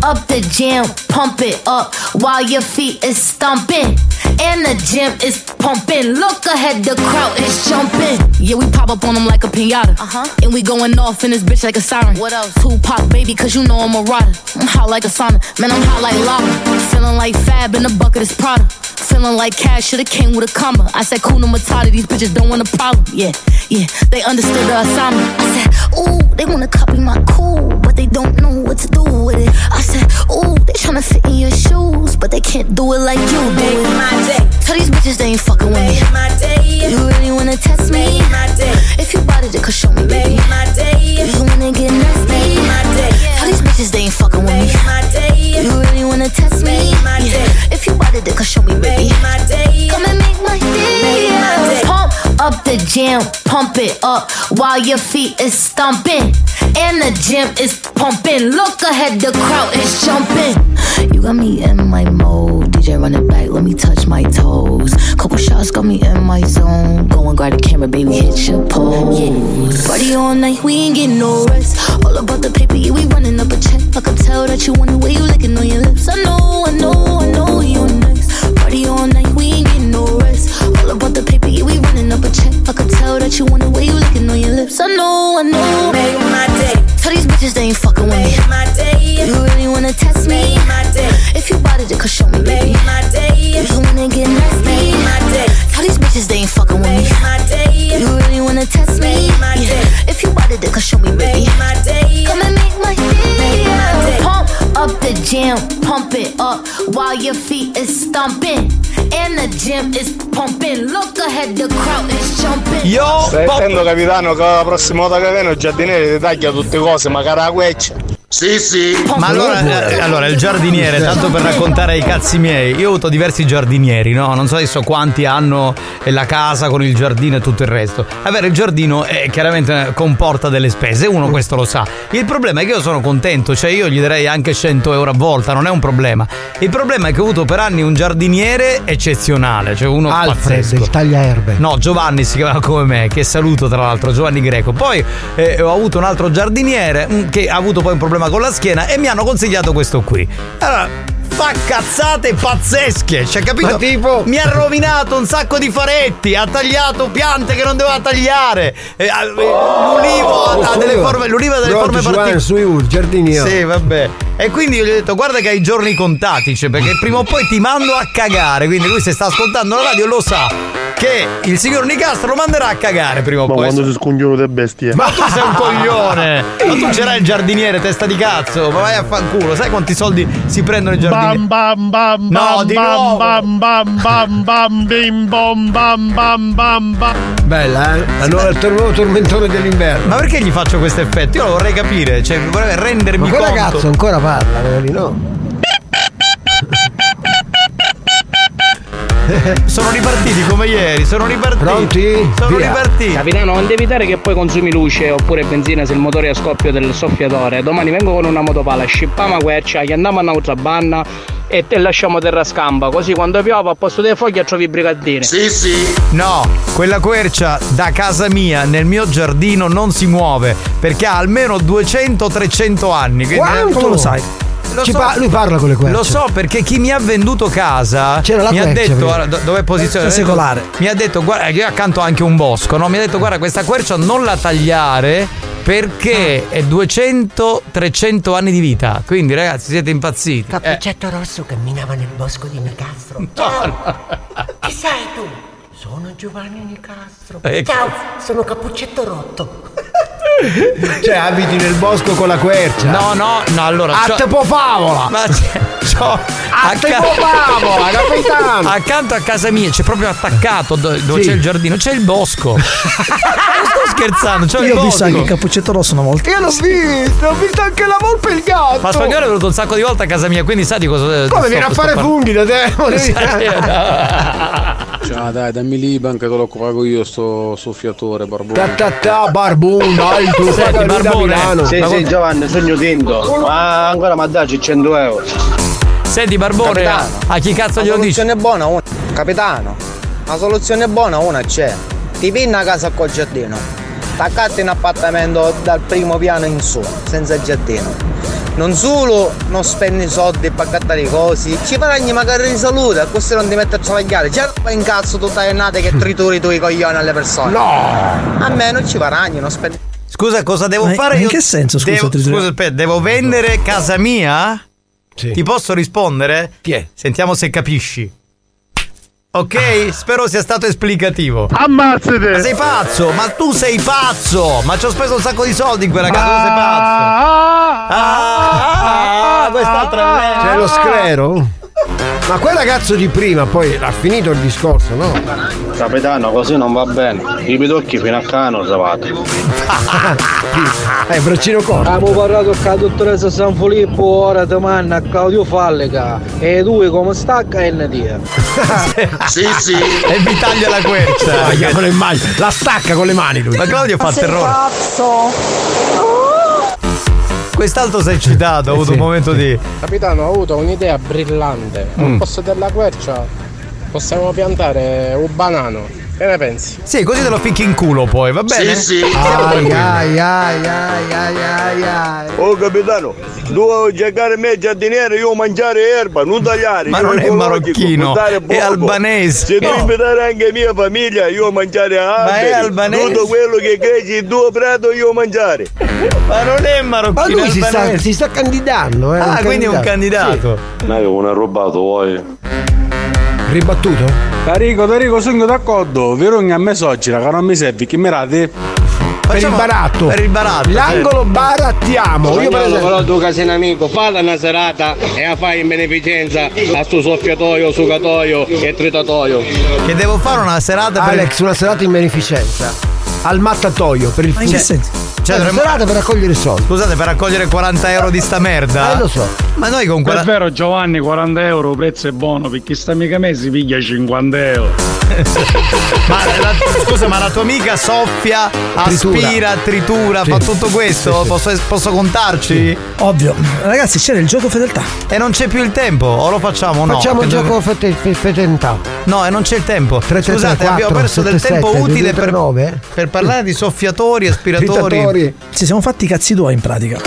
Up the jam, pump it up while your feet is stomping and the gym is pumping. Look ahead, the crowd is jumping. Yeah, we pop up on them like a piñata. Uh-huh. And we going off in this bitch like a siren. What else? Tupac, baby, cause you know I'm a rider. I'm hot like a sauna, man, I'm hot like lava. Feeling like Fab in the bucket is Prada. Feeling like cash, should've came with a comma. I said, Kuna Matata, these bitches don't want a problem. Yeah, yeah, they understood the assignment. I said, ooh, they wanna copy my cool, but they don't know what to do with it. I said, ooh, they tryna fit in your shoes, but they can't do it like you do it. My day. Tell these bitches they ain't fucking with me. My day. You really wanna test me? My day. If you bought it, then come show me, baby. My day. You wanna get nasty? My day. Tell these bitches they ain't fucking with me. My day. You really wanna test me? My day. Yeah. If you bought it, then come show me, baby. Make my day. Come and make my day. Make my day. Pump up the jam, pump it up while your feet is stomping and the gym is pumping. Look ahead, the crowd is jumping. You got me in my mode, D J running. camera, baby, hit your pose. Yeah. Party all night, we ain't getting no rest. All about the paper, yeah, we running up a check. I can tell that you want the way you licking on your lips. I know, I know, I know you're next. Party all night, we ain't getting no rest. All about the paper, yeah, we running up a check. I can tell that you want the way you licking on your lips. I know, I know. Make my day. Tell these bitches they ain't fucking with me. Make my day. You really wanna test me? Make my day. If you bought it, you could show me, baby. Make my day. You wanna get nasty? Make my day. Tell these bitches they ain't fucking with me. Make my day. You really wanna test me? Make my day. Yeah. If you bought it, they could show me, baby. Make my day. Come and make my day. Pump up the jam, pump it up while your feet is stomping. And the gym is pumping. Look ahead, the crowd is jumping. Yo, stai attento, capitano, che la prossima volta che viene il giardiniere ti taglia tutte cose, magari la queccia. Sì, sì. Ma allora, eh, allora il giardiniere, tanto per raccontare i cazzi miei, io ho avuto diversi giardinieri, no? Non so adesso quanti hanno la casa con il giardino e tutto il resto. Avere il giardino eh, chiaramente comporta delle spese, uno questo lo sa. Il problema è che io sono contento, cioè io gli darei anche cento euro a volta, non è un problema. Il problema è che ho avuto per anni un giardiniere eccezionale, cioè uno Alfred, pazzesco. Il tagliaerbe. No, Giovanni si chiamava come me, che saluto tra l'altro, Giovanni Greco. Poi eh, ho avuto un altro giardiniere mh, che ha avuto poi un problema con la schiena e mi hanno consigliato questo qui. Allora fa cazzate pazzesche, cioè, capito? Ma tipo mi ha rovinato un sacco di faretti, ha tagliato piante che non doveva tagliare, eh, eh, l'ulivo oh, ha, ha delle forme, l'ulivo ha delle Bro, forme particolari. Sì, vabbè. E quindi io gli ho detto guarda che hai i giorni contati, cioè, perché prima o poi ti mando a cagare. Quindi lui se sta ascoltando la radio lo sa che il signor Nicastro lo manderà a cagare prima o ma poi. Ma quando si scogliono le bestie. Ma tu sei un coglione. Ma tu c'erai il giardiniere testa di cazzo. Ma vai a fanculo. Sai quanti soldi si prendono i giardinieri? Bam bam bam bam, no, bam, bam bam bam bam bim bom bam bam bam bam. Bella eh? Allora il nuovo tormentone dell'inverno. Ma perché gli faccio questo effetto? Io lo vorrei capire, cioè vorrei rendermi conto. Ma quella cazzo ancora parla, magari no? Sono ripartiti come ieri, sono ripartiti. Pronti? Sono Via. ripartiti. Capitano, non devi evitare che poi consumi luce oppure benzina se il motore è a scoppio del soffiatore. Domani vengo con una motopala, scippiamo a quercia, gli andiamo a un'altra banna e te lasciamo terra scamba, così quando piove a posto delle foglie trovi i brigantini. Sì, sì. No, quella quercia da casa mia nel mio giardino non si muove perché ha almeno duecento trecento anni. Quanto? Tu lo sai. So, pa- lui parla con le querce. Lo so perché chi mi ha venduto casa c'era la mi quercia, ha detto guarda, do- dove è posizionato secolare. Mi ha detto guarda, io accanto ho anche un bosco, no? Mi ha detto guarda questa quercia non la tagliare perché ah. è duecento trecento anni di vita. Quindi ragazzi siete impazziti. Cappuccetto eh. rosso camminava nel bosco di Nicastro. Ciao. No. Chi sei tu? Sono Giovanni Nicastro. Ecco. Ciao, sono Cappuccetto Rotto. Cioè abiti nel bosco con la quercia. No no no allora Atte po' favola. Ma c'ho Atte po' favola capitano. Accanto a casa mia c'è proprio attaccato dove sì. c'è il giardino. C'è il bosco. Non sto scherzando. C'ho Io il ho visto bosco. anche il Cappuccetto Rosso una volta. Io l'ho visto. Ho visto anche la volpe e il gatto. Ma Spagnolo è venuto un sacco di volte a casa mia. Quindi sa di cosa. Come viene a fare funghi da te. Ciao dai dammi lì banca che lo pago io sto soffiatore barbone. Ta ta ta barbone. Dai tu senti barbone. Sì sì Giovanni sogno tinto. Ma ancora ma dacci cento euro. Senti barbone capitano, a chi cazzo glielo dici? La soluzione dici? buona una capitano. La soluzione buona una c'è. Ti pinna a casa col giardino. Attaccati in appartamento dal primo piano in su senza giardino. Non solo non spendi soldi per cattare le cose, ci guadagni magari di salute, questo non ti metti a travagliare. Già fai in cazzo tutta l'annata che trituri tu i coglioni alle persone. No! A me non ci guadagni, non spendi. Scusa, cosa devo ma fare? In io che senso? Scusa, devo, scusa aspetta, devo vendere casa mia? Sì. Ti posso rispondere? Chi è? Sentiamo se capisci. Ok, spero sia stato esplicativo. Ammazzate! Ma sei pazzo! Ma tu sei pazzo! Ma ci ho speso un sacco di soldi in quella casa, ah, tu sei pazzo! Ah, ah, quest'altra ah, c'è lo sclero? Ma quel ragazzo di prima poi ha finito il discorso, no? Capitano, così non va bene. I pidocchi fino a cano savate. Eh, braccino corto. Abbiamo parlato con la dottoressa San Filippo, ora domanda a Claudio Fallega. E lui come stacca e ne dia. Sì, sì. E mi taglia la quercia. Con le mani. La stacca con le mani lui. Ma Claudio fa terrore. Pazzo. Quest'altro sei eccitato, ho avuto sì, un momento sì. di. Capitano, ho avuto un'idea brillante. Al mm. posto della quercia possiamo piantare un banano. Che ne pensi? Sì, così te lo picchi in culo poi, va bene? Sì, sì. Ai, ai, ai, ai, ai, ai, ai. Oh capitano, tu giocare me giardiniere, io mangiare erba, non tagliare. Ma io non è marocchino, è albanese. Se no, tu invitare anche mia famiglia, io mangiare alberi. Ma è tutto quello che cresce in tuo prato, io mangiare. Ma non è marocchino. Ma lui si sta, si sta candidando, eh. Ah, quindi è un candidato. Ma sì. Che non ha rubato voi. Ribattuto? Tarico, Tarico, sono d'accordo. Verogna a me soggina, che non mi serve, chi mi rate? Per il baratto. Per il baratto. L'angolo barattiamo. Sognolo, io per esempio... però tu che sei un amico, falla una serata e la fai in beneficenza a suo soffiatoio, sucatoio e tritatoio. Che devo fare una serata per... Alex, una serata in beneficenza. Al mattatoio, per il fine. Ma in che senso? Cioè, eh, dovremmo... serata per raccogliere soldi. Scusate, per raccogliere quaranta euro di sta merda. Eh, lo so. Ma noi con quaranta... È vero, Giovanni, quaranta euro, prezzo è buono, perché sta amica a me si piglia cinquanta euro. Ma la, scusa, ma la tua amica soffia, tritura. aspira, tritura, sì. fa tutto questo? Sì, sì. Posso, posso contarci? Sì. Ovvio. Ragazzi, c'era il gioco fedeltà. E non c'è più il tempo, o lo facciamo o no? Facciamo il gioco fete, fe, fedeltà. No, e non c'è il tempo. tre, tre, Scusate, tre, quattro, abbiamo perso sette, del tempo sette, utile due, tre, per, nove, eh? per parlare di soffiatori, aspiratori. Ci siamo fatti i cazzi tuoi in pratica.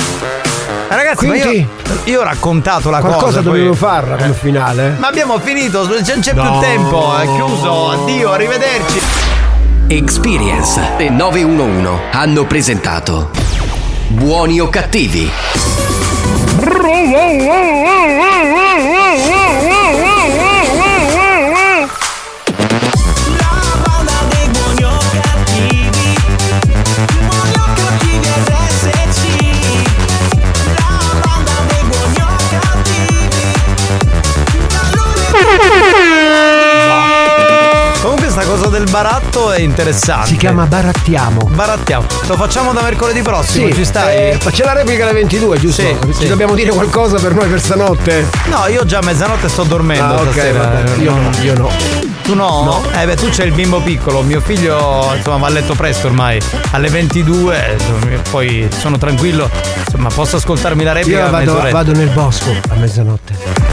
Ragazzi, quindi, ma io, io ho raccontato la qualcosa cosa. Qualcosa dovevo farla come finale. Ma abbiamo finito, non c'è no. più tempo. È chiuso, addio, arrivederci. Experience e nove uno uno hanno presentato Buoni o Cattivi. Cosa del baratto è interessante. Si chiama barattiamo. Barattiamo. Lo facciamo da mercoledì prossimo, sì, ci stai? Eh, c'è la replica alle ventidue, giusto? Sì, ci sì. dobbiamo dire qualcosa per noi per stanotte? No, io già a mezzanotte sto dormendo. Ah, stasera. Okay, vabbè, io no, io no. Tu no? no? Eh beh, tu c'hai il bimbo piccolo, mio figlio insomma va a letto presto ormai. Alle ventidue, poi sono tranquillo. Insomma, posso ascoltarmi la replica. Io vado, vado nel bosco a mezzanotte.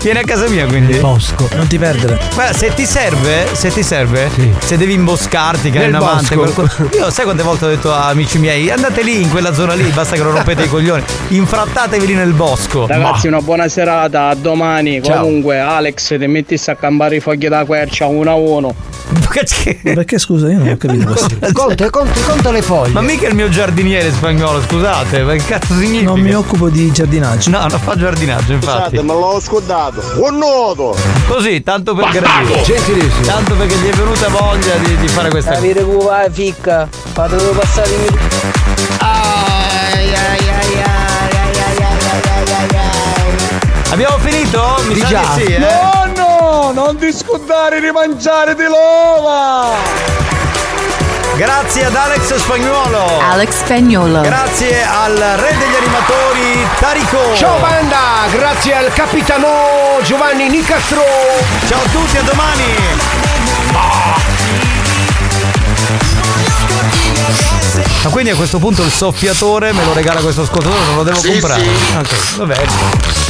Vieni a casa mia quindi. Nel bosco, non ti perdere. Ma se ti serve, se ti serve, sì. se devi imboscarti, che hai in avanti qualcosa. Io sai quante volte ho detto a amici miei, andate lì in quella zona lì, basta che non rompete i coglioni, infrattatevi lì nel bosco. Ragazzi, Ma. una buona serata, a domani. Ciao. Comunque, Alex, ti metti a campare i fogli da quercia uno a uno. Perché? Perché scusa, io non ho capito questo. Conta, conta, conta le foglie. Ma mica il mio giardiniere spagnolo, scusate, ma che cazzo significa? Non mi occupo di giardinaggio. No, non fa giardinaggio, infatti. Scusate, me l'ho scordato. Buon nodo! Così, tanto per gradire. Gentilissimo. Tanto perché gli è venuta voglia di, di fare questa cosa. Avete cuva ficca, fatelo passare in mezzo. Ai ai ai ai ai ai ai ai. Abbiamo finito? Mi sa di sì, eh. No, no. Non discutare di mangiare di l'ova. Grazie ad Alex Spagnolo. Alex Spagnolo. Grazie al re degli animatori Tarico. Ciao banda. Grazie al capitano Giovanni Nicastro. Ciao a tutti, a domani. Ma quindi a questo punto il soffiatore me lo regala questo ascoltatore, non lo devo sì, comprare. Sì. Ok, va bene.